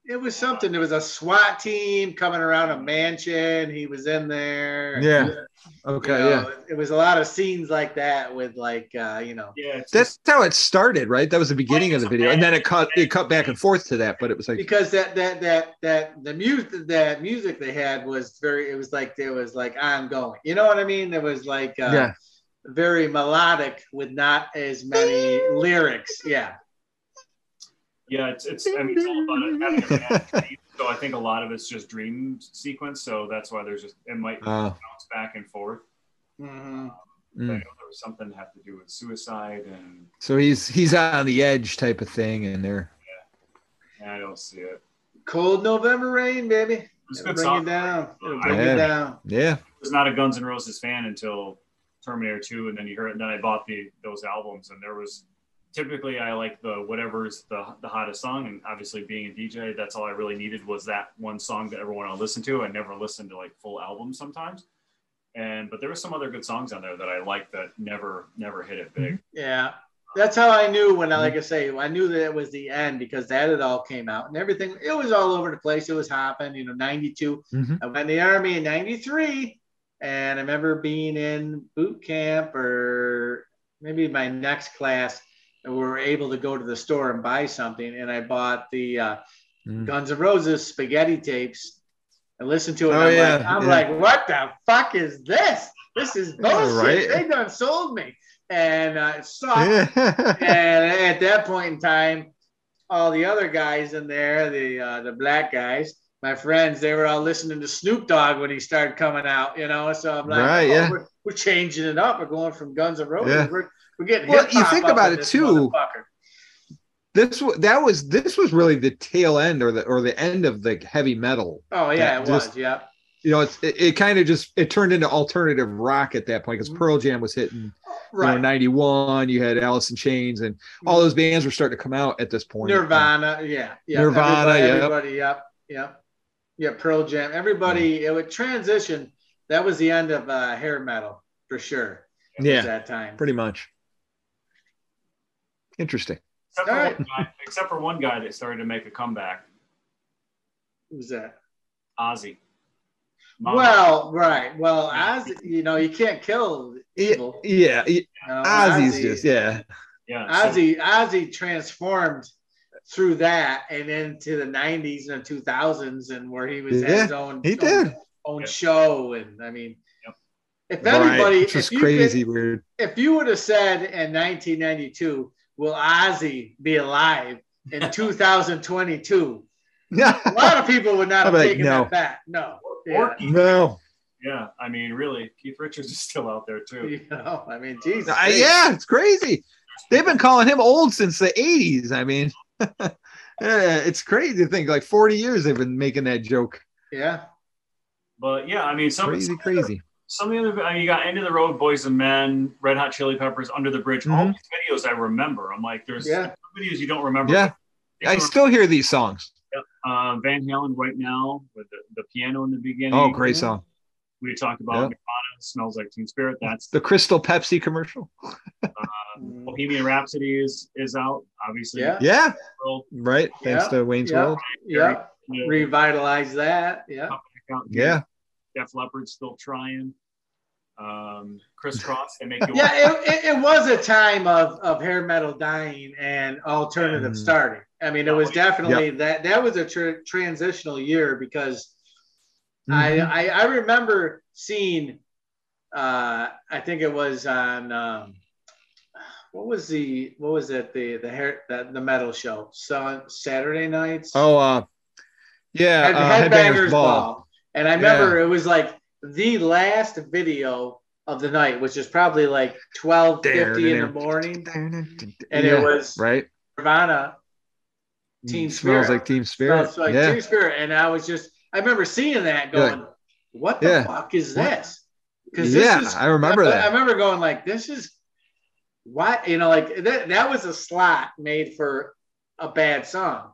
It was something. There was a SWAT team coming around a mansion. He was in there. Yeah. And, okay. You know, yeah. It was a lot of scenes like that with like, uh, you know. Yeah. That's just, how it started, right? That was the beginning of the video, and then it cut it cut back and forth to that, but it was like because that that that that the music that music they had was very. It was like there was like ongoing. You know what I mean? There was like uh, yeah. very melodic with not as many lyrics. Yeah. Yeah, it's, it's, I mean, it's all about it. Having a so I think a lot of it's just dream sequence. So that's why there's just, it might uh, bounce back and forth. Mm-hmm. Um, mm. I know there was something to have to do with suicide. And so he's, he's on the edge type of thing in there. Yeah. yeah I don't see it. Cold November rain, baby. It'll bring song. It down. It'll bring yeah. it down. Yeah. I was not a Guns N' Roses fan until Terminator two. And then you heard it. And then I bought the, those albums and there was, typically, I like the whatever's the the hottest song, and obviously being a D J, that's all I really needed was that one song that everyone will listen to. I never listened to like full albums sometimes, and but there were some other good songs on there that I liked that never never hit it big. Yeah, that's how I knew when I like I say I knew that it was the end because that it all came out and everything. It was all over the place. It was hopping, you know. ninety-two, mm-hmm. I went in the Army in ninety-three, and I remember being in boot camp or maybe my next class. And we were able to go to the store and buy something. And I bought the uh, mm. Guns N' Roses spaghetti tapes and listened to it. Oh, and I'm, yeah, like, I'm yeah. like, what the fuck is this? This is bullshit. Right. They done sold me. And uh, it sucked. And at that point in time, all the other guys in there, the uh, the black guys, my friends, they were all listening to Snoop Dogg when he started coming out, you know? So I'm like, right, oh, yeah. we're, we're changing it up. We're going from Guns N' Roses. Yeah. We're, we're getting well, hip-hop. You think about it, too. This that was this was really the tail end or the or the end of the heavy metal. Oh yeah, it just, was. Yeah, you know, it's, it, it kind of just it turned into alternative rock at that point because Pearl Jam was hitting, right. you know, ninety-one. You had Alice in Chains and all those bands were starting to come out at this point. Nirvana, um, yeah, yeah, Nirvana, everybody, yeah, yep, yep, yeah, Pearl Jam. Everybody, yeah. It would transition. That was the end of uh, hair metal for sure. Yeah, at that time, pretty much. Interesting. Except for, right. one guy, except for one guy that started to make a comeback. Who's that? Ozzy. Mama. Well, right. Well, Ozzy, you know, you can't kill evil. Yeah. yeah. Um, Ozzy's Ozzy, just, yeah. yeah Ozzy, so. Ozzy transformed through that and into the nineties and the two thousands and where he was yeah, at his own, he did. own, own yeah. show. And I mean, yep. if anybody, right. if, you crazy, could, weird. if you would have said in nineteen ninety-two, will Ozzy be alive in two thousand twenty-two? A lot of people would not have like, taken no. that back. No. Yeah. No. Yeah. I mean, really, Keith Richards is still out there, too. You know, I mean, Jesus. I, yeah, it's crazy. They've been calling him old since the eighties. I mean, it's crazy to think like forty years they've been making that joke. Yeah. But, yeah, I mean, some crazy, some crazy. Other, Some of the other, I mean, you got End of the Road, Boys and Men, Red Hot Chili Peppers, Under the Bridge. Mm-hmm. All these videos I remember. I'm like, there's yeah. videos you don't remember. Yeah, I remember. Still hear these songs. Yep. Uh, Van Halen, Right Now, with the, the piano in the beginning. Oh, great song. We talked about yep. Nirvana, Smells Like Teen Spirit. That's the Crystal Pepsi commercial. uh, Bohemian Rhapsody is is out, obviously. Yeah. yeah. Right. Thanks yep. to Wayne's yep. World. Yeah. Yep. Revitalize that. Yeah. Yeah. Def Leppard's still trying. Um, Chris Cross, they make you yeah, it, it, it was a time of, of hair metal dying and alternative mm. starting. I mean, it was definitely yep. that that was a tr- transitional year because mm-hmm. I, I I remember seeing uh, I think it was on um, what was the what was it the the hair the, the metal show so Saturday nights oh uh, yeah Head, uh, Headbangers, Headbangers Ball. Ball. And I remember yeah. it was like the last video of the night, which is probably like twelve fifty in the morning. And yeah, it was right. Nirvana, Teen Spirit. Smells Like Teen Spirit. Smells Like yeah. Teen Spirit. And I was just, I remember seeing that going, like, what the yeah. fuck is what? this? Because yeah, is, I remember I, that. I remember going like, this is, what? You know, like that, that was a slot made for a bad song.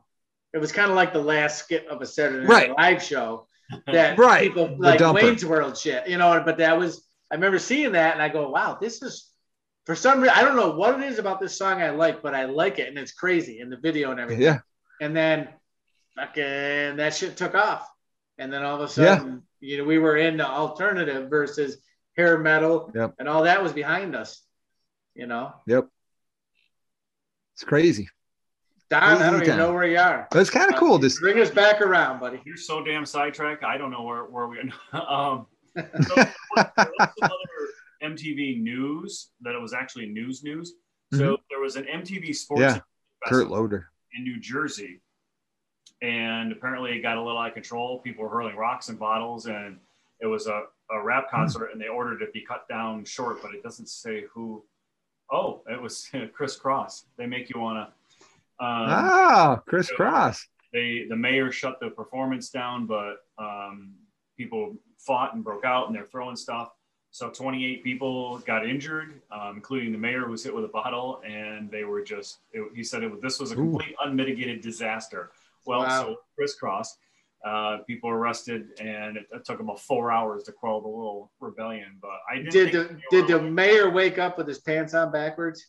It was kind of like the last skip of a Saturday Night right. Live show. That right. people like Wayne's World shit, you know, but that was, I remember seeing that and I go, wow, this is for some reason, I don't know what it is about this song I like, but I like it and it's crazy in the video and everything. Yeah. And then fucking that shit took off. And then all of a sudden, yeah. you know, we were into alternative versus hair metal yep. and all that was behind us, you know? Yep. It's crazy. Don, Easy I don't even down. know where you are. That's kind of cool. Uh, just bring us back around, buddy. You're so damn sidetracked. I don't know where, where we are. um, so, there was some other M T V news that it was actually news news. So mm-hmm. there was an M T V Sports yeah. Kurt Loder in New Jersey, and apparently it got a little out of control. People were hurling rocks and bottles, and it was a, a rap concert, mm-hmm. and they ordered it to be cut down short, but it doesn't say who. Oh, it was Chris Cross. They make you want to. Um, ah, Chris so Cross. They the mayor shut the performance down, but um, people fought and broke out, and they're throwing stuff. So twenty-eight people got injured, um, including the mayor who was hit with a bottle, and they were just. It, he said it was this was a complete Ooh. unmitigated disaster. Well, wow. so Chris Cross, uh, people arrested, and it, it took them about four hours to quell the little rebellion. But I didn't did the did the mayor out. wake up with his pants on backwards?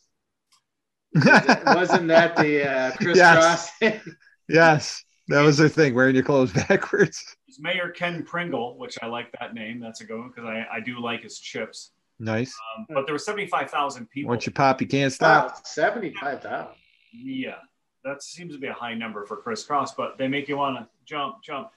Wasn't that the uh, Chris Cross? Yes. yes, that was the thing, wearing your clothes backwards. It's Mayor Ken Pringle, which I like that name. That's a good one because I, I do like his chips. Nice. Um, but there were seventy-five thousand people. Once you pop, you can't stop. Wow, seventy-five thousand. Yeah, that seems to be a high number for Chris Cross, but they make you want to jump, jump.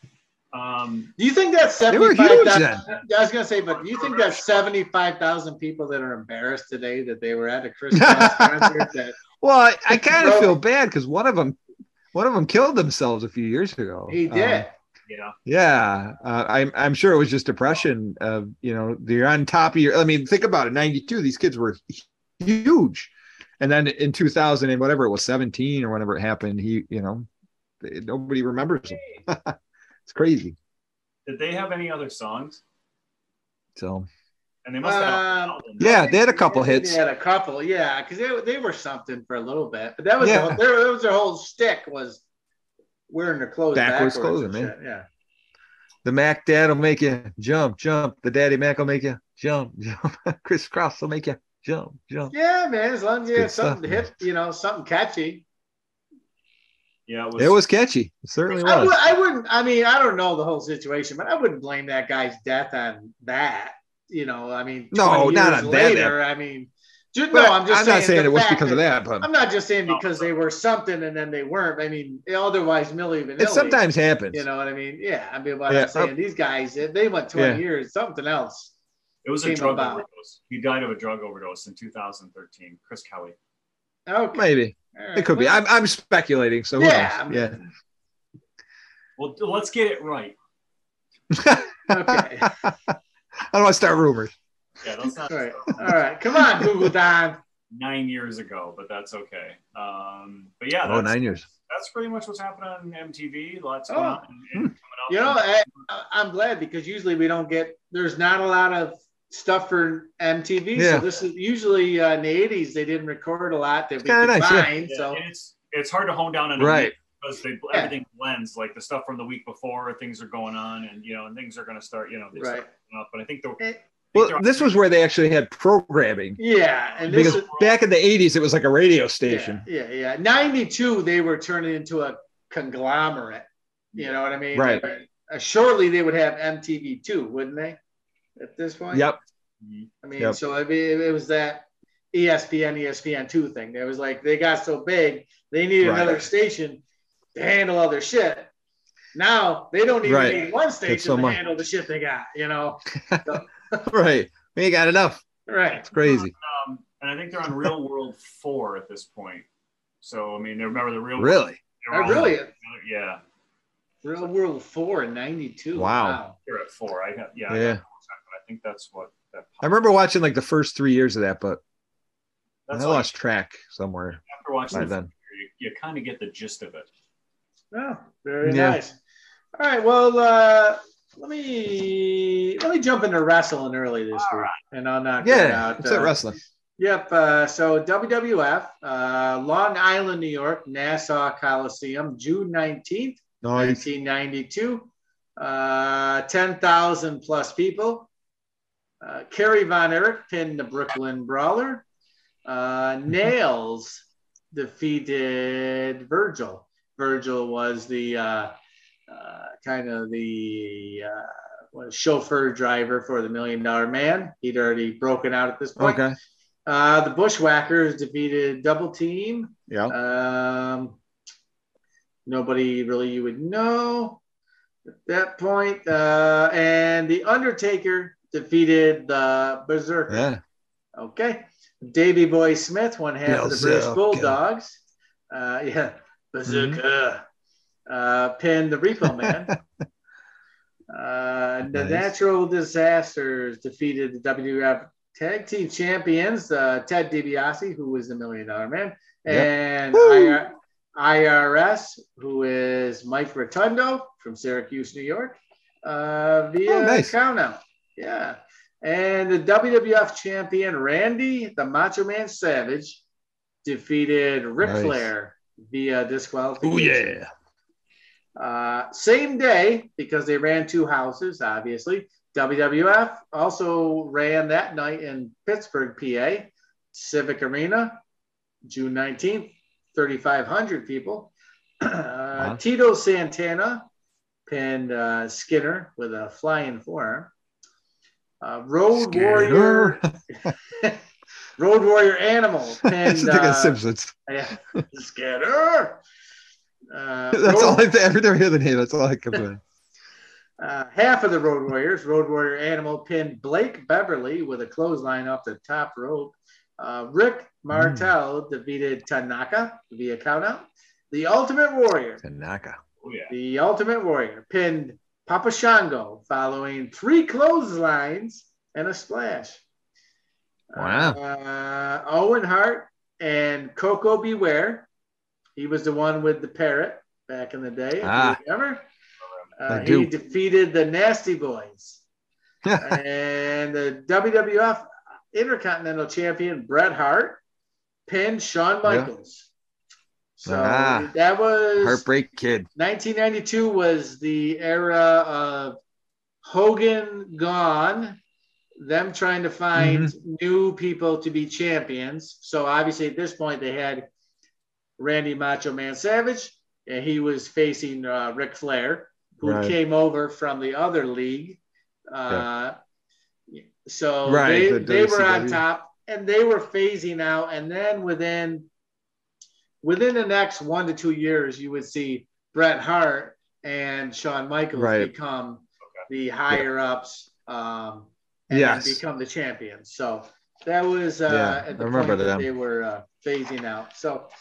Um, do you think that's seventy-five thousand? I was gonna say, but do you think that seventy-five thousand people that are embarrassed today that they were at a Christmas concert? That well, I, I kind of feel bad because one of them, one of them killed themselves a few years ago. He did. Um, yeah. Yeah. Uh, I'm I'm sure it was just depression. Of you know, they're on top of your. I mean, think about it. ninety-two, these kids were huge, and then in two thousand and whatever it was, seventeen or whenever it happened, he, you know, nobody remembers him. It's crazy. Did they have any other songs? So, and they must have. Um, yeah, they had a couple they hits. They had a couple, yeah, because they, they were something for a little bit. But that was yeah. the, that was their whole shtick was wearing their clothes backwards. backwards clothing, man. Shit. Yeah. The Mac Dad will make you jump, jump. The Daddy Mac will make you jump, jump. Chris Cross will make you jump, jump. Yeah, man. As long as you have something hip, you know, something catchy. Yeah, it was, it was catchy. It certainly was. I, would, I wouldn't. I mean, I don't know the whole situation, but I wouldn't blame that guy's death on that. You know, I mean, no, not on later, that. I mean, just, no, I'm just. I'm saying not saying it was because that, of that, but I'm not just saying because no. they were something and then they weren't. I mean, otherwise, Milli Vanilli. It sometimes happens. You know what I mean? Yeah, I mean, what yeah, I'm saying, I'm, these guys, they went twenty yeah. years. Something else. It was a drug about. overdose. He died of a drug overdose in two thousand thirteen. Chris Kelly. Okay. Maybe. Right. It could be. I'm I'm speculating. So yeah, yeah. Well, let's get it right. Okay. I don't want to start rumors. Yeah, that's not all right. All right, come on, Google Don. Nine years ago, but that's okay. Um, but yeah, that's, oh, nine years. That's pretty much what's happening on M T V. Lots oh. going on. And, and coming you know, I, I'm glad because usually we don't get. There's not a lot of stuff for M T V, yeah. so this is usually uh, in the eighties they didn't record a lot that we could nice, find. Yeah. So and it's it's hard to hone down on right because they, yeah. everything blends, like the stuff from the week before, things are going on, and you know, and things are going to start, you know, they right. start up. But I think the it, well, this was where they actually had programming. Yeah, and because is, back in the eighties it was like a radio station. Yeah, yeah. yeah. ninety-two they were turning into a conglomerate. You know what I mean? Right. Were, uh, shortly they would have M T V two, wouldn't they? At this point, yep. I mean, yep. so I mean, it was that E S P N, E S P N two thing. It was like they got so big, they needed right. another station to handle all their shit. Now they don't even right. need one station so to much. handle the shit they got. You know, so. right? We ain't got enough. Right? It's crazy. Um, and I think they're on Real World Four at this point. So I mean, remember the Real really, World, really, on, yeah. Real World Four in ninety-two. Wow. You're wow. at four. I have yeah. yeah. I I think that's what that I remember watching like the first three years of that, but that's I like, lost track somewhere. After watching the then. Year, you, you kind of get the gist of it. Oh, very yeah. nice. All right, well, uh, let me let me jump into wrestling early this All week, right. and I'll knock yeah, it out. What's uh, that wrestling? Yep. Uh, so W W F, uh, Long Island, New York, Nassau Coliseum, June nineteenth, nice. nineteen ninety-two. Uh, ten thousand plus people. Uh, Kerry Von Erich pinned the Brooklyn Brawler. Uh, Nails defeated Virgil. Virgil was the uh, uh, kind of the uh, chauffeur driver for the Million Dollar Man. He'd already broken out at this point. Okay. Uh, the Bushwhackers defeated Double Team. Yeah. Um, nobody really you would know at that point. Uh, and the Undertaker defeated the uh, Berserker. Yeah. Okay. Davey Boy Smith, one half Bells of the British Bulldogs. Uh, yeah. Berserker. Mm-hmm. Uh, pinned the Repo Man. uh, nice. The Natural Disasters defeated the W W F Tag Team Champions, uh, Ted DiBiase, who was the Million Dollar Man, and yep. I R S, who is Mike Rotundo from Syracuse, New York, uh, via oh, nice. countout. Yeah, and the W W F champion Randy the Macho Man Savage defeated Ric nice. Flair via disqualification. Oh yeah. Uh, same day because they ran two houses. Obviously, W W F also ran that night in Pittsburgh, P A, Civic Arena, June nineteenth, thirty-five hundred people. Uh, wow. Tito Santana pinned uh, Skinner with a flying forearm. Uh, Road Skinner. Warrior, Road Warrior Animal, and like uh, Simpsons. Yeah, Skinner. Uh, that's Road, all I every time I hear the name. That's all I can do. Uh, half of the Road Warriors, Road Warrior Animal, pinned Blake Beverly with a clothesline off the top rope. Uh, Rick Martel mm. defeated Tanaka via countout. The Ultimate Warrior. Tanaka. Oh, yeah. The Ultimate Warrior pinned Papa Shango following three clotheslines and a splash. Wow. Uh, Owen Hart and Coco Beware. He was the one with the parrot back in the day. Ah. If you remember? Uh, he do. defeated the Nasty Boys. And the W W F Intercontinental Champion Bret Hart pinned Shawn Michaels. Yeah. So ah, that was Heartbreak Kid. nineteen ninety-two was the era of Hogan gone, them trying to find mm-hmm. new people to be champions. So obviously at this point they had Randy Macho Man Savage, and he was facing uh, Ric Flair, who right. came over from the other league. Uh, yeah. So right, they, the they were on top, and they were phasing out. And then within within the next one to two years, you would see Bret Hart and Shawn Michaels right. become the higher-ups um, and yes. become the champions. So that was uh, yeah, at the point that them. they were uh, phasing out. So –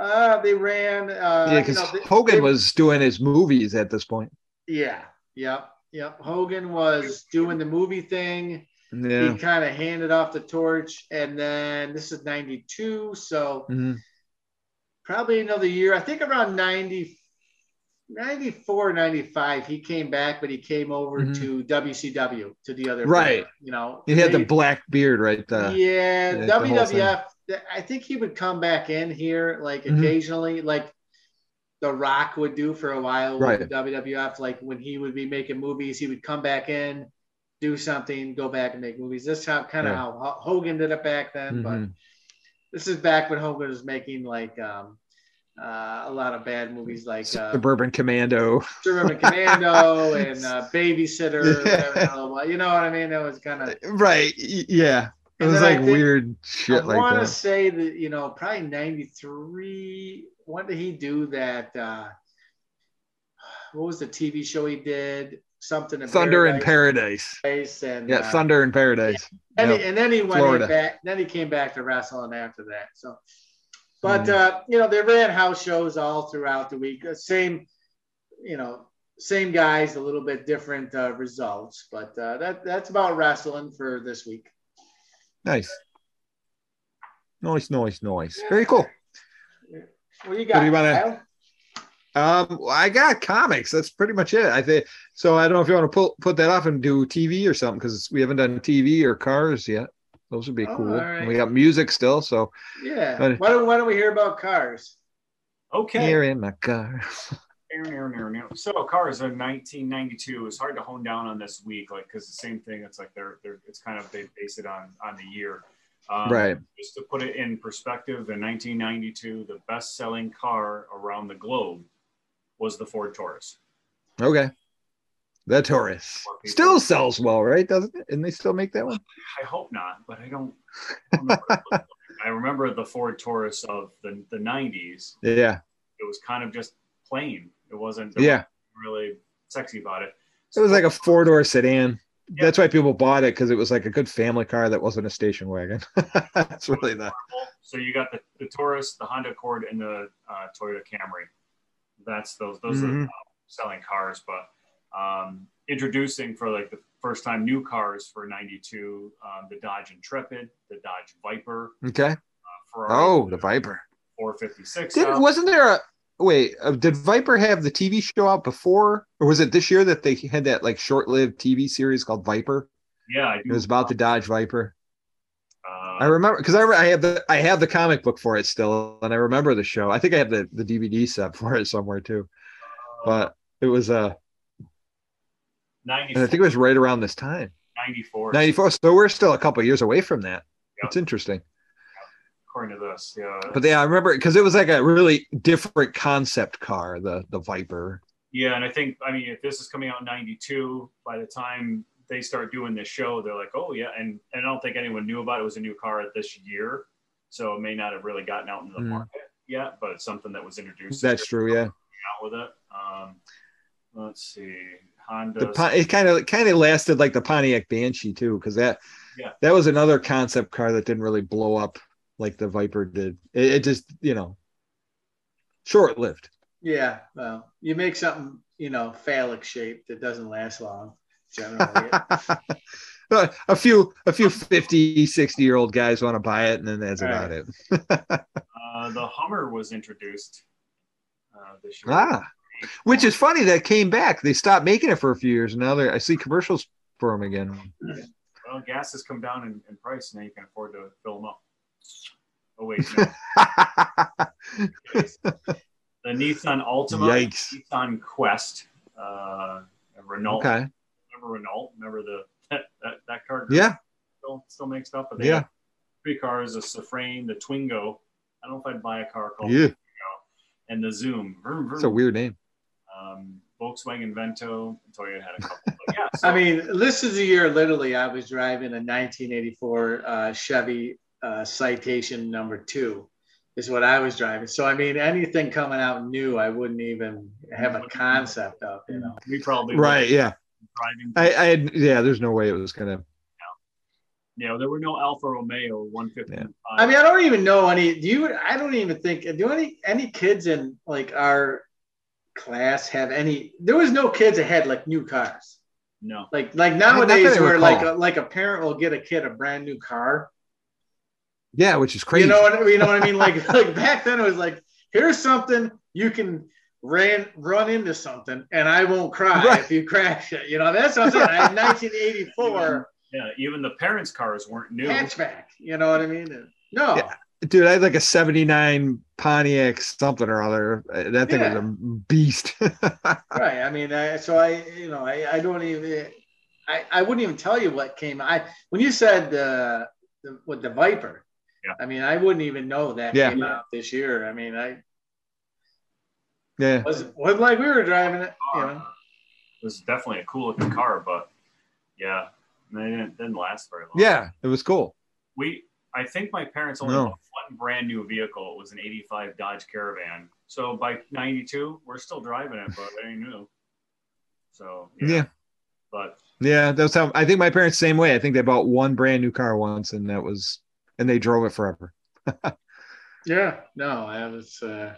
Uh, they ran. Uh, yeah, because you know, Hogan they, was doing his movies at this point. Yeah, yeah, yeah. Hogan was doing the movie thing. Yeah. He kind of handed off the torch, and then this is ninety-two, so mm-hmm. probably another year. I think around ninety, ninety-four, ninety-five, he came back, but he came over mm-hmm. to W C W, to the other right. player, you know, he had they, the black beard right there. Yeah, yeah W W F. I think he would come back in here like mm-hmm. occasionally, like The Rock would do for a while right. with W W F. Like when he would be making movies, he would come back in, do something, go back and make movies. That's how kind of yeah. how Hogan did it back then. Mm-hmm. But this is back when Hogan was making like um, uh, a lot of bad movies, like Suburban uh, Commando, Suburban Commando, and uh, Babysitter. Yeah. You know what I mean? That was kind of right. Yeah. It was like weird shit like that. I want to say that, you know, probably ninety-three, when did he do that? Uh, what was the T V show he did? Something in Thunder in Paradise. And, yeah, uh, Thunder in Paradise. Yeah. And, yep. he, and then he went Florida. back. Then he came back to wrestling after that. So, But, mm. uh, you know, they ran house shows all throughout the week. Same, you know, same guys, a little bit different uh, results. But uh, that that's about wrestling for this week. Nice, nice, nice, nice. Very cool. What do you got? What do you wanna, um, I got comics. That's pretty much it. I think so. I don't know if you want to pull, put that off and do T V or something, because we haven't done T V or cars yet. Those would be oh, cool. Right. We got music still, so yeah. But, why don't Why don't we hear about cars? Okay. Here in my car. So cars in nineteen ninety-two. It's hard to hone down on this week, like because the same thing. It's like they're they're. It's kind of they base it on on the year, um, right? Just to put it in perspective, in nineteen ninety-two, the best-selling car around the globe was the Ford Taurus. Okay, the Taurus still sells well, right? Doesn't it? And they still make that one. I hope not, but I don't. I, don't remember. I remember the Ford Taurus of the the nineties. Yeah, it was kind of just plain. It wasn't yeah. really sexy about it. So it was like a four-door sedan. Yeah. That's why people bought it, because it was like a good family car that wasn't a station wagon. That's really the... So you got the, the Taurus, the Honda Accord, and the uh, Toyota Camry. That's those those mm-hmm. are the selling cars. But um, introducing for like the first time new cars for ninety-two, um, the Dodge Intrepid, the Dodge Viper. Okay. Uh, Ferrari, oh, the Viper. four fifty-six. Didn't, wasn't there a... Wait, uh, did Viper have the T V show out before, or was it this year that they had that like short-lived T V series called Viper? Yeah, I do. It was about the Dodge Viper. Uh, I remember because I, I have the I have the comic book for it still, and I remember the show. I think I have the, the D V D set for it somewhere too, but it was uh, ninety. I think it was right around this time. Ninety-four. Ninety-four. So we're still a couple of years away from that. Yep. It's interesting. According to this, yeah. But yeah, I remember because it was like a really different concept car, the the Viper. Yeah, and I think I mean if this is coming out in ninety-two, by the time they start doing this show, they're like, oh yeah, and, and I don't think anyone knew about it. It was a new car this year, so it may not have really gotten out into the mm. market yet, but it's something that was introduced. That's true, yeah. Out with it. Um, let's see. Hondas. The, it kind of kind of lasted like the Pontiac Banshee too, because that yeah. that was another concept car that didn't really blow up like the Viper did. It, it just, you know, short lived. Yeah, well, you make something, you know, phallic shaped that doesn't last long generally. a few a few fifty, sixty year old guys want to buy it, and then that's All about right. it. Uh, the Hummer was introduced uh, this year. Ah, which is funny, that came back. They stopped making it for a few years, and now they're, I see commercials for them again. Well, gas has come down in, in price, now you can afford to fill them up. Oh, wait, no. The Nissan Altima, Yikes. Nissan Quest, uh, Renault. Okay. Remember Renault? Remember the that, that, that car? Yeah. Still, still mixed up. But they yeah. three cars, a Safrane, the Twingo. I don't know if I'd buy a car called yeah. the Twingo. And the Zoom. Vroom, vroom. It's a weird name. Um, Volkswagen Vento. Toyota had a couple. Yeah, so. I mean, this is the year, literally, I was driving a nineteen eighty-four uh, Chevy uh, Citation number two is what I was driving. So, I mean, anything coming out new, I wouldn't even have a concept of, you know. We probably Right, yeah. Driving. I, I had, yeah, there's no way it was going to. Yeah, there were no Alfa Romeo one fifty-five. I mean, I don't even know any. Do you? I don't even think. Do any any kids in like our class have any? There was no kids that had like new cars. No. Like like nowadays, where like a, like a parent will get a kid a brand new car. Yeah, which is crazy. You know what you know what I mean? Like like back then, it was like, here's something you can ran run into something, and I won't cry right. if you crash it. You know, that's what I'm saying. I had nineteen eighty-four. Yeah, even the parents' cars weren't new. Hatchback, you know what I mean? No. Yeah. Dude, I had like a seventy-nine Pontiac something or other. That thing yeah. was a beast. Right. I mean, I, so I, you know, I, I don't even, I, I wouldn't even tell you what came. I When you said uh, the, with the Viper, yeah. I mean, I wouldn't even know that yeah. came out this year. I mean, I. Yeah. It wasn't, wasn't like we were driving it. You know. It was definitely a cool looking car, but yeah. And they didn't, didn't last very long. Yeah, it was cool. We, I think my parents only no. bought one brand new vehicle. It was an eighty-five Dodge Caravan. So by ninety-two, we're still driving it, but they knew. So yeah. yeah, but yeah, that's how I think my parents same way. I think they bought one brand new car once, and that was, and they drove it forever. yeah, no, I was. Uh,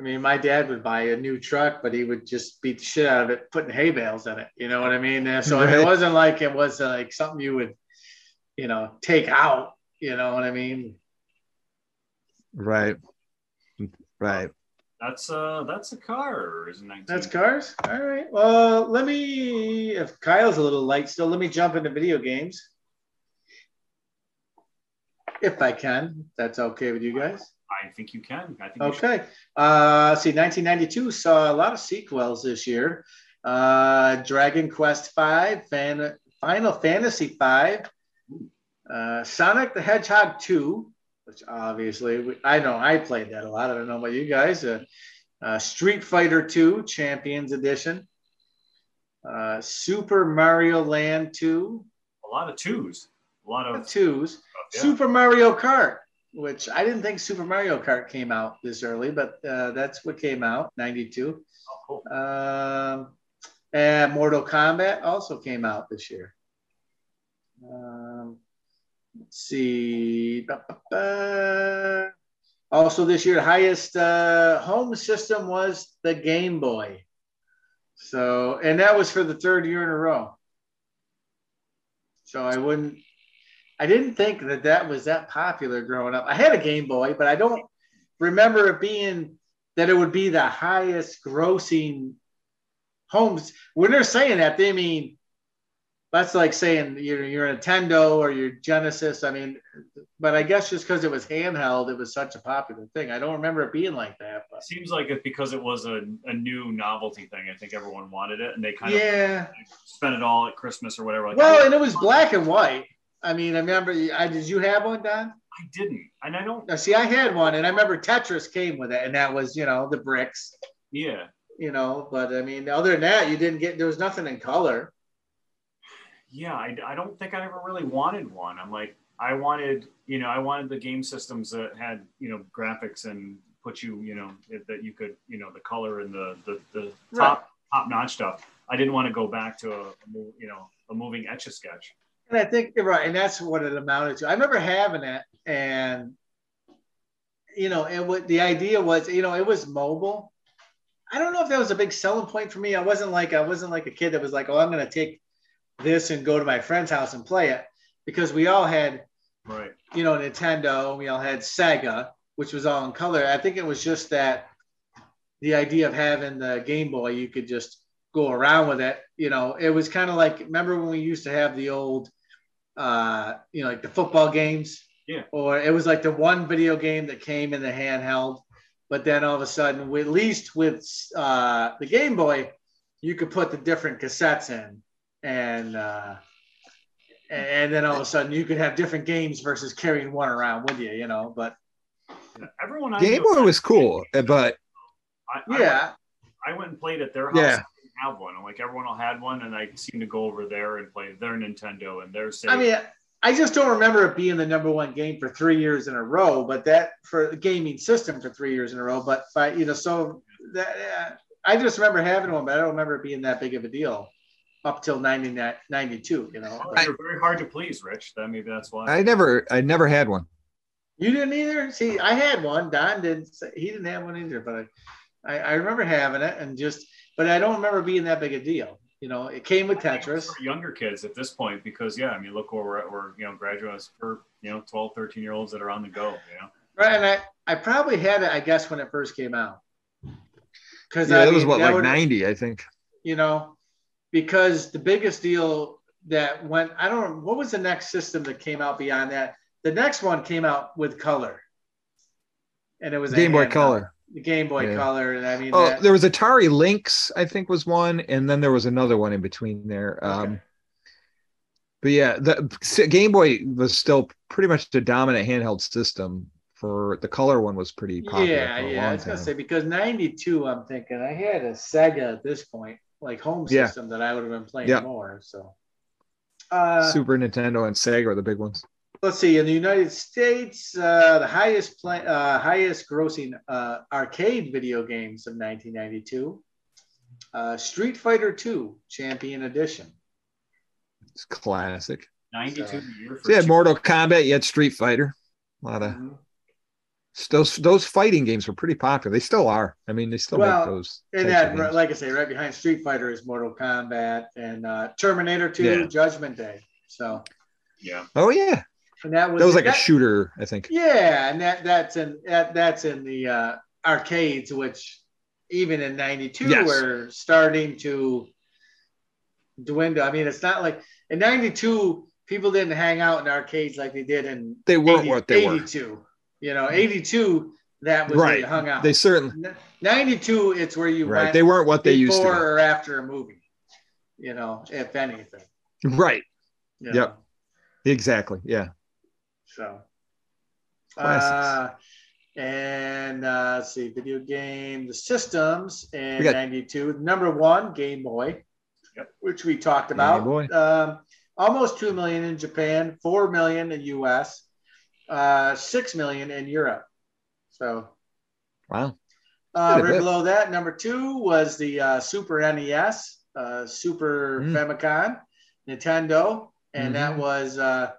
I mean, my dad would buy a new truck, but he would just beat the shit out of it, putting hay bales in it. You know what I mean? Uh, so right. I mean, it wasn't like it was uh, like something you would, you know, take out. You know what I mean? Right. Right. That's uh, that's a car. Isn't it? That's cars. All right. Well, let me. If Kyle's a little light still, let me jump into video games, if I can. That's okay with you guys. I think you can. I think okay. Uh, see, nineteen ninety-two saw a lot of sequels this year. Uh, Dragon Quest five, Fan- Final Fantasy five, uh, Sonic the Hedgehog two, which obviously we, I know I played that a lot. I don't know about you guys. Uh, uh, Street Fighter two, Champions Edition, uh, Super Mario Land two. A lot of twos. A lot of twos. Yeah. Super Mario Kart. Which I didn't think Super Mario Kart came out this early, but uh, that's what came out, ninety-two. Oh, cool. Um, and Mortal Kombat also came out this year. Um, let's see. Ba-ba-ba. Also this year, highest uh, home system was the Game Boy. So, and that was for the third year in a row. So I wouldn't. I didn't think that that was that popular growing up. I had a Game Boy, but I don't remember it being that it would be the highest grossing homes. When they're saying that, they mean, that's like saying you're, you're a Nintendo or your Genesis. I mean, but I guess just because it was handheld, it was such a popular thing. I don't remember it being like that. But. It seems like it's because it was a, a new novelty thing. I think everyone wanted it, and they kind yeah. of spent it all at Christmas or whatever. Like, well, and it was black and white. I mean, I remember, I, did you have one, Don? I didn't. And I don't. Now, see, I had one, and I remember Tetris came with it, and that was, you know, the bricks. Yeah. You know, but I mean, other than that, you didn't get, there was nothing in color. Yeah, I, I don't think I ever really wanted one. I'm like, I wanted, you know, I wanted the game systems that had, you know, graphics and put you, you know, that you could, you know, the color and the, the, the top, right. top notch stuff. I didn't want to go back to a, you know, a moving Etch-a-Sketch. And I think you're right. And that's what it amounted to. I remember having it, and, you know, and what the idea was, you know, it was mobile. I don't know if that was a big selling point for me. I wasn't like, I wasn't like a kid that was like, oh, I'm going to take this and go to my friend's house and play it, because we all had, right, you know, Nintendo, we all had Sega, which was all in color. I think it was just that the idea of having the Game Boy, you could just go around with it. You know, it was kind of like, remember when we used to have the old, uh, you know, like the football games? Yeah. Or it was like the one video game that came in the handheld. But then all of a sudden, at least with uh, the Game Boy, you could put the different cassettes in, and uh, and then all of a sudden you could have different games versus carrying one around with you, you know. But yeah, everyone I Game Boy was cool, but I, I yeah, went, I went and played at their house. Yeah. Didn't have one, and like everyone all had one, and I seemed to go over there and play their Nintendo and their Sega. I mean, I just don't remember it being the number one game for three years in a row, but that for the gaming system for three years in a row. But, by, you know, so that, uh, I just remember having one, but I don't remember it being that big of a deal up till ninety-two, you know. They're very hard to please, Rich. That, maybe that's why. I never, I never had one. You didn't either? See, I had one. Don didn't. He didn't have one either, but I, I, I remember having it, and just, but I don't remember being that big a deal. You know, it came with Tetris. For younger kids at this point, because, yeah, I mean, look where we're at. We're, you know, graduates for, you know, twelve, thirteen-year-olds that are on the go, you know? Right, and I, I probably had it, I guess, when it first came out. Because yeah, that mean, was, what, that like ninety, I think. You know, because the biggest deal that went, I don't know, what was the next system that came out beyond that? The next one came out with color. And it was Game Boy Color. The Game Boy yeah. Color, and I mean, oh, that. There was Atari Lynx, I think, was one, and then there was another one in between there. Okay. Um, but yeah, the Game Boy was still pretty much the dominant handheld system. For the color one was pretty popular. Yeah, for a yeah, long I was gonna time. say, because ninety-two, I'm thinking I had a Sega at this point, like home yeah. system that I would have been playing yeah. more. So, uh, Super Nintendo and Sega are the big ones. Let's see. In the United States, uh, the highest play, uh, highest grossing uh, arcade video games of nineteen ninety-two, uh, Street Fighter two Champion Edition. It's classic. ninety-two. So, year for so you had Mortal Kombat. You had Street Fighter. A lot of mm-hmm. those those fighting games were pretty popular. They still are. I mean, they still well, make those. And that, right, like I say, right behind Street Fighter is Mortal Kombat and uh, Terminator two, yeah. Judgment Day. So. Yeah. Oh yeah. And that was, that was like that, a shooter, I think. Yeah, and that that's in that, that's in the uh, arcades, which even in ninety-two yes. were starting to dwindle. I mean, it's not like in ninety-two people didn't hang out in arcades like they did in they weren't eighty, what they eighty-two. Were. You know, eighty-two that was right. where you hung out. They certainly ninety-two. It's where you right. went. They weren't what they used to. Before or after a movie, you know, if anything. Right. You know? Yep. Exactly. Yeah. So, uh, and uh, let's see, video game, the systems in ninety-two. Number one, Game Boy, yep. which we talked about. Game Boy. Um, almost two million in Japan, four million in U S, uh, six million in Europe. So, wow. Uh, right bit. below that, number two was the uh, Super N E S, uh, Super mm. Famicom, Nintendo, and mm-hmm. that was. Uh,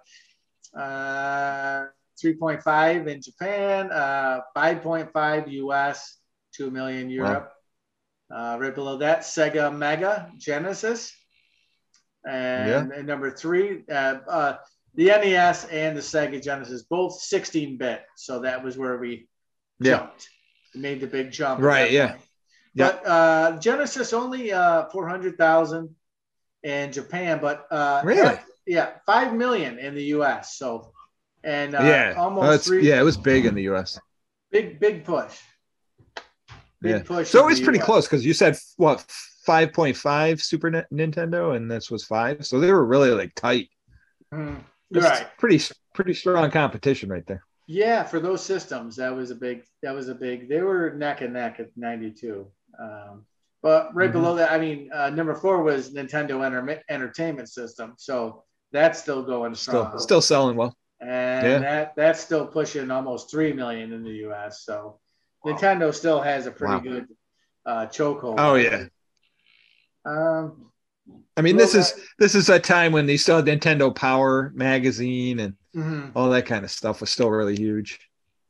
Uh, three point five in Japan, uh, five point five U S, two million Europe. Wow. Uh, right below that, Sega Mega Genesis. And, yeah. and number three, uh, uh, the N E S and the Sega Genesis, both sixteen-bit. So that was where we yeah. jumped. We made the big jump. Right, yeah. yeah. But uh, Genesis only uh, four hundred thousand in Japan. But uh, really? Uh, Yeah, five million in the U S. So, and uh, yeah, almost three. Yeah, it was big in the U S. Big, big push. Big yeah. push. So it was pretty U S close, because you said what five point five Super Nintendo, and this was five. So they were really like tight. Mm, right. Pretty, pretty strong competition right there. Yeah, for those systems, that was a big. That was a big. They were neck and neck at ninety-two. Um, but right mm-hmm. below that, I mean, uh, number four was Nintendo Enter- Entertainment System. So. That's still going strong. Still, still selling well. And yeah. that that's still pushing almost three million in the U S. So wow. Nintendo still has a pretty wow. good uh, chokehold. Oh, yeah. Um, I mean, well, this is I, this is a time when they still had Nintendo Power magazine and mm-hmm. all that kind of stuff was still really huge.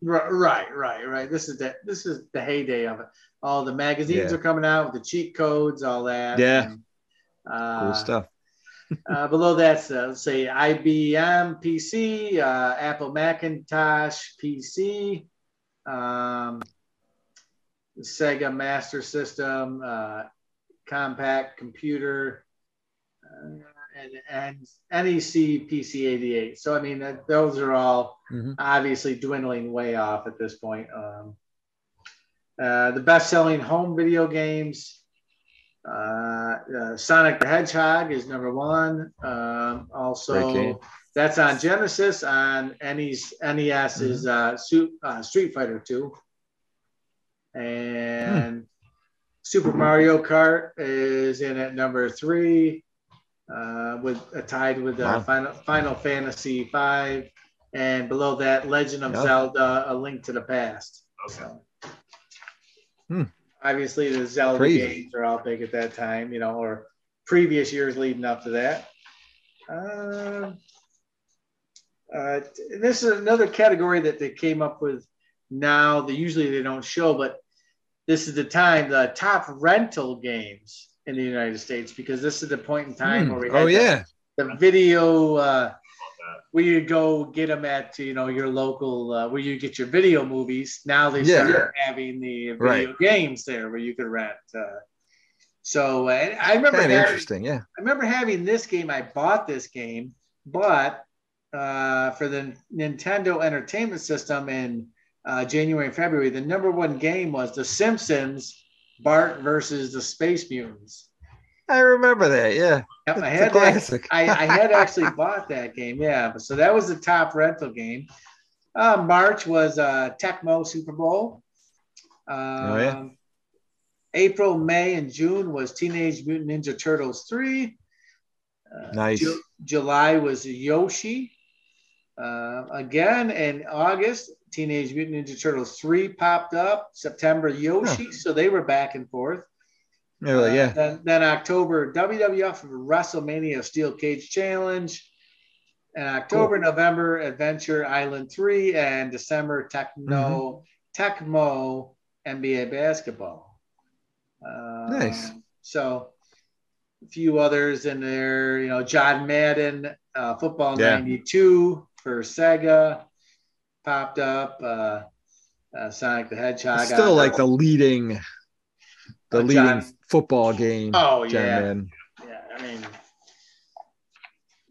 Right, right, right. This is the this is the heyday of it. All the magazines yeah. are coming out with the cheat codes, all that. Yeah, and, uh, cool stuff. uh, below that's uh, let's say I B M P C, uh, Apple Macintosh P C, um, Sega Master System, uh, Compaq Computer, uh, and, and N E C P C eighty-eight. So I mean, that, those are all mm-hmm. obviously dwindling way off at this point. Um, Uh, the best-selling home video games, uh, uh, Sonic the Hedgehog is number one. Um, also, that's on Genesis. On N E S, N E S is uh, Su- uh, Street Fighter two. And hmm. Super Mario Kart is in at number three, uh, with uh, tied with uh, wow. Final, Final Fantasy five. And below that, Legend of yep. Zelda, A Link to the Past. Okay. So, Hmm. obviously, the Zelda Crazy. games are all big at that time, you know, or previous years leading up to that. Uh, uh, this is another category that they came up with now that usually they don't show, but this is the time, the top rental games in the United States, because this is the point in time hmm. where we had oh, the, yeah. the video, uh, where you go get them at, you know, your local, uh, where you get your video movies. Now they yeah, start yeah. having the video right. games there where you could rent. Uh, so uh, I remember having, interesting, yeah. I remember having this game. I bought this game, but uh, for the Nintendo Entertainment System in uh, January and February, the number one game was The Simpsons, Bart versus the Space Mutants. I remember that, yeah. Yep, I, had that, I, I had actually bought that game, yeah. So that was the top rental game. Uh, March was uh, Tecmo Super Bowl. Um, oh, yeah. April, May, and June was Teenage Mutant Ninja Turtles three. Uh, nice. Ju- July was Yoshi. Uh, again, in August, Teenage Mutant Ninja Turtles three popped up. September, Yoshi. Huh. So they were back and forth. Really, yeah. Uh, then, then October, W W F WrestleMania Steel Cage Challenge. And October, cool. November, Adventure Island three. And December, Tecmo, mm-hmm. Tecmo N B A Basketball. Uh, nice. So a few others in there. You know, John Madden, uh, Football yeah. ninety-two for Sega popped up. Uh, uh, Sonic the Hedgehog. It's still like the leading... The uh, leading John, football game. Oh, yeah. Yeah, I mean,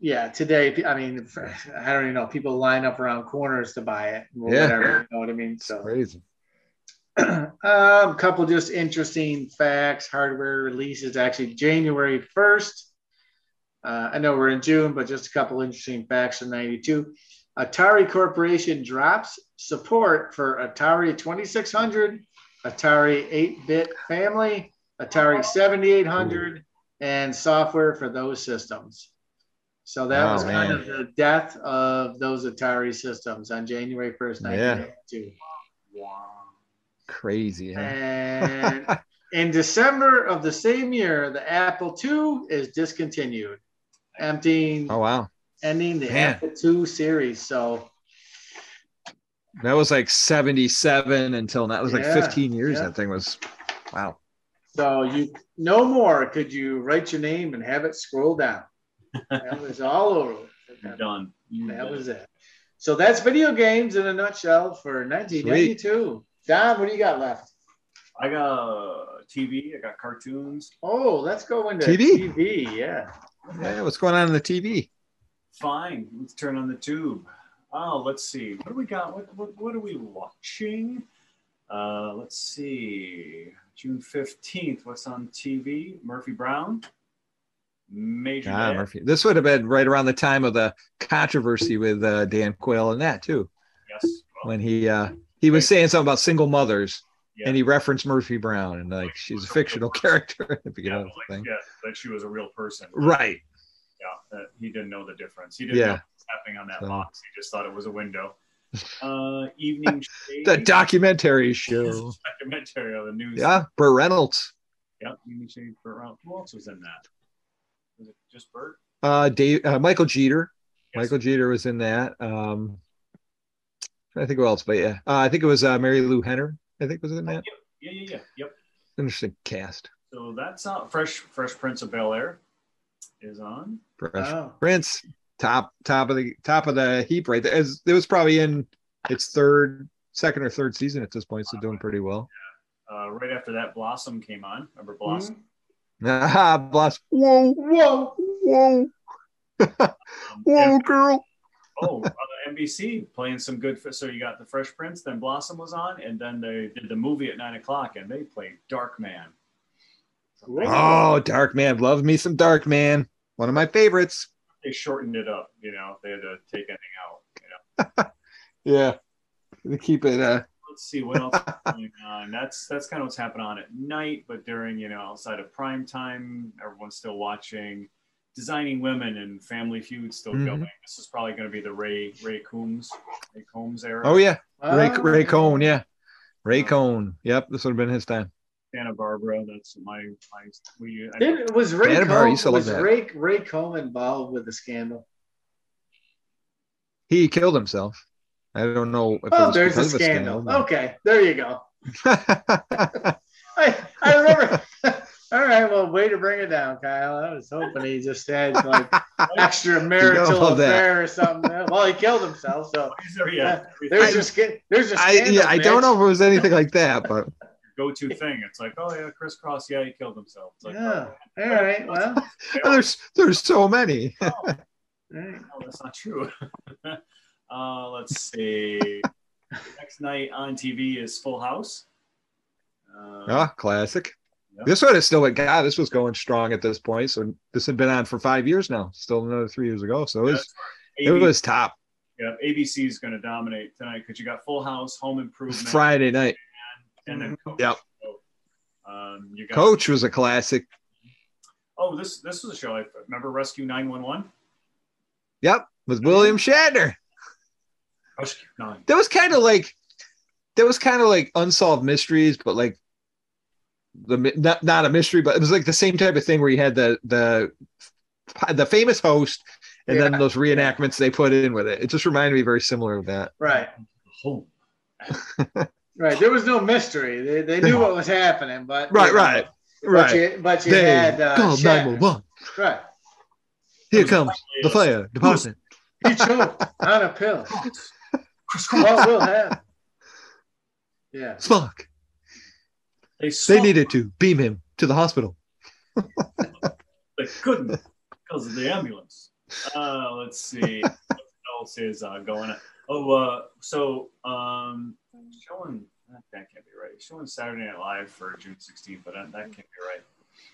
yeah, today, I mean, I don't even know. People line up around corners to buy it or yeah. whatever. You know what I mean? So, it's crazy. um, a couple just interesting facts. Hardware releases actually January first. Uh, I know we're in June, but just a couple interesting facts from ninety-two. Atari Corporation drops support for Atari twenty-six hundred. Atari eight-bit family, Atari seventy-eight hundred, Ooh. and software for those systems. So that oh, was kind man. of the death of those Atari systems on January first, nineteen ninety-two. Yeah. Crazy. Huh? And in December of the same year, the Apple two is discontinued, emptying. Oh wow! Ending the man. Apple two series. So. That was like seventy-seven until now. It was yeah, like fifteen years. Yeah. That thing was, wow. So you no more could you write your name and have it scroll down. That was all over. You're done. You that done. was it. So that's video games in a nutshell for nineteen ninety-two. Sweet. Don, what do you got left? I got T V. I got cartoons. Oh, let's go into T V. T V, yeah. Yeah, what's going on in the T V? Fine. Let's turn on the tube. Oh, let's see. What do we got? What what, what are we watching? Uh, let's see. June fifteenth. What's on T V? Murphy Brown. Major ah, Murphy. This would have been right around the time of the controversy with uh, Dan Quayle and that too. Yes. Well, when he uh, he was saying something about single mothers, yeah. and he referenced Murphy Brown and like, like she's a fictional character. If you yeah, know like, the thing. Yeah, that she was a real person. Right. Yeah, that he didn't know the difference. He didn't yeah. know what was happening on that so. box. He just thought it was a window. Uh, evening Shade. The documentary show. Documentary on the news. Yeah, Burt Reynolds. Yep, Mimi Shade, Burt Reynolds. Who else was in that? Was it just Burt? Uh, Dave, uh, Michael Jeter. Yes. Michael Jeter was in that. Um, I think who else? But yeah, uh, I think it was uh, Mary Lou Henner. I think was in that. Oh, yep. Yeah, yeah, yeah. Yep. Interesting cast. So that's uh, Fresh Fresh Prince of Bel-Air is on. Fresh oh. Prince, top top of the top of the heap right there. As it was probably in its third, second or third season at this point, so doing pretty well. Yeah. Uh, right after that, Blossom came on. Remember Blossom? Mm-hmm. Ah, Blossom. Whoa, whoa, whoa. Whoa, um, girl. Oh, uh, N B C playing some good. So you got the Fresh Prince, then Blossom was on, and then they did the movie at nine o'clock, and they played Darkman. Cool. Oh, Darkman. Love me some Darkman. One of my favorites. They shortened it up, you know, if they had to take anything out, you know. Yeah. They keep it uh let's see what else is going on. That's that's kind of what's happening on at night, but during, you know, outside of prime time, everyone's still watching Designing Women and Family Feud still mm-hmm. going. This is probably going to be the Ray Ray Combs Ray Combs era. Oh yeah, uh, Ray Ray Cohn, yeah, Ray uh, Cohn. Yep, this would have been his time. Santa Barbara. That's my my. We, it, was Ray Santa Cohn Bar, was Ray Ray Cohn involved with the scandal? He killed himself. I don't know. If oh, there's a scandal. scandal okay, there you go. I, I remember. All right, well, way to bring it down, Kyle. I was hoping he just had like extramarital affair or something. Well, he killed himself, so yeah. There's just there's just. Yeah, I don't know if it was anything like that, but go-to thing. It's like, oh yeah, crisscross. Yeah, he killed himself. It's like, yeah. Oh, all right. Well, there's there's so many. Oh, no, that's not true. Uh, let's see. Next night on T V is Full House. Uh, ah, classic. Yep. This one is still at God. This was going strong at this point. So this had been on for five years now. Still another three years ago. So it was, yeah, right. A B C, it was top. Yeah, A B C is going to dominate tonight because you got Full House, Home Improvement, Friday night, and, and then Coach. Yep. So, um, you got Coach was a classic. Oh, this this was a show. I remember Rescue nine one one. Yep, with William Shatner. Rescue nine. That was kind of like that was kind of like Unsolved Mysteries, but like. The, not not a mystery, but it was like the same type of thing where you had the the the famous host, and yeah. then those reenactments they put in with it. It just reminded me very similar of that. Right. Right. There was no mystery. They they knew what was happening, but right, you know, right, but right. You, but you they had uh, called nine one one. Right. Here comes the fire department. He choked on a pill. What will happen? Yeah. Spock. They, they needed to beam him to the hospital. They couldn't because of the ambulance. Uh, let's see what else is uh, going on. Oh, uh, so um, showing that can't be right. Showing Saturday Night Live for June sixteenth, but that can't be right.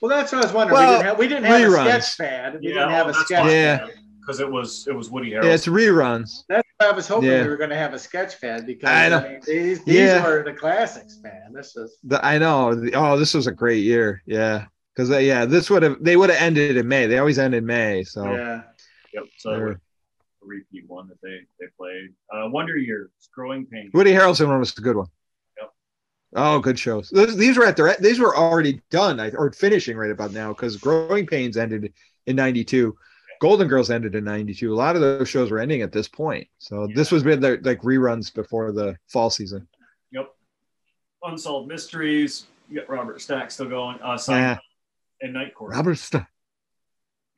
Well, that's what I was wondering. Well, we didn't have, we didn't have a sketch pad. We yeah, didn't have oh, a sketch yeah. pad because it was it was Woody Harrelson. Yeah, it's reruns. That's I was hoping yeah. we were going to have a sketch pad because I I mean, these, these yeah. were the classics, man. This is the, I know. The, oh, this was a great year, yeah. Because yeah, this would have they would have ended in May. They always end in May, so yeah. Yep. So they were, a repeat one that they they played. Uh, Wonder Years, Growing Pains. Woody Harrelson one was a good one. Yep. Oh, good shows. Those, these were at their these were already done or finishing right about now because Growing Pains ended in ninety-two. Golden Girls ended in ninety-two. A lot of those shows were ending at this point. So yeah. this was been the, like reruns before the fall season. Yep. Unsolved Mysteries. You got Robert Stack still going. Uh, Seinfeld yeah. and Night Court. Robert Stack.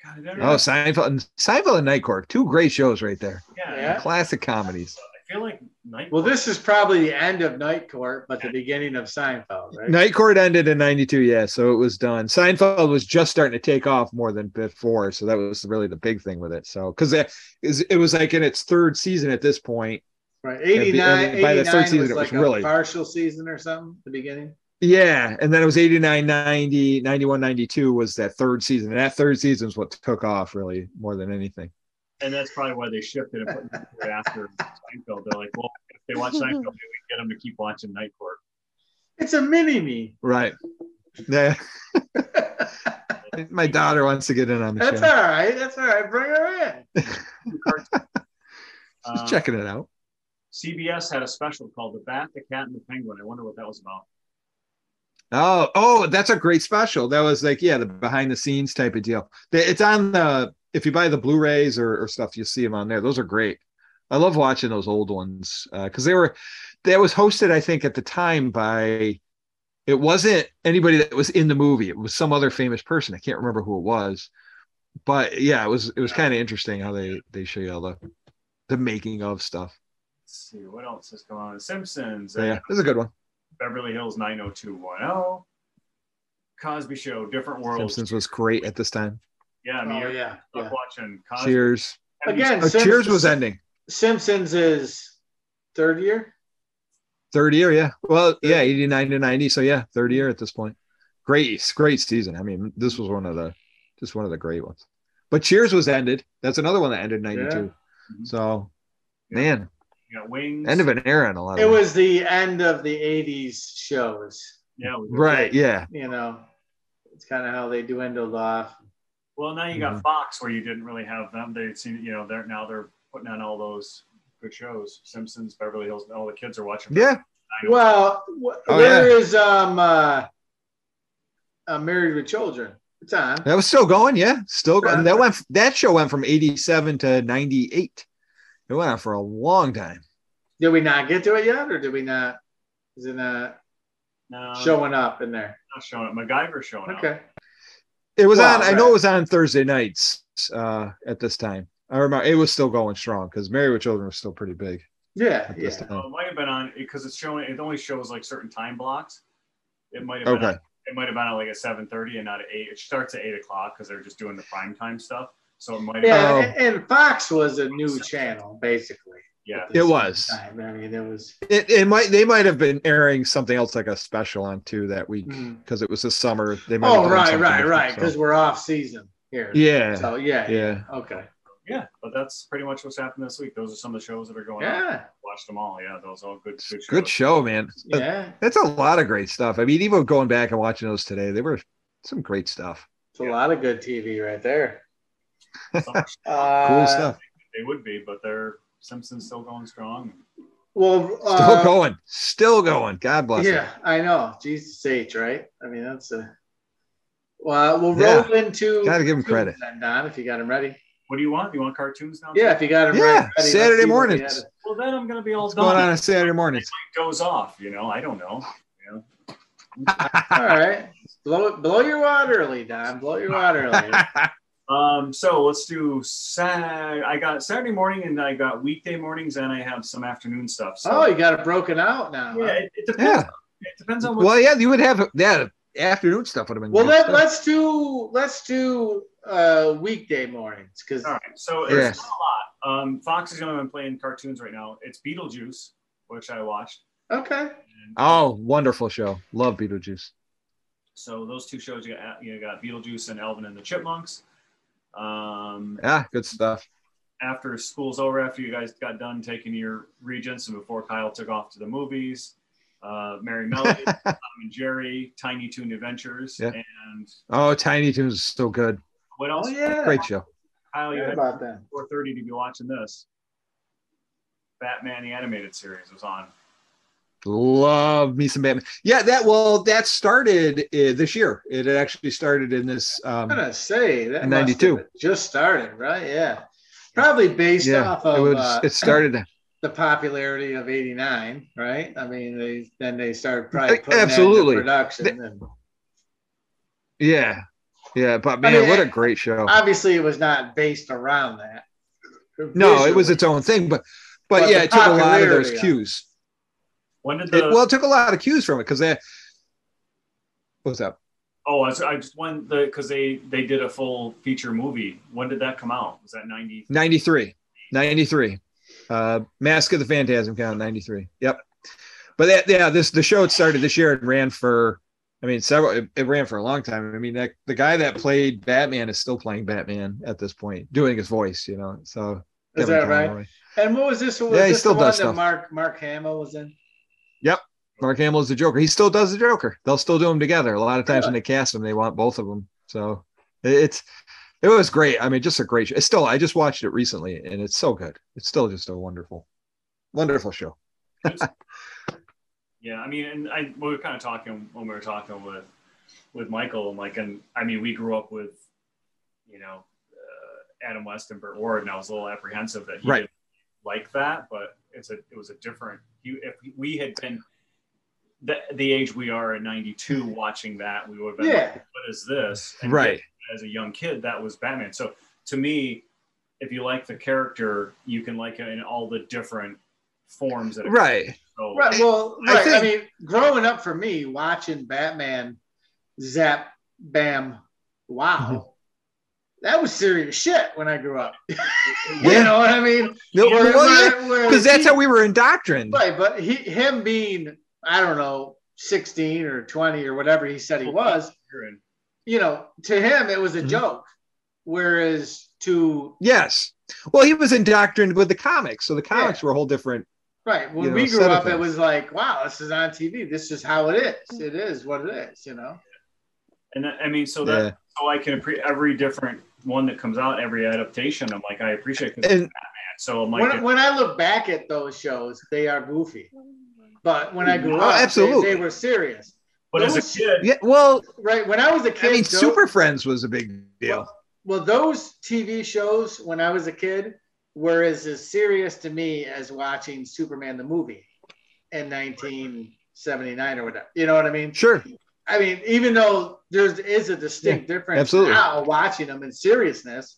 God, I oh, Seinfeld and, Seinfeld and Night Court. Two great shows right there. Yeah. yeah. Classic comedies. I feel like Night Court. Well, this is probably the end of Night Court, but the beginning of Seinfeld, right? Night Court ended in ninety-two, yeah, so it was done. Seinfeld was just starting to take off more than before, so that was really the big thing with it. So, because it, it was like in its third season at this point. Right, eighty-nine. By the third season, was it was like really a partial season or something, the beginning. Yeah, and then it was eighty-nine, ninety, ninety-one, ninety-two was that third season. And that third season is what took off really more than anything. And that's probably why they shifted and put Night Court after Seinfeld. They're like, well, if they watch Seinfeld, we get them to keep watching Night Court. It's a mini-me. Right. Yeah. My daughter wants to get in on the that's show. That's all right. That's all right. Bring her in. She's um, checking it out. C B S had a special called The Bat, the Cat, and the Penguin. I wonder what that was about. Oh, oh, that's a great special. That was like, yeah, the behind the scenes type of deal. It's on the, if you buy the Blu-rays or, or stuff, you see them on there. Those are great. I love watching those old ones because uh, they were, that was hosted, I think, at the time by, it wasn't anybody that was in the movie. It was some other famous person. I can't remember who it was, but yeah, it was, it was kind of interesting how they, they show you all the, the making of stuff. Let's see what else is going on. The Simpsons. Yeah, uh, this is a good one. Beverly Hills nine oh two one oh. Cosby Show, Different Worlds. Simpsons was great at this time. Yeah, I mean, oh, yeah, yeah. Watching Cosby. Cheers. Again, oh, Cheers was ending. Simpsons is third year? Third year, yeah. Well, yeah, eighty-nine to ninety, so yeah, third year at this point. Great, great season. I mean, this was one of the just one of the great ones. But Cheers was ended. That's another one that ended in ninety-two. Yeah. So, yeah. Man. You got Wings. End of an era in a lot of It ways. Was the end of the eighties shows. Yeah. Right, good. Yeah. You know, it's kind of how they dwindled off. Well, now you got mm-hmm. Fox, where you didn't really have them. They'd seen, you know, they're now they're putting on all those good shows. Simpsons, Beverly Hills, and all the kids are watching. Yeah. Well, w- oh, there yeah. is um, uh, uh, Married with Children. It's on. That was still going, yeah. Still going. That went. That show went from eighty-seven to ninety-eight. It went on for a long time. Did we not get to it yet, or did we not? Is it not no, showing up in there? Not showing up. MacGyver showing up. Okay. It was wow, on. Right. I know it was on Thursday nights uh, at this time. I remember it was still going strong because Married with Children was still pretty big. Yeah, yeah. Well, it might have been on because it's showing. It only shows like certain time blocks. It might have. Okay. Been on, it might have been at like a seven thirty and not at eight. It starts at eight o'clock because they're just doing the prime time stuff. So it might. Yeah, have been, and Fox was a new channel basically. Yeah, it was. Time. I mean, it was. It, it might. They might have been airing something else like a special on too that week because mm. it was the summer. They might. Oh right, right, right. Because so. We're off season here. Yeah. So yeah, yeah. Yeah. Okay. Yeah, but that's pretty much what's happened this week. Those are some of the shows that are going yeah. on. Watch them all. Yeah, those are all good, good shows. Good show, man. Yeah. That's a lot of great stuff. I mean, even going back and watching those today, they were some great stuff. It's yeah. a lot of good T V right there. Cool uh, stuff. They would be, but they're Simpsons still going strong. Well, uh, Still going. Still going. God bless Yeah, them. I know. Jesus H, right? I mean, that's a... Well, we'll yeah. roll into... Got to give him credit. Then, Don, if you got him ready. What do you want? Do you want cartoons now? Yeah, if you got it yeah, ready. Saturday mornings. Well, then I'm going to be all What's done. Going on a Saturday morning? It goes off, you know. I don't know. You know? All right. Blow it. Blow your wad early, Don. Blow your wad early. um, so let's do Saturday. I got Saturday morning and I got weekday mornings and I have some afternoon stuff. So. Oh, you got it broken out now. Yeah, huh? it, it depends. Yeah. On, it depends on what Well, yeah, you would have that afternoon stuff would have been Well, let, let's do let's do Uh, weekday mornings because all right, so it's yes. not a lot. Um, Fox is the only one playing cartoons right now. It's Beetlejuice, which I watched. Okay. And, oh, wonderful show! Love Beetlejuice. So those two shows you got, you got Beetlejuice and Alvin and the Chipmunks. Um, yeah, good stuff. After school's over, after you guys got done taking your Regents and before Kyle took off to the movies, uh, Mary Melody, Tom and Jerry, Tiny Toon Adventures, yeah. and oh, Tiny Toons is so good. What else? Oh, yeah. Great show. Kyle, you had about that. four thirty to be watching this. Batman the Animated Series was on. Love me some Batman. Yeah, that well, that started uh, this year. It actually started in this. Um, I'm gonna say that ninety-two just started, right? Yeah, probably based yeah, off of. It, was, uh, it started the popularity of eighty-nine, right? I mean, they then they started probably putting absolutely that into production. They, and... Yeah. Yeah, but man, I mean, what a great show! Obviously, it was not based around that. No, visually. It was its own thing, but but, but yeah, it took a lot of those cues. When did the it, well, it took a lot of cues from it because they. What's up? Oh, I, was, I just went the because they they did a full feature movie. When did that come out? Was that ninety? ninety-three, ninety-three. Uh, Mask of the Phantasm came out ninety-three. Yep, but that, yeah, this the show it started this year and ran for. I mean, several. It, it ran for a long time. I mean, that, the guy that played Batman is still playing Batman at this point, doing his voice. You know, so is that right? Away. And what was this? Was yeah, this he still the does one stuff. That Mark Mark Hamill was in. Yep, Mark Hamill is the Joker. He still does the Joker. They'll still do them together. A lot of times yeah. when they cast them, they want both of them. So it, it's it was great. I mean, just a great show. It's still, I just watched it recently, and it's so good. It's still just a wonderful, wonderful show. Yeah, I mean, and I we were kind of talking when we were talking with with Michael, and like, and I mean, we grew up with, you know, uh, Adam West and Burt Ward, and I was a little apprehensive that he right. didn't like that, but it's a it was a different. You, if we had been the the age we are in ninety-two, watching that, we would have been yeah. like, what is this? And right. as a young kid, that was Batman. So to me, if you like the character, you can like it in all the different forms that it right. So, right. Well, right. I, think, I mean, growing up for me, watching Batman, Zap, Bam, Wow, mm-hmm. that was serious shit when I grew up. you yeah. know what I mean? No, because well, yeah, that's how we were indoctrinated. Right, but he, him being, I don't know, sixteen or twenty or whatever he said he was, you know, to him it was a mm-hmm. joke, whereas to yes, well, he was indoctrinated with the comics, so the comics yeah. were a whole different. Right. When you know, we grew up, it was like, wow, this is on T V. This is how it is. It is what it is, you know? And that, I mean, so that yeah. so I can appreciate every different one that comes out, every adaptation. I'm like, I appreciate this. And, so I'm like, when, it, when I look back at those shows, they are goofy. But when I grew oh, up, absolutely. They, they were serious. But those, as a kid. Yeah, well, right. When I was a kid. I mean, those, Super Friends was a big deal. Well, well, those T V shows when I was a kid were as serious to me as watching Superman the movie in nineteen seventy-nine or whatever. You know what I mean? Sure. I mean, even though there is a distinct yeah, difference absolutely. Now watching them in seriousness,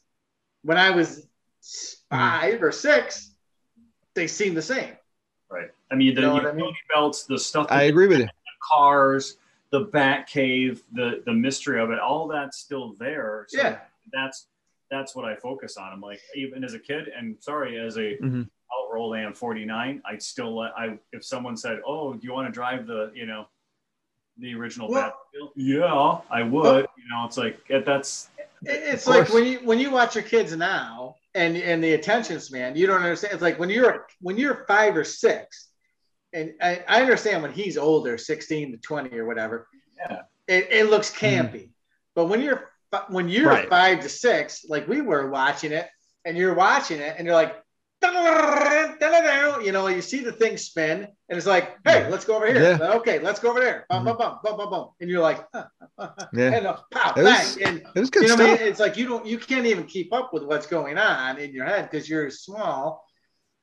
when I was five mm-hmm. or six, they seemed the same. Right. I mean, the you know what I mean? Belts, the stuff. I agree with you. The cars, the Batcave, the the mystery of it, all that's still there. So yeah. That's. That's what I focus on. I'm like, even as a kid, and sorry, as a mm-hmm. old am forty-nine, I'd still let, I, if someone said, oh, do you want to drive the, you know, the original well, Batmobile? Yeah, I would. Well, you know, it's like, that's. It's like when you, when you watch your kids now and, and the attention span, you don't understand. It's like when you're, when you're five or six, and I, I understand when he's older, sixteen to twenty or whatever, yeah, it, it looks campy. Mm-hmm. But when you're But when you're right. five to six, like we were watching it, and you're watching it, and you're like, you know, you see the thing spin, and it's like, hey, let's go over here. Yeah. Okay, let's go over there. Bum, bum, bum, bum, bum, bum. And you're like, huh, huh, huh. Yeah. and a pow, it was, bang. And it was good you know stuff. What I mean? It's like you don't, you can't even keep up with what's going on in your head because you're small,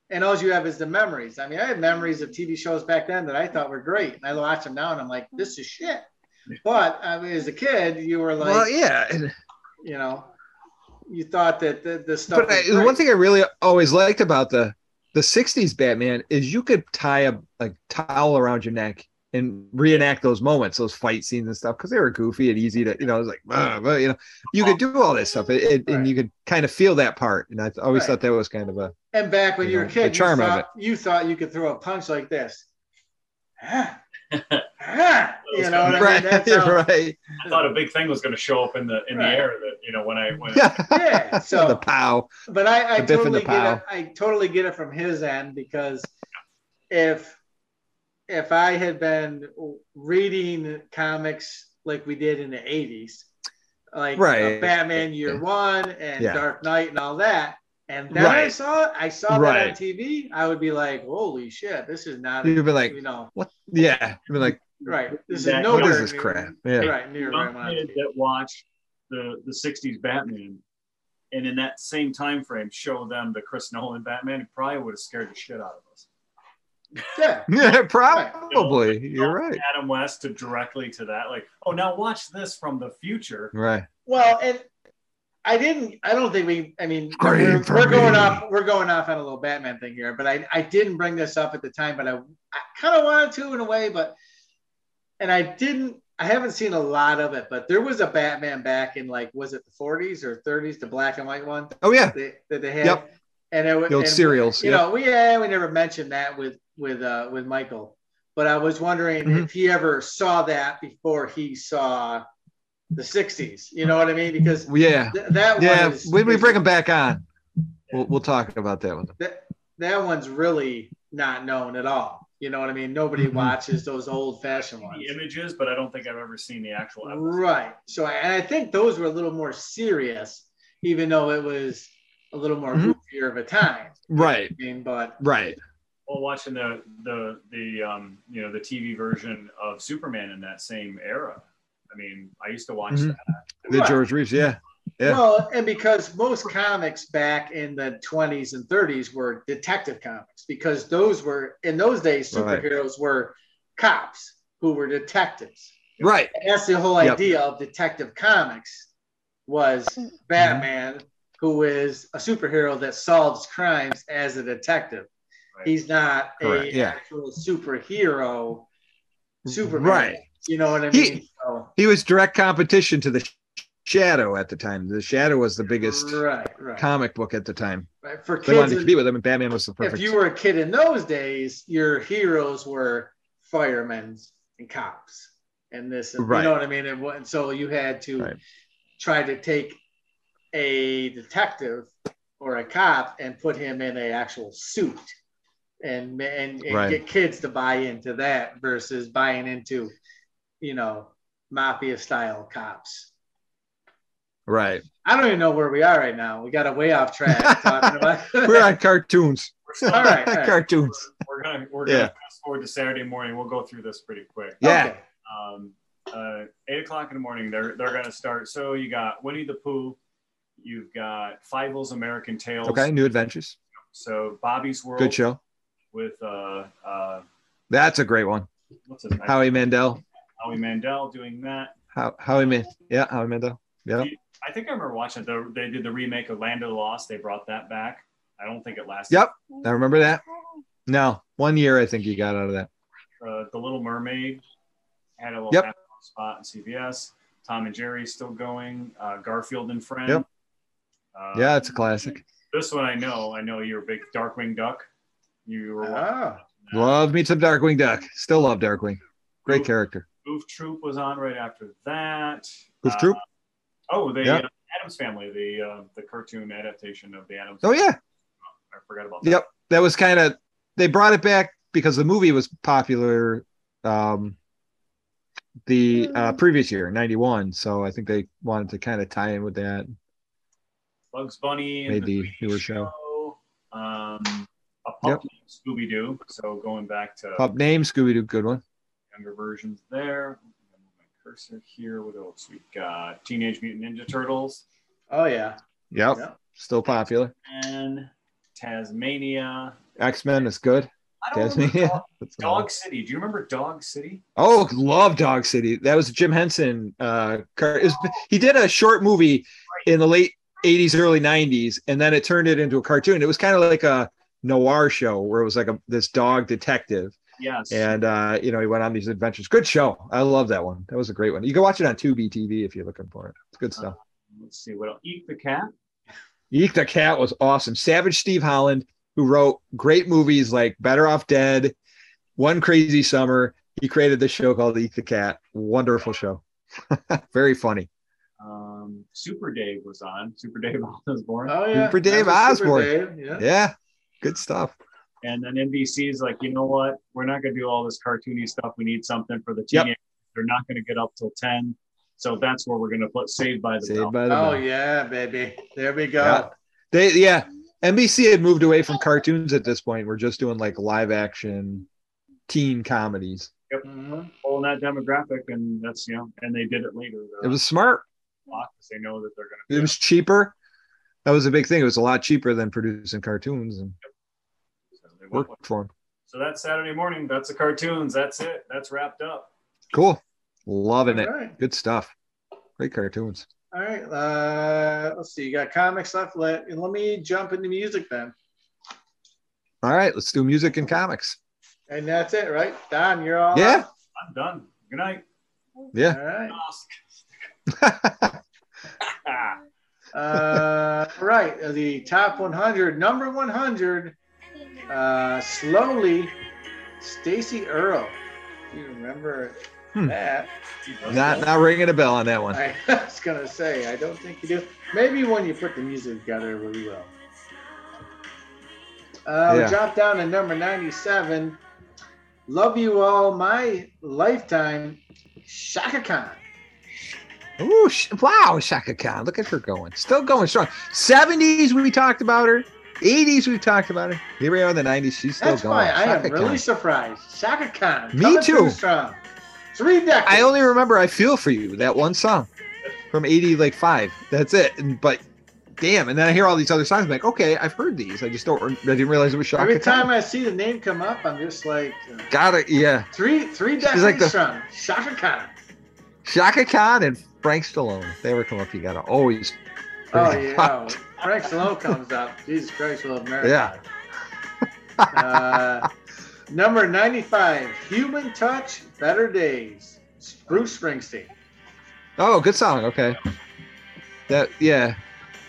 and all you have is the memories. I mean, I had memories of T V shows back then that I thought were great, and I watch them now, and I'm like, this is shit. But I mean, as a kid, you were like, well, yeah, you know, you thought that the, the stuff. But I, one thing I really always liked about the the sixties Batman is you could tie a, a towel around your neck and reenact those moments, those fight scenes and stuff, because they were goofy and easy to, you know, it was like, blah, blah, you know, you could do all this stuff, it, it, right. and you could kind of feel that part. And I always right. thought that was kind of a. And back when you, you were know, a kid, the charm you thought, of it. You thought you could throw a punch like this. ah, you know what right, I mean? That's how, right. I thought a big thing was going to show up in the in right. the air that you know when I when yeah. yeah so the pow. But I, I totally get it. I totally get it from his end because if if I had been reading comics like we did in the eighties, like right. uh, Batman Year One and yeah. Dark Knight and all that. And then right. I saw I saw right. that on T V. I would be like, "Holy shit, this is not." You'd be like, "You know what?" Yeah, you'd be like, "Right, this is no this is crap." Yeah, right. Near right when I was a kid that watched the the sixties Batman, and in that same time frame, show them the Chris Nolan Batman, it probably would have scared the shit out of us. Yeah, yeah, probably. Right. You know, You're right. Adam West to directly to that, like, "Oh, now watch this from the future." Right. Well, and. I didn't. I don't think we. I mean, we're, we're going me. off. We're going off on a little Batman thing here, but I, I didn't bring this up at the time, but I, I kind of wanted to in a way, but and I didn't. I haven't seen a lot of it, but there was a Batman back in like was it the forties or thirties, the black and white one? Oh yeah, that, that they had. Yep. And it was the old serials. You yep. know, we yeah we never mentioned that with with uh, with Michael, but I was wondering mm-hmm. if he ever saw that before he saw. The sixties, you know what I mean? Because yeah, th- that yeah. One is, when we bring them back on, we'll we'll talk about that one. That that one's really not known at all. You know what I mean? Nobody mm-hmm. watches those old-fashioned ones. The images, but I don't think I've ever seen the actual episode. Right. So, and I think those were a little more serious, even though it was a little more mm-hmm. goofier of a time. Right. I mean, but right. well, watching the the the um, you know, the T V version of Superman in that same era. I mean, I used to watch mm-hmm. that. The right. George Reeves, yeah. Yeah. Well, and because most comics back in the twenties and thirties were detective comics, because those were, in those days, superheroes right. were cops who were detectives. Right. And that's the whole yep. idea of detective comics, was Batman, mm-hmm. who is a superhero that solves crimes as a detective. Right. He's not Correct. a yeah. actual superhero, Superman. Right. You know what I mean? He, so, he was direct competition to the Shadow at the time. The Shadow was the biggest right, right. comic book at the time. Right. For kids, they wanted to be with him, and Batman was the perfect. If you were a kid in those days, your heroes were firemen and cops and this. And, right. You know what I mean? And, and so you had to right. try to take a detective or a cop and put him in an actual suit and, and, and right. get kids to buy into that versus buying into, you know, mafia-style cops. Right. I don't even know where we are right now. We got a way off track. Talking about we're on cartoons. We're all right, all right. Cartoons. We're, we're gonna we're yeah. gonna fast forward to Saturday morning. We'll go through this pretty quick. Yeah. Okay. Um, uh, eight o'clock in the morning. They're they're gonna start. So you got Winnie the Pooh. You've got Fievel's American Tales. Okay. New Adventures. So Bobby's World. Good show. With uh uh. That's a great one. What's his name? Howie Mandel. Howie Mandel doing that. How Howie Mandel. Yeah, Howie Mandel. Yeah. He, I think I remember watching it. The, they did the remake of Land of the Lost. They brought that back. I don't think it lasted. Yep. I remember that. No. One year, I think you got out of that. Uh, the Little Mermaid had a little yep. spot in C B S. Tom and Jerry's still going. Uh, Garfield and Friends. Yep. Uh, yeah, it's a classic. This one I know. I know you're a big Darkwing Duck. You were ah, love me some Darkwing Duck. Still love Darkwing. Great Goof, character. Goof Troop was on right after that. Goof uh, Troop? Oh, the yep. uh, Addams Family, the uh, the cartoon adaptation of the Addams. Oh yeah, I forgot about that. Yep, that was kind of, they brought it back because the movie was popular um, the uh, previous year, ninety-one. So I think they wanted to kind of tie in with that. Bugs Bunny made the, the newer show. show. Um, a pup yep. named Scooby Doo. So going back to pup named Scooby Doo, good one. Younger versions there. Cursor here. What else we got? Teenage Mutant Ninja Turtles. Oh yeah. Yep. yep. Still popular. And Tasmania. X-Men is good. I don't Tasmania. Dog, Dog City. Do you remember Dog City? Oh, love Dog City. That was Jim Henson. Uh, car- was, he did a short movie in the late eighties, early nineties, and then it turned it into a cartoon. It was kind of like a noir show where it was like a this dog detective. Yes. And, uh, you know, he went on these adventures. Good show. I love that one. That was a great one. You can watch it on Tubi T V if you're looking for it. It's good stuff. Uh, let's see. What else? Eek the Cat. Eek the Cat was awesome. Savage Steve Holland, who wrote great movies like Better Off Dead, One Crazy Summer. He created this show called Eek the Cat. Wonderful show. Very funny. Um, Super Dave was on. Super Dave Osborne. Oh, yeah. Super Dave Osborne. Super Dave, yeah. yeah. Good stuff. And then N B C is like, you know what? We're not going to do all this cartoony stuff. We need something for the teenagers. Yep. They're not going to get up till ten. So that's where we're going to put Saved by the Saved Bell. By the oh, Bell. Yeah, baby. There we go. Yeah. They, yeah. N B C had moved away from cartoons at this point. We're just doing like live action teen comedies. Yep. Mm-hmm. Well, that demographic. And that's, you know, and they did it later. It was smart. They know that they're going to. It was cheaper. That was a big thing. It was a lot cheaper than producing cartoons. And yep. worked for him. So that's Saturday morning. That's the cartoons. That's it. That's wrapped up. Cool. Loving it. Right. Good stuff. Great cartoons. All right. Uh, let's see. You got comics left. Let, let me jump into music then. All right. Let's do music and comics. And that's it, right? Don, you're all Yeah. Up? I'm done. Good night. Yeah. All right. uh, right. The top one hundred, number one hundred. Uh, slowly, Stacey Earle. You remember hmm. that? Not not ringing a bell on that one. I was gonna say I don't think you do. Maybe when you put the music together, we will. Uh, yeah. We dropped down to number ninety-seven. Love You All My Lifetime, Chaka Khan. Ooh! Wow, Chaka Khan. Look at her going. Still going strong. seventies. We talked about her. eighties, we've talked about it. Here we are in the nineties. She's still That's going. That's why I Shaka am really Khan. surprised. Shaka Khan. Me too. Three decades. I only remember I Feel For You, that one song from eighty, like five. That's it. And, but damn. And then I hear all these other songs. I'm like, okay, I've heard these. I just don't, I didn't realize it was Shaka Khan. Every time Khan. I see the name come up, I'm just like, uh, got it. Yeah. Three, three decades like the, from Shaka Khan. Shaka Khan and Frank Stallone. If they ever come up, you got to always. Oh, yeah. Frank Stallone comes up. Jesus Christ, we love America. Yeah. uh, number ninety-five, Human Touch, Better Days, Bruce Springsteen. Oh, good song. Okay. That yeah,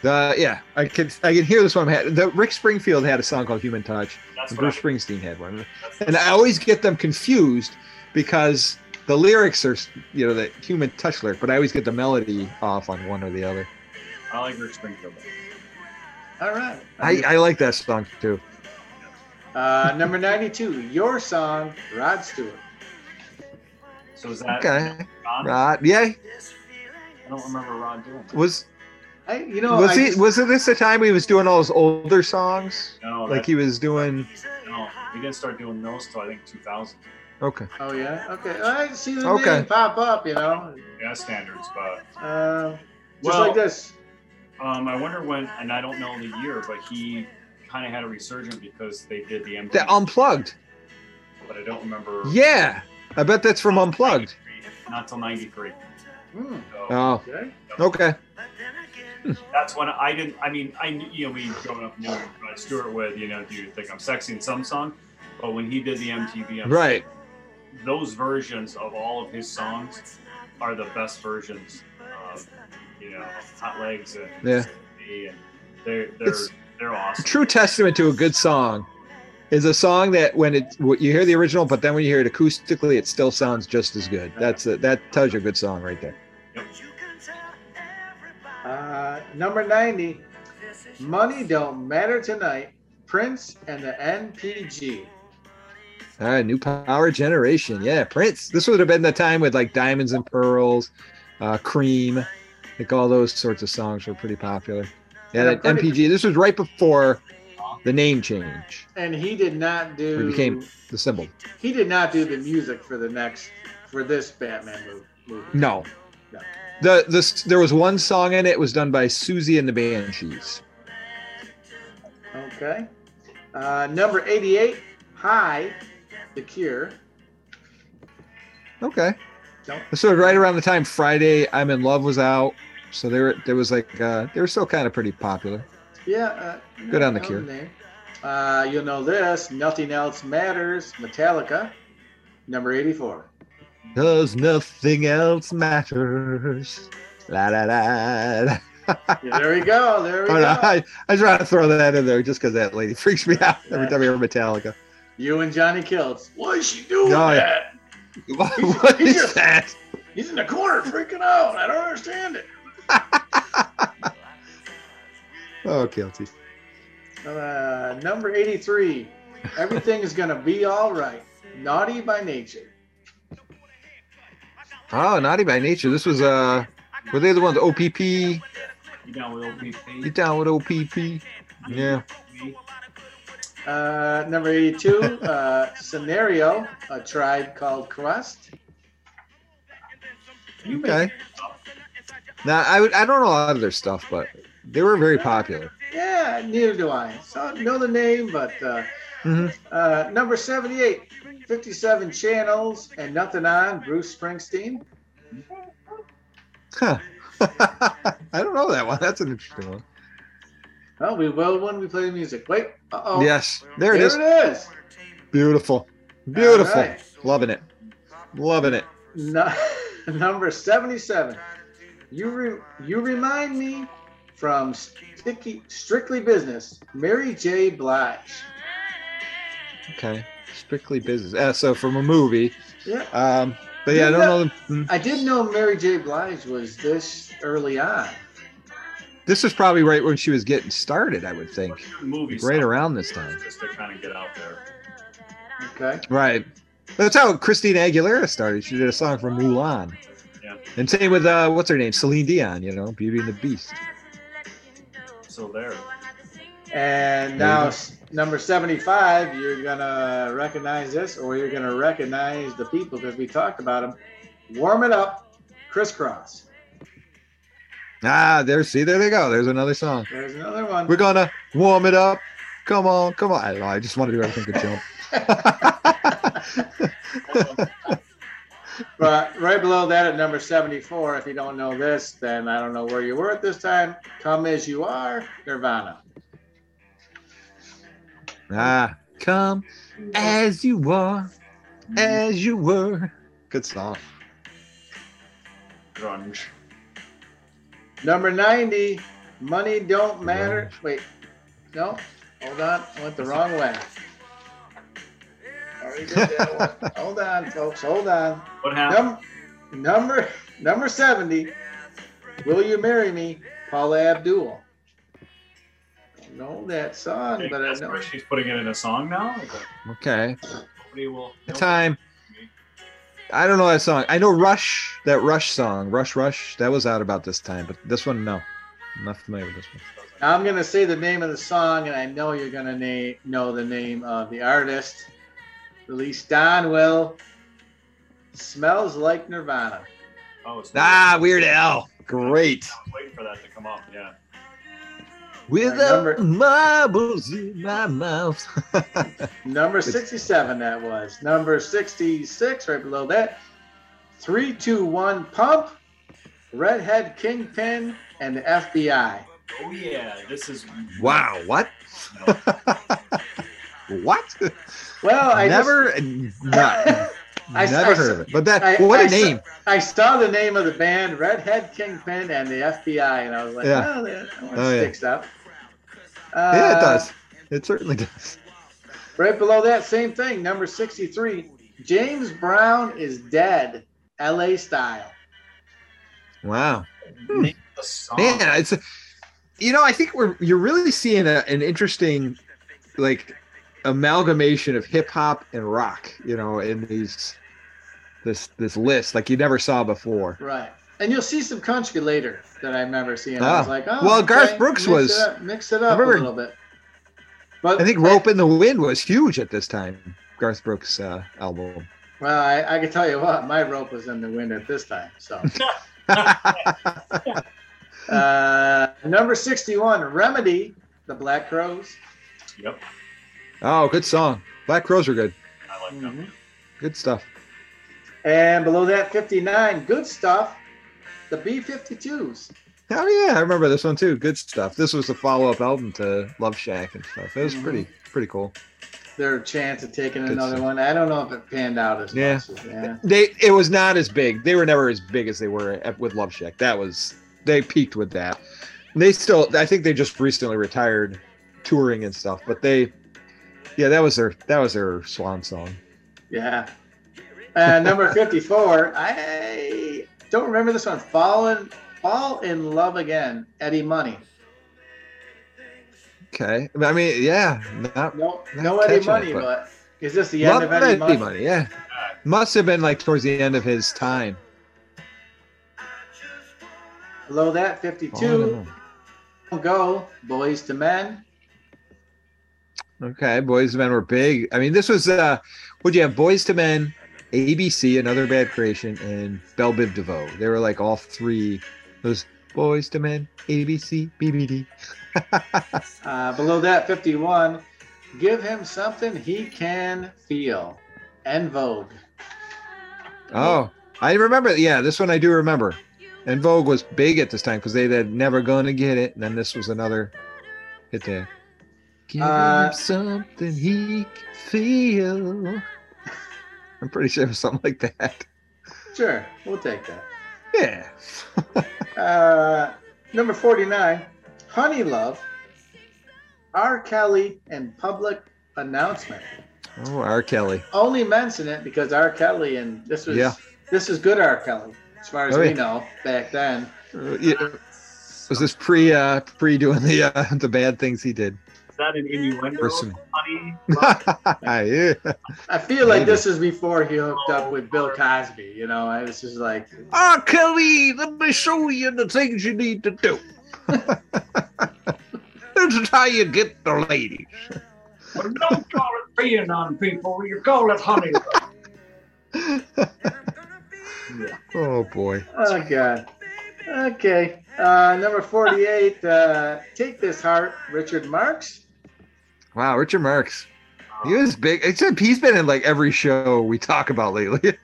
uh, yeah. I can I can hear this one. The Rick Springfield had a song called Human Touch. That's and Bruce I mean. Springsteen had one. That's and I always get them confused because the lyrics are, you know, the Human Touch lyric, but I always get the melody off on one or the other. I like Rick Springfield. All right. I, I like that song, too. Uh, number ninety-two, Your Song, Rod Stewart. So is that okay. Rod? Rod, yeah. I don't remember Rod doing that. Was, I, you know, was, I he, just, was it this the time he was doing all his older songs? No. Like he was doing... No, he didn't start doing those until I think two thousand. Okay. Oh, yeah? Okay. I see the okay. name pop up, you know. Yeah, standards, but... Uh, just well, like this. Um, I wonder when, and I don't know the year, but he kind of had a resurgence because they did the M T V. The Unplugged. But I don't remember. Yeah, I bet that's from Unplugged. Not till ninety-three. Mm. So, oh, okay. okay. That's when I didn't. I mean, I you know, we growing up knew Rod Stewart with, you know, Do You Think I'm Sexy in some song, but when he did the M T V, I'm right, saying, those versions of all of his songs are the best versions. Of, you know, Hot Legs and yeah, and they're they're it's they're awesome. True testament to a good song is a song that when it you hear the original, but then when you hear it acoustically, it still sounds just as good. That's a, that tells you a good song right there. Yep. Uh, number ninety, Money Don't Matter Tonight, Prince and the N P G. All right, New Power Generation. Yeah, Prince. This would have been the time with like Diamonds and Pearls, uh, Cream. Like all those sorts of songs were pretty popular. Yeah, that M P G. This was right before the name change. And he did not do. He became the symbol. He did not do the music for the next for this Batman movie. No. no. The this there was one song in it, it was done by Susie and the Banshees. Okay. Uh, number eighty-eight. Hi, The Cure. Okay. So right around the time Friday I'm in Love was out, so they were, there was like uh, they were still kind of pretty popular. Yeah. Uh, Good on the Cure. Uh, you'll know this. Nothing Else Matters, Metallica, number eighty-four. 'Cause nothing else matters. La la la. Yeah, there we go. There we oh, go. No, I, I just want to throw that in there just because that lady freaks me out every time I hear Metallica. You and Johnny Kilts. What is she doing? No, that? Yeah. What, he's, what he's is just, that? He's in the corner freaking out. I don't understand it. Oh, guilty. Uh, number eighty-three. Everything is gonna be all right. Naughty by Nature. Oh, Naughty by Nature. This was uh, were they the ones O P P? You down with O P P? You down with O P P? Yeah. Uh, number eighty-two, uh, Scenario, A Tribe Called Quest. Okay. Now, I would, I don't know a lot of their stuff, but they were very popular. Yeah, neither do I. So I know the name, but uh, mm-hmm. uh, number seventy-eight, fifty-seven Channels and Nothing On, Bruce Springsteen. Huh. I don't know that one. That's an interesting one. Well, we will when we play the music. Wait, uh-oh. Yes, there it there is. There it is. Beautiful. Beautiful. Right. Loving it. Loving it. No, number seventy-seven. You re, you remind me from Sticky, Strictly Business, Mary J. Blige. Okay, Strictly Business. Uh, so from a movie. Yeah. Um, but yeah, did I don't that, know. I didn't know Mary J. Blige was this early on. This was probably right when she was getting started, I would think. Like right around this time. Just to kind of get out there. Okay. Right. That's how Christina Aguilera started. She did a song from Mulan. Yeah. And same with, uh, what's her name? Celine Dion, you know, Beauty and the Beast. So there. And now number seventy-five, you're going to recognize this, or you're going to recognize the people because we talked about them. Warm It Up, Crisscross. Ah, there, see, there they go. There's another song. There's another one. We're going to warm it up. Come on, come on. I don't know. I just want to do everything to jump. But right below that at number seventy-four, if you don't know this, then I don't know where you were at this time. Come As You Are, Nirvana. Ah, come as you are, as you were. Good song. Grunge. Number ninety, Money Don't Matter. Grunge. Wait, no, hold on. I went the wrong way. Already did that one. Hold on, folks, hold on. What happened? Num- number, number seventy, Will You Marry Me, Paula Abdul. Know that song, I but I know she's putting it in a song now. Okay. Will time. I don't know that song. I know Rush, that Rush song, Rush Rush. That was out about this time, but this one, no, I'm not familiar with this one. Now I'm gonna say the name of the song, and I know you're gonna name know the name of the artist. Released Donwell. Smells Like Nirvana. Oh, it's ah, Weird Al. Great. I was waiting for that to come up. Yeah. With the marbles in my mouth. Number sixty-seven, that was. Number sixty-six, right below that. three two one Pump, Redhead Kingpin, and the F B I. Oh, yeah. This is. Wow. What? What? Well, I never. Just... not, I never I, heard I, of it. But that. I, what I, a I name. Saw, I saw the name of the band, Redhead Kingpin, and the F B I, and I was like, yeah. oh, that one oh, sticks yeah. up. Uh, yeah, it does. It certainly does. Right below that, same thing. Number sixty-three, James Brown Is Dead, L A Style. Wow. Hmm. Man, it's a, you know, I think we're you're really seeing a, an interesting, like, amalgamation of hip hop and rock, you know, in these this this list like you never saw before. Right. And you'll see some country later that I remember seeing. Oh. I was like, oh, well, okay. Garth Brooks mix was it up, mix it up remember, a little bit. But I think Rope I, in the Wind was huge at this time, Garth Brooks' uh, album. Well, I, I can tell you what, my rope was in the wind at this time. So uh, number sixty-one, Remedy, The Black Crowes. Yep. Oh, good song. Black Crowes are good. I like them. Mm-hmm. Good stuff. And below that, fifty-nine, Good Stuff, the B fifty-twos. Oh, yeah. I remember this one, too. Good Stuff. This was the follow-up album to Love Shack and stuff. It was mm-hmm. pretty pretty cool. Their chance of taking good another stuff. One. I don't know if it panned out as yeah. much. As, yeah. They, it was not as big. They were never as big as they were with Love Shack. That was – they peaked with that. They still – I think they just recently retired touring and stuff, but they – yeah, that was their that was their swan song. Yeah. Uh, number fifty-four, I don't remember this one. Fall in, Fall in Love Again, Eddie Money. Okay. I mean, yeah. Not, no not no Eddie Money, it, but, but is this the end of Eddie, Eddie Money? Money? Yeah. Must have been like towards the end of his time. Below that, fifty-two, oh, Go, Boys to Men. Okay, Boys to Men were big. I mean, this was, uh, what'd you have? Boys to Men, A B C, Another Bad Creation, and Belle Biv DeVoe. They were like all three. Those Boys to Men, A B C, B B D. uh, below that, fifty-one, Give Him Something He Can Feel, En Vogue. Oh, I remember. Yeah, this one I do remember. En Vogue was big at this time because they had Never Gonna Get It. And then this was another hit there. Give uh, him something he can feel. I'm pretty sure it was something like that. Sure, we'll take that. Yeah. uh, number forty-nine, Honey Love, R. Kelly and Public Announcement. Oh, R. Kelly. Only mention it because R. Kelly, and this was yeah. this is good R. Kelly, as far as oh, we yeah. know, back then. Uh, yeah. Was this pre uh, pre doing the uh, the bad things he did? Is that an innuendo? Honey, yeah. I feel like Maybe. This is before he hooked up with Bill Cosby. You know, I was just like, "Ah, oh, Kelly, let me show you the things you need to do." depends on how you get the ladies. Well, don't call it peeing on people. You call it honey. Oh, boy. Oh, God. Okay. Uh, number forty-eight, uh, Take This Heart, Richard Marx. Wow, Richard Marx. He was big. Except he's been in like every show we talk about lately.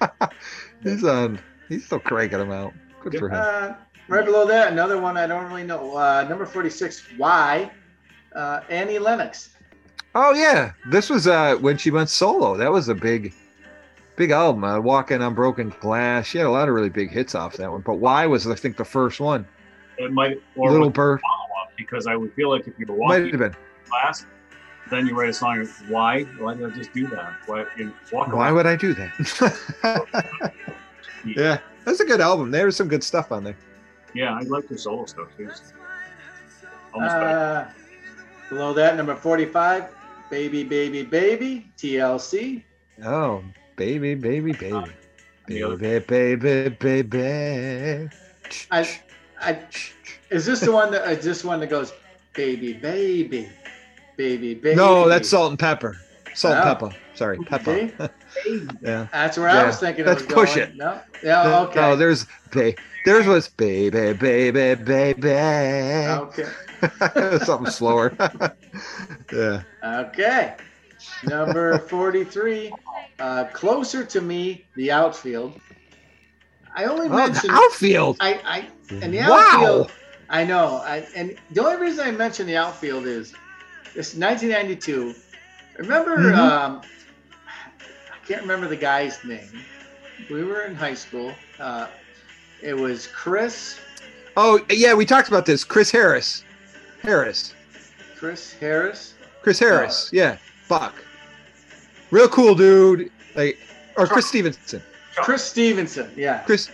He's on. He's still cranking him out. Good for him. Uh, right below that, another one I don't really know. Uh, number forty-six, Why? Uh, Annie Lennox. Oh, yeah. This was uh, when she went solo. That was a big, big album. Uh, Walking on Broken Glass. She had a lot of really big hits off that one. But Why was, I think, the first one. It might or Little Bird. Follow-up, because I would feel like if you were walking might have been. Glass, then you write a song. Why? Why did I just do that? Why, Why would I do that? Yeah, that's a good album. There was some good stuff on there. Yeah, I like the solo stuff too. Almost uh, below that, number forty-five, Baby, Baby, Baby, T L C. Oh, Baby, Baby, Baby, uh, baby, baby, baby, baby. I, I, is this the one that is this one that goes, baby, baby, baby, baby? No, that's Salt and Pepper. Salt and oh. Pepper. Sorry, Pepper. Yeah, that's where yeah. I was thinking. Let's push going. It. No, yeah, okay. No, there's ba- there's what's baby, baby, baby. Okay. Something slower. Yeah. Okay. Number forty-three. Uh, Closer to Me, The Outfield. I only oh, mentioned the outfield. I, I and the outfield. Wow. I know. I and the only reason I mentioned the outfield is it's nineteen ninety-two. Remember, mm-hmm. um, I can't remember the guy's name. We were in high school. Uh, it was Chris. Oh, yeah, we talked about this. Chris Harris. Harris. Chris Harris? Chris Harris, uh, yeah. Fuck. Real cool dude. Like, Or Chris Stevenson. Chris Stevenson, yeah. Chris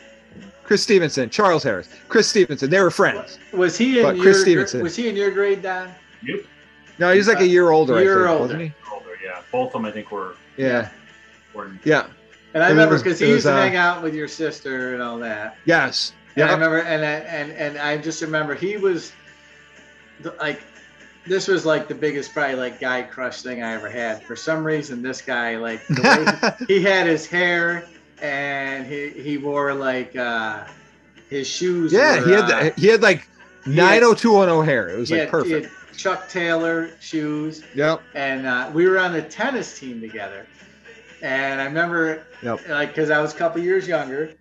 Chris Stevenson, Charles Harris. Chris Stevenson, they were friends. Was he in, your, Chris Stevenson. Was he in your grade, Don? Yep. No, he was like a year older, a year I think, older. Wasn't he? Older, yeah. Both of them, I think, were... Yeah. Were yeah. And I it remember because he used to uh, hang out with your sister and all that. Yes. Yeah. I remember, and I, and, and I just remember he was, the, like, this was, like, the biggest probably, like, guy crush thing I ever had. For some reason, this guy, like, the way he, he had his hair and he, he wore, like, uh, his shoes. Yeah, were, he, had the, uh, he had, like, nine oh two one oh hair. It was, like, had, perfect. Chuck Taylor shoes. Yep. And uh, we were on the tennis team together. And I remember, yep. like, because I was a couple years younger,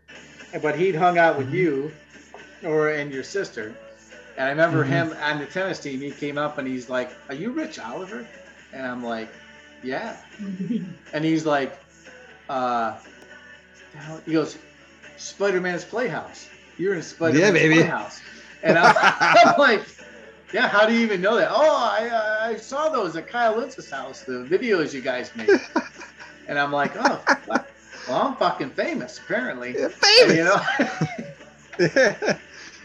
but he'd hung out with mm-hmm. you or and your sister. And I remember mm-hmm. him on the tennis team. He came up and he's like, "Are you Rich Oliver?" And I'm like, "Yeah." And he's like, uh, he goes, "Spider-Man's Playhouse. You're in Spider-Man's yeah, Playhouse." And I'm, I'm like, "Yeah, how do you even know that?" "Oh, I uh, I saw those at Kyle Lintz's house, the videos you guys made." And I'm like, "Oh, fuck. Well, I'm fucking famous, apparently." Yeah, famous! You know? Yeah.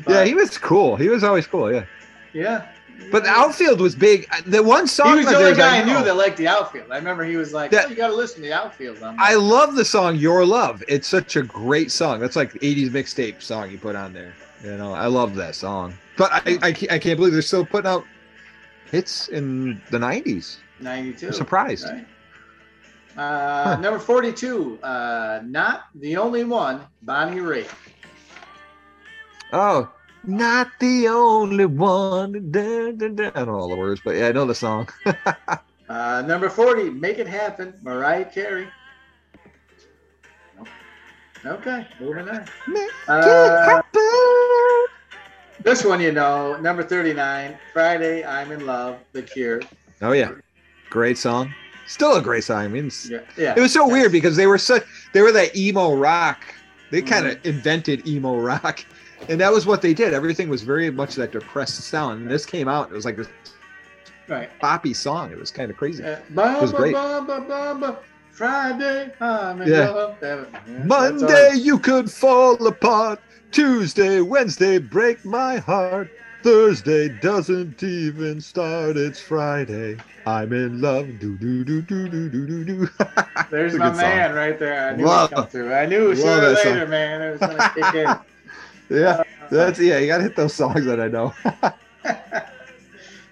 But, yeah, he was cool. He was always cool, yeah. Yeah. But the outfield was big. The one song He was the only guy I knew that liked the outfield. I remember he was like, that, "Oh, you got to listen to the outfield." Like, I love the song Your Love. It's such a great song. That's like the eighties mixtape song you put on there. You know, I love that song. But I, I, I can't believe they're still putting out hits in the nineties. ninety-two. I'm surprised. Right. Uh, huh. Number forty-two, uh, Not the Only One, Bonnie Raitt. Oh, not the only one. Da, da, da. I don't know all the words, but yeah, I know the song. uh, number forty, Make It Happen, Mariah Carey. Nope. Okay, moving on. Make uh, it happen. This one you know, number thirty-nine, Friday, I'm in Love, The Cure. Oh, yeah. Great song. Still a great song. I mean, yeah, yeah. It was so yes. weird because they were such, they were that emo rock. They mm-hmm. kind of invented emo rock. And that was what they did. Everything was very much that depressed sound. And this came out, it was like this right. poppy song. It was kind of crazy. Uh, ba, it was great. Ba, ba, ba, ba, Friday, I'm in yeah. love. Yeah, Monday, you could fall apart. Tuesday, Wednesday, break my heart. Thursday doesn't even start. It's Friday. I'm in love. Do do do do do do do. There's my man song. Right there. I knew Love. He'd come through. I knew sooner or later, song. Man. It was gonna kick in. Yeah, uh, that's yeah. You gotta hit those songs that I know.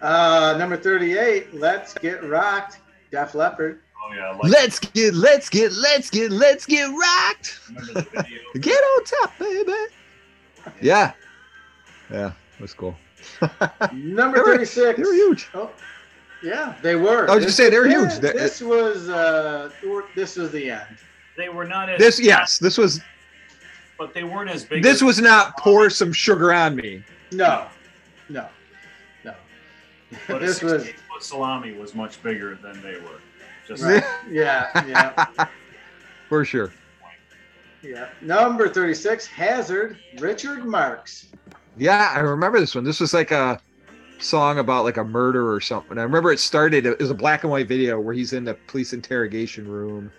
Uh, number thirty-eight, Let's Get Rocked, Def Leppard. Oh, yeah. Like let's it. get, let's get, let's get, let's get rocked. Get on top, baby. Yeah. Yeah, that's cool. Number thirty-six. They were huge. Oh, yeah, they were. I was just saying, they were huge. This was, uh, this was the end. They were not as this. Big, yes, this was. But they weren't as big. This as was not pour some sugar on me. No, no, no. But this was sixteen foot salami was much bigger than they were. Just right. yeah, yeah, for sure. Yeah, number thirty-six, Hazard, Richard Marx. Yeah, I remember this one. This was like a song about like a murder or something. I remember it started, it was a black and white video where he's in the police interrogation room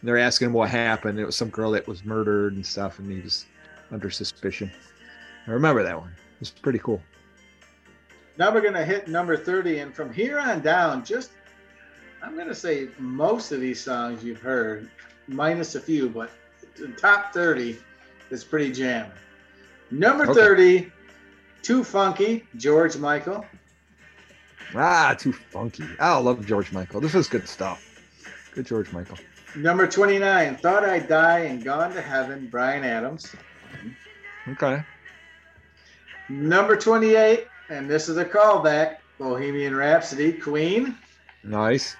and they're asking him what happened. It was some girl that was murdered and stuff, and he was under suspicion. I remember that one. It was pretty cool. Now we're going to hit number thirty, and from here on down, just, I'm going to say most of these songs you've heard, minus a few, but the top thirty is pretty jamming. Number okay. thirty, Too Funky, George Michael. Ah, Too Funky. I love George Michael. This is good stuff. Good George Michael. Number twenty-nine, Thought I'd Die and Gone to Heaven, Bryan Adams. Okay. Number twenty-eight, and this is a callback, Bohemian Rhapsody, Queen. Nice.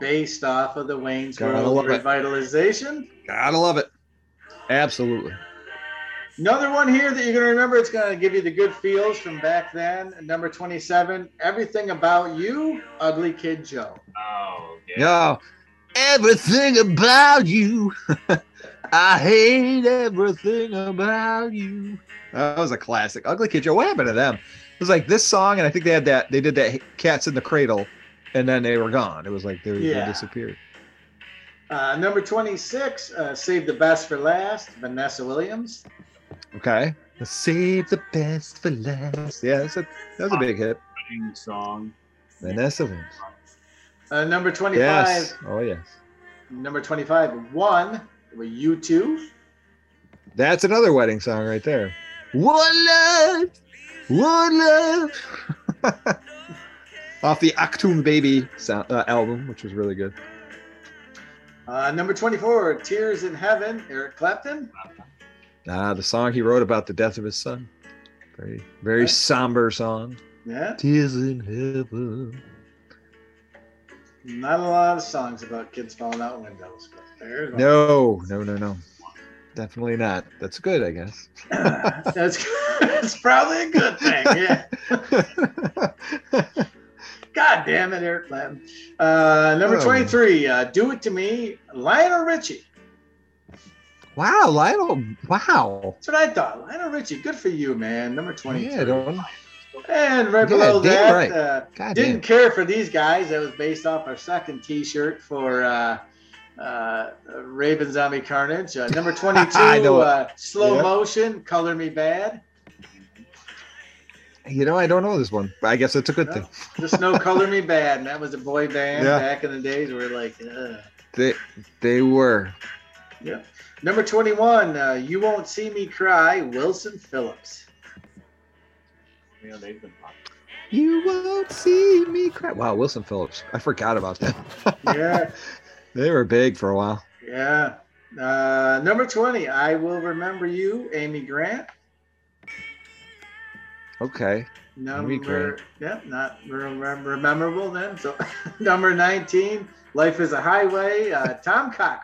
Based off of the Wayne's World revitalization. It. Gotta love it. Absolutely. Another one here that you're going to remember. It's going to give you the good feels from back then. Number twenty-seven, Everything About You, Ugly Kid Joe. Oh, yeah. Yo, everything about you. I hate everything about you. That was a classic. Ugly Kid Joe. What happened to them? It was like this song, and I think they had that. They did that Cats in the Cradle, and then they were gone. It was like they, yeah. they disappeared. Uh, number twenty-six, uh, Save the Best for Last, Vanessa Williams. Okay. Save the Best for Last. Yeah, that's a, that was a big hit. Song. Vanessa Williams. Uh, number twenty-five. Yes. Oh, yes. Number twenty-five, One, were you two? That's another wedding song right there. One love, one love. Off the Achtung Baby sound, uh, album, which was really good. Uh, number twenty-four, Tears in Heaven, Eric Clapton. Ah, the song he wrote about the death of his son. Very, very right. somber song. Yeah. Tears in Heaven. Not a lot of songs about kids falling out windows. But there's one. No, no, no, no. Definitely not. That's good, I guess. uh, that's, that's probably a good thing, yeah. God damn it, Eric Clapton. Uh, number twenty-three, uh, Do It To Me, Lionel Richie. Wow, Lionel. Wow. That's what I thought. Lionel Richie, good for you, man. Number twenty-three. Yeah, don't... And right yeah, below that, right. Uh, Didn't Care For These Guys. That was based off our second T-shirt for uh, uh, Raven Zombie Carnage. Uh, number twenty-two, uh, Slow yeah. Motion, Color Me Bad. You know, I don't know this one, but I guess it's a good no, thing. Just no Color Me Bad. And that was a boy band yeah. back in the days where, like, ugh. They, they were. Yeah. Number twenty-one, uh, You Won't See Me Cry, Wilson Phillips. Yeah, they've been popular. You won't see me cry. Wow, Wilson Phillips. I forgot about them. yeah. They were big for a while. Yeah. Uh, number twenty, I Will Remember You, Amy Grant. Okay. Number yeah, not remember, memorable then. So number nineteen, Life Is a Highway, uh, Tom Cochran.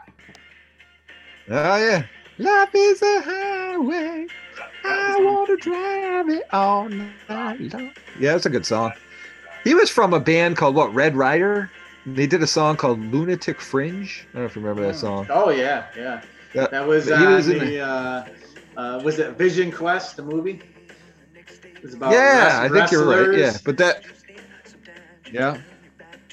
Oh yeah, life is a highway. I want to drive it all night long. Yeah, that's a good song. He was from a band called what? Red Rider. They did a song called Lunatic Fringe. I don't know if you remember that song. Oh yeah, yeah. That, that was, uh, was the, the uh, uh, was it Vision Quest, the movie? It's about yeah, wrestlers. I think you're right. Yeah, but that, yeah,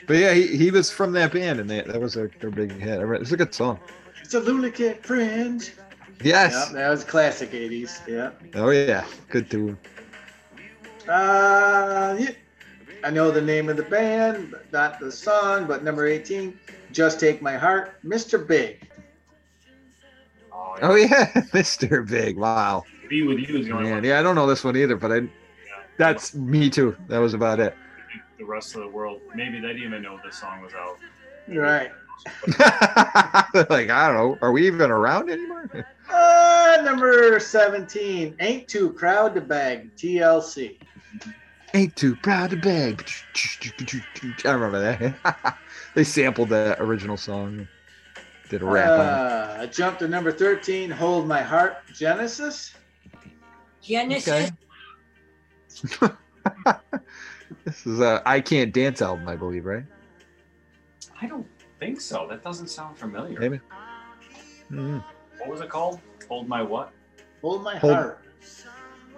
but yeah, he, he was from that band, and they, that was their, their big hit. It's a good song. It's a Lunatic Fringe. Yes, yep, that was classic eighties. Yeah. Oh yeah, good tune. Uh, yeah. I know the name of the band, but not the song. But number eighteen, Just Take My Heart, Mister Big. Oh yeah, oh, yeah. Mister Big. Wow. Be With You is the only Man, one. Yeah, I don't know this one either, but I yeah. that's me too. That was about it. the rest of the world, maybe they didn't even know this song was out. Right. Like, I don't know. Are we even around anymore? Uh, number seventeen. Ain't Too Proud to Beg, T L C. Ain't Too Proud to Beg. I remember that. They sampled that original song. Did a rap uh, on it. I jumped to number thirteen. Hold My Heart, Genesis. Genesis. Okay. This is a I Can't Dance album, I believe, right? I don't think so. That doesn't sound familiar. Maybe. Mm-hmm. What was it called? Hold My what? Hold My Hold, Heart.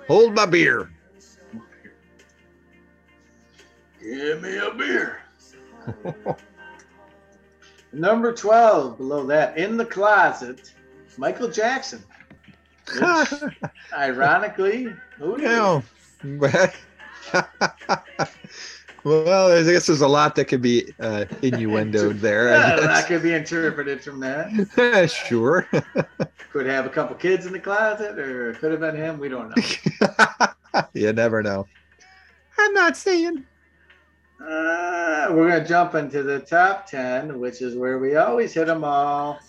Hold My Beer. Give me a beer. Number twelve, below that, In the Closet, Michael Jackson. Which, ironically, who knew? Well, I guess there's a lot that could be uh, innuendo there. Yeah, that could be interpreted from that. Sure. Could have a couple kids in the closet, or could have been him. We don't know. You never know. I'm not saying. Uh, we're going to jump into the top ten, which is where we always hit them all.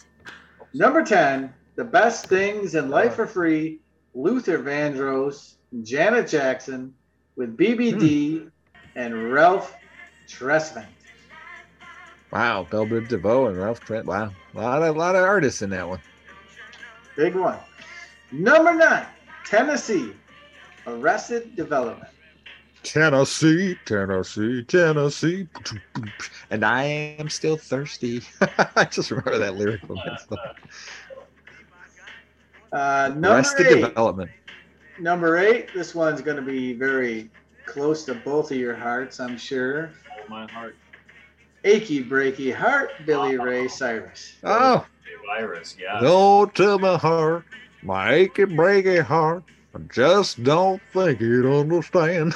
Number ten, the best things in life are free, Luther Vandross, Janet Jackson, with B B D, hmm. and Ralph Tresvant. Wow, Belle Biv DeVoe and Ralph Tresvant. Wow, a lot, of, a lot of artists in that one. Big one. Number nine, Tennessee, Arrested Development. Tennessee, Tennessee, Tennessee, and I am still thirsty. I just remember that lyric. Uh, Arrested Development. Number eight. This one's going to be very close to both of your hearts, I'm sure. Oh, my heart. Achy breaky heart, Billy oh. Ray Cyrus. Oh, Cyrus, yeah. Go to my heart, my achy breaky heart. I just don't think you'd understand.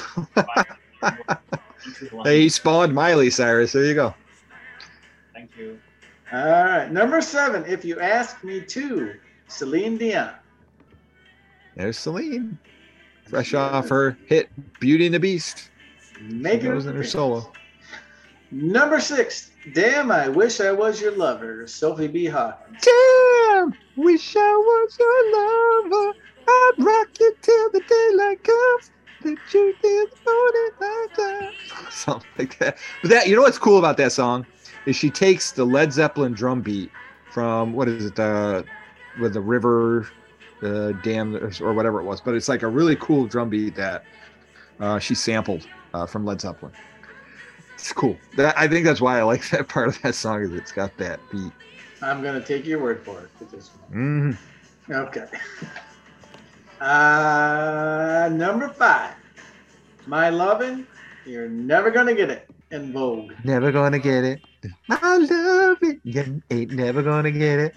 Hey, he spawned Miley Cyrus. There you go. Thank you. All right. Number seven, If You Ask Me To, Celine Dion. There's Celine. Fresh yeah. off her hit, Beauty and the Beast. Make it was in her solo. Number six, Damn, I Wish I Was Your Lover, Sophie B. Hawkins. Damn, wish I was your lover. I'd rock you till the daylight comes. The truth is only my time. Something like that. But that, you know what's cool about that song is she takes the Led Zeppelin drum beat from what is it, uh, with the river, the uh, dam, or whatever it was. But it's like a really cool drum beat that uh, she sampled uh, from Led Zeppelin. It's cool. That, I think that's why I like that part of that song is it's got that beat. I'm gonna take your word for it for this one. Mm-hmm. Okay. Uh, number five, My Lovin', You're Never Gonna Get It, in Vogue. Never gonna get it. My lovin', you ain't never gonna get it.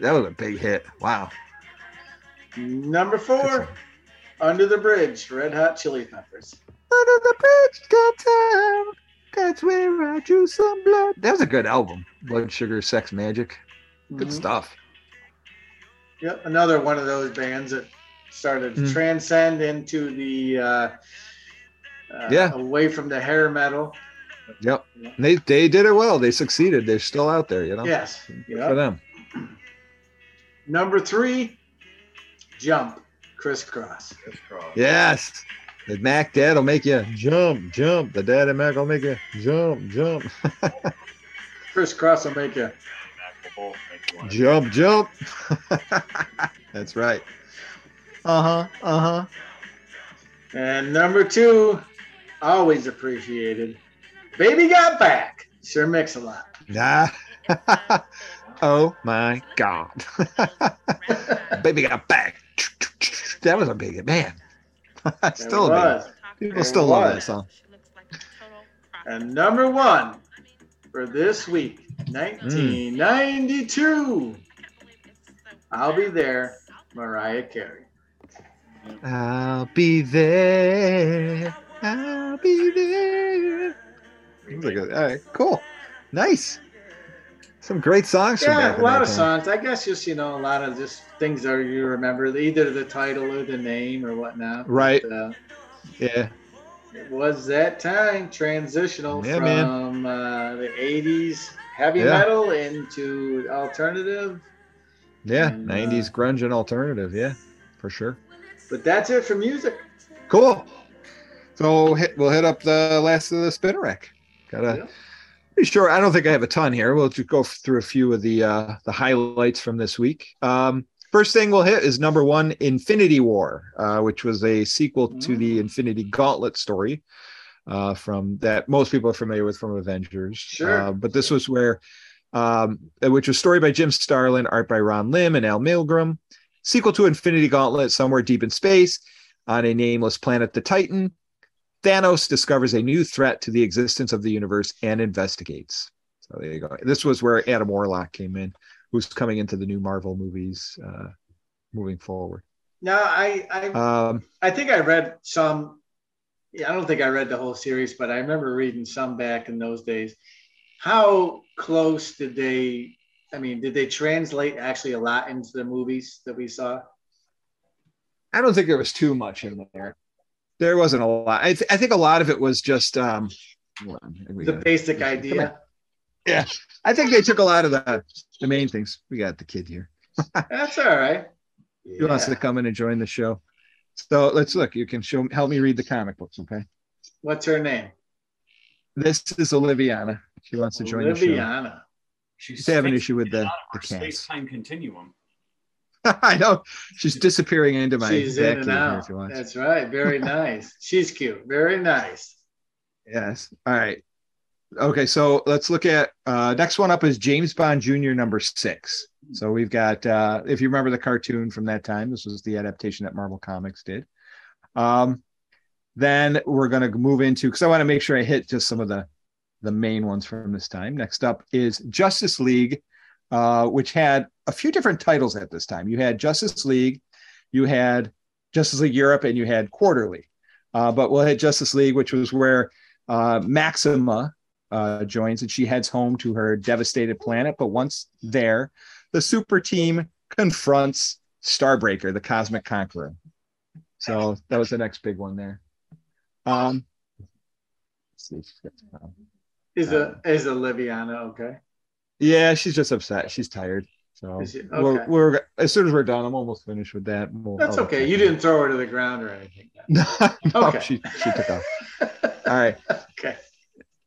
That was a big hit. Wow. Number four, Under the Bridge, Red Hot Chili Peppers. Under the bridge, got time. That's where I drew some blood. That was a good album. Blood Sugar Sex Magic. Good mm-hmm. stuff. Yep, another one of those bands that started to mm. transcend into the uh, uh yeah away from the hair metal. Yep. Yeah. They they did it well. They succeeded. They're still out there, you know. Yes. Good yep. for them. Number three, Jump, Criss Cross. Yes. The Mac Dad will make you jump, jump. The Dad and Mac will make you jump, jump. Criss Cross will make you jump, jump. That's right. Uh-huh, uh-huh. And number two, always appreciated, Baby Got Back, Sure Mix-a-Lot. Nah. Oh, my God. Baby Got Back. That was a big hit, man. Still a big People it still was. Love that song. And number one for this week, nineteen ninety-two. Mm. I'll Be There, Mariah Carey. I'll be there. I'll be there. All right, cool. Nice. Some great songs. Yeah, from a lot of time. songs. I guess just, you know, a lot of just things that you remember, either the title or the name or whatnot. Right. But, uh, yeah. It was that time, transitional yeah, from uh, the eighties heavy yeah. metal into alternative. Yeah, and, nineties uh, grunge and alternative. Yeah, for sure. But that's it for music. Cool. So hit, we'll hit up the last of the spinner rack. Gotta yeah. be sure. I don't think I have a ton here. We'll just go through a few of the uh, the highlights from this week. Um, First thing we'll hit is number one, Infinity War, uh, which was a sequel mm-hmm. to the Infinity Gauntlet story uh, from that most people are familiar with from Avengers. Sure. Uh, but this was where, um, which was story by Jim Starlin, art by Ron Lim and Al Milgrom. Sequel to Infinity Gauntlet, somewhere deep in space, on a nameless planet, the Titan, Thanos discovers a new threat to the existence of the universe and investigates. So there you go. This was where Adam Warlock came in, who's coming into the new Marvel movies uh, moving forward. No, I I, um, I think I read some. I don't think I read the whole series, but I remember reading some back in those days. How close did they, I mean, did they translate actually a lot into the movies that we saw? I don't think there was too much in there. There wasn't a lot. I, th- I think a lot of it was just um, the basic idea. Yeah, I think they took a lot of the, the main things. We got the kid here. That's all right. Yeah. He wants to come in and join the show. So let's look. You can show help me read the comic books, okay? What's her name? This is Oliviana. She wants to join Oliviana. the show. Oliviana. She's having an issue with the, the space-time continuum. I know. She's disappearing into my. She's in and out. That's right. Very nice. She's cute. Very nice. Yes. All right. Okay, so let's look at uh, next one up is James Bond Junior number six. So we've got, uh, if you remember the cartoon from that time, this was the adaptation that Marvel Comics did. Um, then we're going to move into, because I want to make sure I hit just some of the, the main ones from this time. Next up is Justice League, uh, which had a few different titles at this time. You had Justice League, you had Justice League Europe, and you had Quarterly. Uh, but we'll hit Justice League, which was where uh, Maxima, Uh, joins, and she heads home to her devastated planet. But once there, the super team confronts Starbreaker, the cosmic conqueror. So that was the next big one there. Um, let's see. Um, is a is Oliviana okay? Yeah, she's just upset. She's tired. So she, okay. we're, we're as soon as we're done, I'm almost finished with that. We'll, That's I'll okay. You didn't throw her to the ground or anything. No, no okay. she she took off. All right. Okay.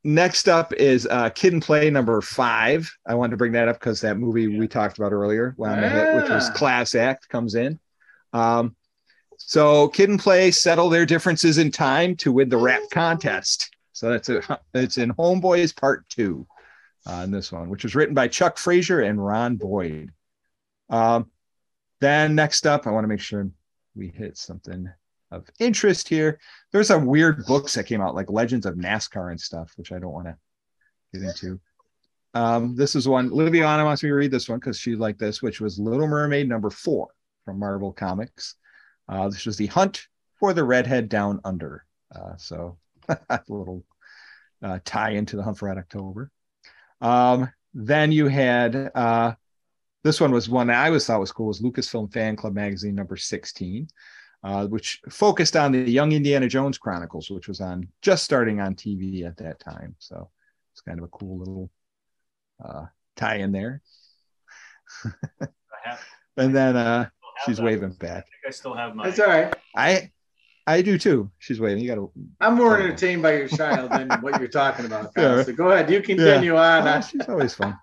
Next up is uh, Kid and Play number five. I wanted to bring that up because that movie yeah. we talked about earlier, wow, yeah. hit, which was Class Act, comes in. Um, so Kid and Play settle their differences in time to win the rap contest. So that's a, it's in Homeboys Part Two on uh, this one, which was written by Chuck Frazier and Ron Boyd. Um, then next up, I want to make sure we hit something of interest here. There's some weird books that came out, like Legends of NASCAR and stuff, which I don't want to get into. Um, this is one, Liviana wants me to read this one because she liked this, which was Little Mermaid number four from Marvel Comics. Uh, this was the hunt for the redhead down under. Uh, so a little uh, tie into the Hunt for Red October. Um, then you had, uh, this one was one I always thought was cool, was Lucasfilm Fan Club Magazine number sixteen. Uh, which focused on the Young Indiana Jones Chronicles, which was on just starting on T V at that time. So it's kind of a cool little uh, tie in there. have, and then uh, she's that. waving back. I think I still have mine. That's all right. I I do too. She's waving. You gotta. I'm more oh. entertained by your child than what you're talking about, Kyle. Yeah. So go ahead. You continue yeah. on. Oh, she's always fun.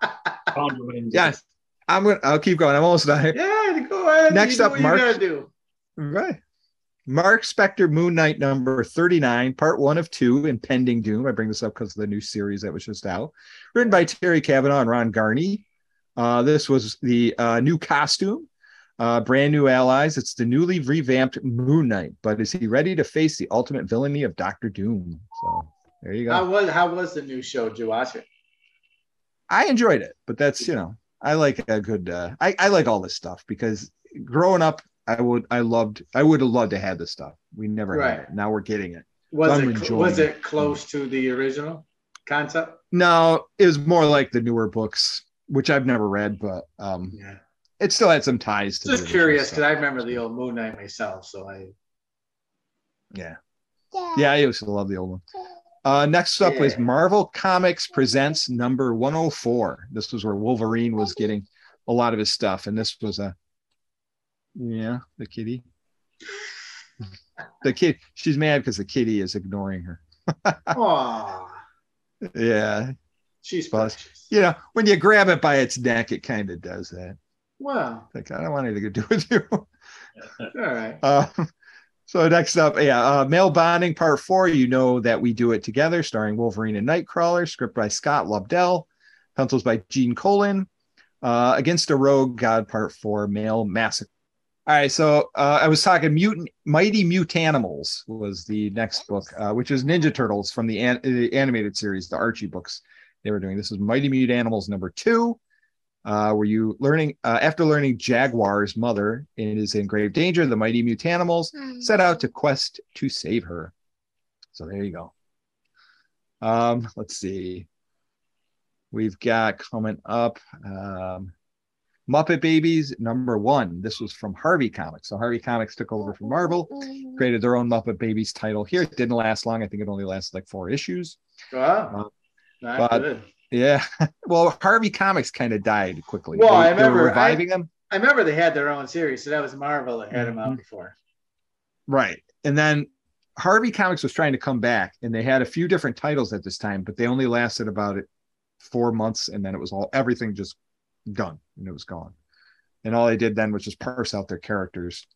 Yes, I'm gonna. I'll keep going. I'm almost done here. Yeah, go ahead. Next you up, what Mark. You gotta do. Right. Mark Spector, Moon Knight number thirty-nine, part one of two, Impending Doom. I bring this up because of the new series that was just out. Written by Terry Cavanaugh and Ron Garney. Uh, this was the uh, new costume, uh, brand new allies. It's the newly revamped Moon Knight, but is he ready to face the ultimate villainy of Doctor Doom? So there you go. How was, how was the new show? Did you watch it? I enjoyed it, but that's, you know, I like a good, uh, I, I like all this stuff because growing up, I would, I loved, I would have loved to have this stuff. We never right. had it. Now we're getting it. Was so it, was it close it. to the original concept? No, it was more like the newer books, which I've never read, but um, yeah. it still had some ties to. Just curious because I remember the old Moon Knight myself, so I. Yeah, Yeah, I used to love the old one. Uh, next up yeah. was Marvel Comics Presents number one oh four. This was where Wolverine was getting a lot of his stuff. And this was a, yeah, the kitty. The kid, she's mad because the kitty is ignoring her. Aww. Yeah. She's precious. You know, when you grab it by its neck, it kind of does that. Wow. Like, I don't want anything to do with you. All right. Uh, so next up, yeah, uh, Male Bonding Part Four. You know that we do it together, starring Wolverine and Nightcrawler. Script by Scott Lobdell. Pencils by Gene Colan. Uh, Against a Rogue God Part Four. Male Massacre. All right, so uh, I was talking mutant, Mighty Mutanimals was the next book, uh, which is Ninja Turtles from the, an- the animated series, the Archie books they were doing. This is Mighty Mutanimals number two. Uh, where you learning uh, after learning Jaguar's mother is in grave danger, the Mighty Mutanimals set out to quest to save her. So there you go. Um, let's see. We've got coming up um, Muppet Babies number one. This was from Harvey Comics. So Harvey Comics took over from Marvel, created their own Muppet Babies title here. It didn't last long. I think it only lasted like four issues. Wow. Uh, but, good. Yeah, well, Harvey Comics kind of died quickly. Well, they, I remember reviving I, them. I remember they had their own series, so that was Marvel that had mm-hmm. them out before. Right, and then Harvey Comics was trying to come back, and they had a few different titles at this time, but they only lasted about four months, and then it was all everything just done, and it was gone. And all they did then was just parse out their characters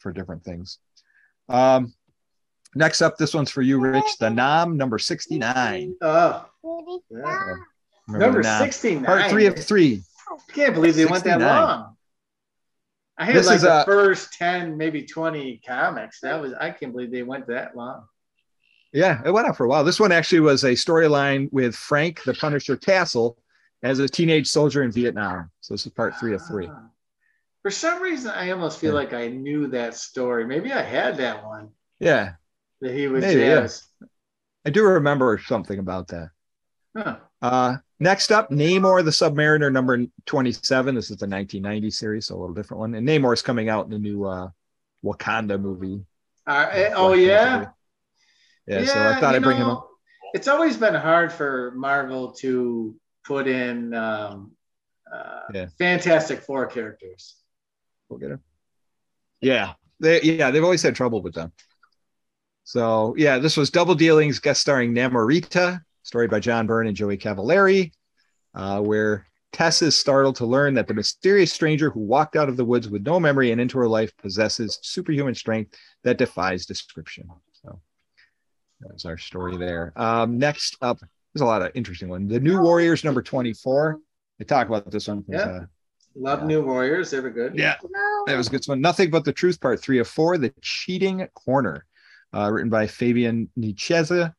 for different things. Um, next up, this one's for you, Rich. The Nom number sixty-nine. Oh. Yeah. Number sixty-nine. Part three of three. I can't believe they went that long. I had this like the a, first ten, maybe twenty comics. That was I can't believe they went that long. Yeah, it went on for a while. This one actually was a storyline with Frank the Punisher Tassel as a teenage soldier in Vietnam. So this is part three of three. Ah. For some reason, I almost feel yeah. like I knew that story. Maybe I had that one. Yeah. That he was Maybe, jazzed. Yeah. I do remember something about that. Huh. Uh, next up, Namor the Submariner number twenty-seven. This is the nineteen ninety series, so a little different one. And Namor is coming out in the new uh, Wakanda movie. Uh, oh, yeah? yeah? Yeah, so I thought I'd know, bring him up. It's always been hard for Marvel to put in um, uh, yeah. Fantastic Four characters. We'll get him. Yeah, they, yeah, they've always had trouble with them. So, yeah, this was Double Dealings, guest starring Namorita, story by John Byrne and Joey Cavallari, uh, where Tess is startled to learn that the mysterious stranger who walked out of the woods with no memory and into her life possesses superhuman strength that defies description. So that's our story there. Um, next up, there's a lot of interesting ones. The New Warriors, number twenty-four. They talk about this one. Yeah. Uh, Love yeah. New Warriors. They were good. Yeah, that was a good one. Nothing But the Truth, part three of four, The Cheating Corner. Uh, written by Fabian Nicheza.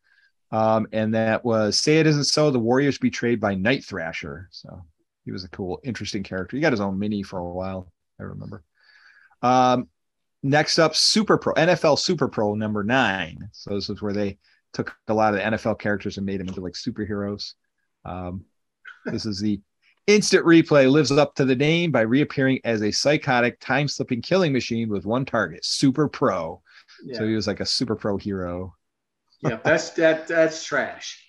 Um, and that was Say It Isn't So, The Warriors Betrayed by Night Thrasher. So he was a cool, interesting character. He got his own mini for a while, I remember. Um, next up, Super Pro, N F L Super Pro number nine. So this is where they took a lot of the N F L characters and made them into like superheroes. Um, this is the instant replay lives up to the name by reappearing as a psychotic, time-slipping killing machine with one target, Super Pro. Yeah. So he was like a super pro hero. Yeah, that's that. That's trash.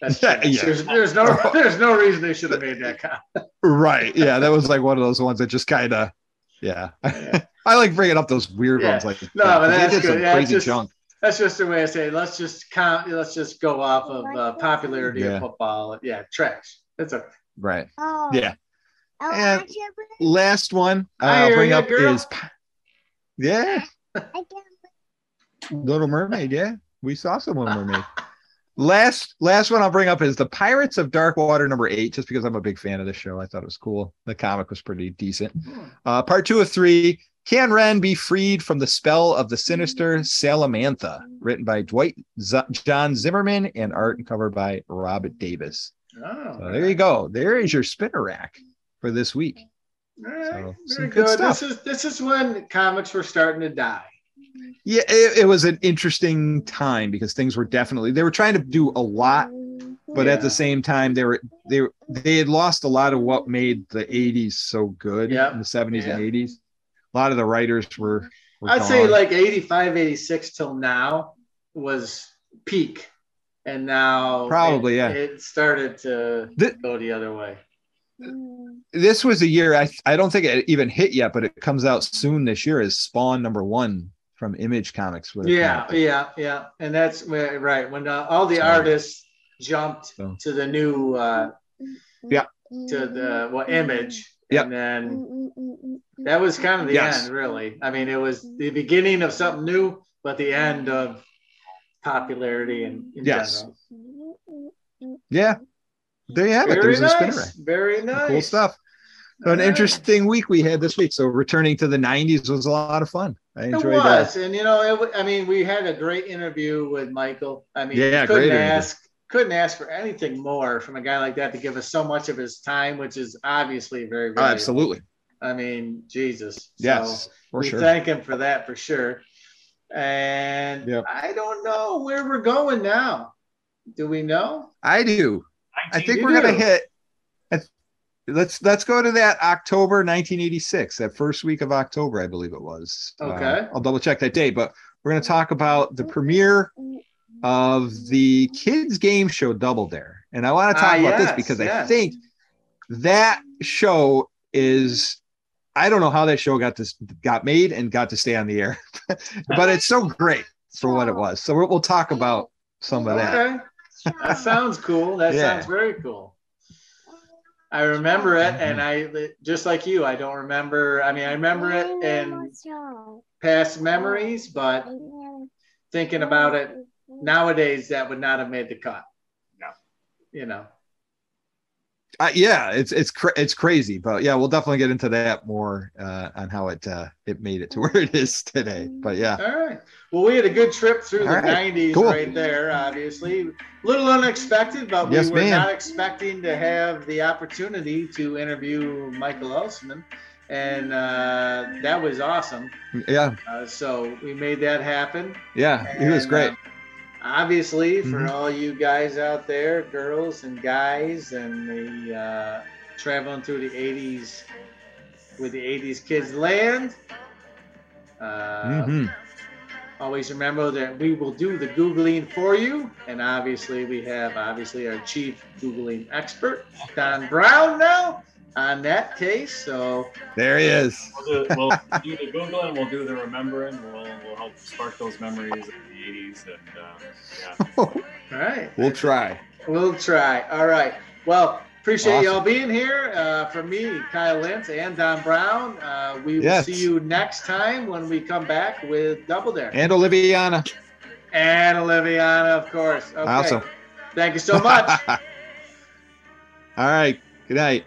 That's trash. Yeah. There's, there's no there's no reason they should have made that comment. Right. Yeah, that was like one of those ones that just kind of. Yeah. yeah. I like bringing up those weird yeah. ones. Like no, yeah, but that's good. Yeah, crazy just, junk. That's just the way I say. It. Let's just count. Let's just go off of uh, popularity yeah. of football. Yeah, trash. That's okay. Right. Oh. Yeah. Oh, and last one uh, I'll bring up girl. is. Yeah. Little Mermaid, yeah. We saw some Little Mermaid. last last one I'll bring up is The Pirates of Dark Water number eight, just because I'm a big fan of the show. I thought it was cool. The comic was pretty decent. Uh, part two of three, Can Ren Be Freed from the Spell of the Sinister Salamantha, written by Dwight Z- John Zimmerman and art and cover by Robert Davis. Oh, so there you go. There is your spinner rack for this week. All right, so, very good. good this is this is when comics were starting to die. Yeah, it, it was an interesting time because things were definitely they were trying to do a lot, but yeah. at the same time they were they were, they had lost a lot of what made the eighties so good. Yeah, in the seventies yeah. and eighties, a lot of the writers were I'd gone. say like eighty-five, eighty-six till now was peak. And now probably it, yeah. it started to the, go the other way. This was a year I I don't think it even hit yet, but it comes out soon this year, is Spawn number one from Image Comics. Yeah, yeah, yeah. And that's right. When uh, all the Sorry. artists jumped so. to the new uh, yeah to the well, Image. Yep. And then that was kind of the yes. end, really. I mean, it was the beginning of something new, but the end of popularity and in yes, general. yeah, there you have very it. There's nice. a spinner rack. Very nice, cool stuff. So an yeah. interesting week we had this week. So returning to the nineties was a lot of fun. I enjoyed it. Was that. And you know, it, I mean, we had a great interview with Michael. I mean, yeah, couldn't ask, couldn't ask for anything more from a guy like that to give us so much of his time, which is obviously very valuable. Oh, absolutely. I mean, Jesus. Yes, so for we sure. thank him for that for sure. And yep. I don't know where we're going now. Do we know? I do. I think we're going to hit. Let's let's go to that October nineteen eighty-six, that first week of October, I believe it was. Okay. Uh, I'll double check that date, but we're going to talk about the premiere of the kids' game show Double Dare. And I want to talk ah, about yes, this because yes. I think that show is. I don't know how that show got this got made and got to stay on the air, but it's so great for what it was. So we'll talk about some of okay. that. That sounds cool. That yeah. sounds very cool. I remember it, and I just like you. I don't remember. I mean, I remember it in past memories, but thinking about it nowadays, that would not have made the cut. No, you know. Uh, yeah, it's it's cra- it's crazy, but yeah, we'll definitely get into that more uh, on how it uh, it made it to where it is today. But yeah, all right. Well, we had a good trip through all the right. nineties, cool. right there. Obviously, a little unexpected, but yes, we were ma'am. not expecting to have the opportunity to interview Michael Olsenmann, and uh, that was awesome. Yeah. Uh, so we made that happen. Yeah, and, it was great. Uh, Obviously, for mm-hmm. all you guys out there, girls and guys, and the uh, traveling through the eighties with the eighties kids land, uh, mm-hmm. always remember that we will do the Googling for you. And obviously, we have obviously our chief Googling expert, Don Brown, now on that case. So there he is. We'll do, we'll do the Googling, we'll do the remembering, we'll, we'll help spark those memories. eighties and um, yeah. All right. We'll try. We'll try. All right. Well, appreciate awesome. y'all being here. Uh, for me, Kyle Lentz and Don Brown. Uh, we yes. will see you next time when we come back with Double Dare. And Oliviana. And Oliviana, of course. Okay. Awesome. Thank you so much. All right. Good night.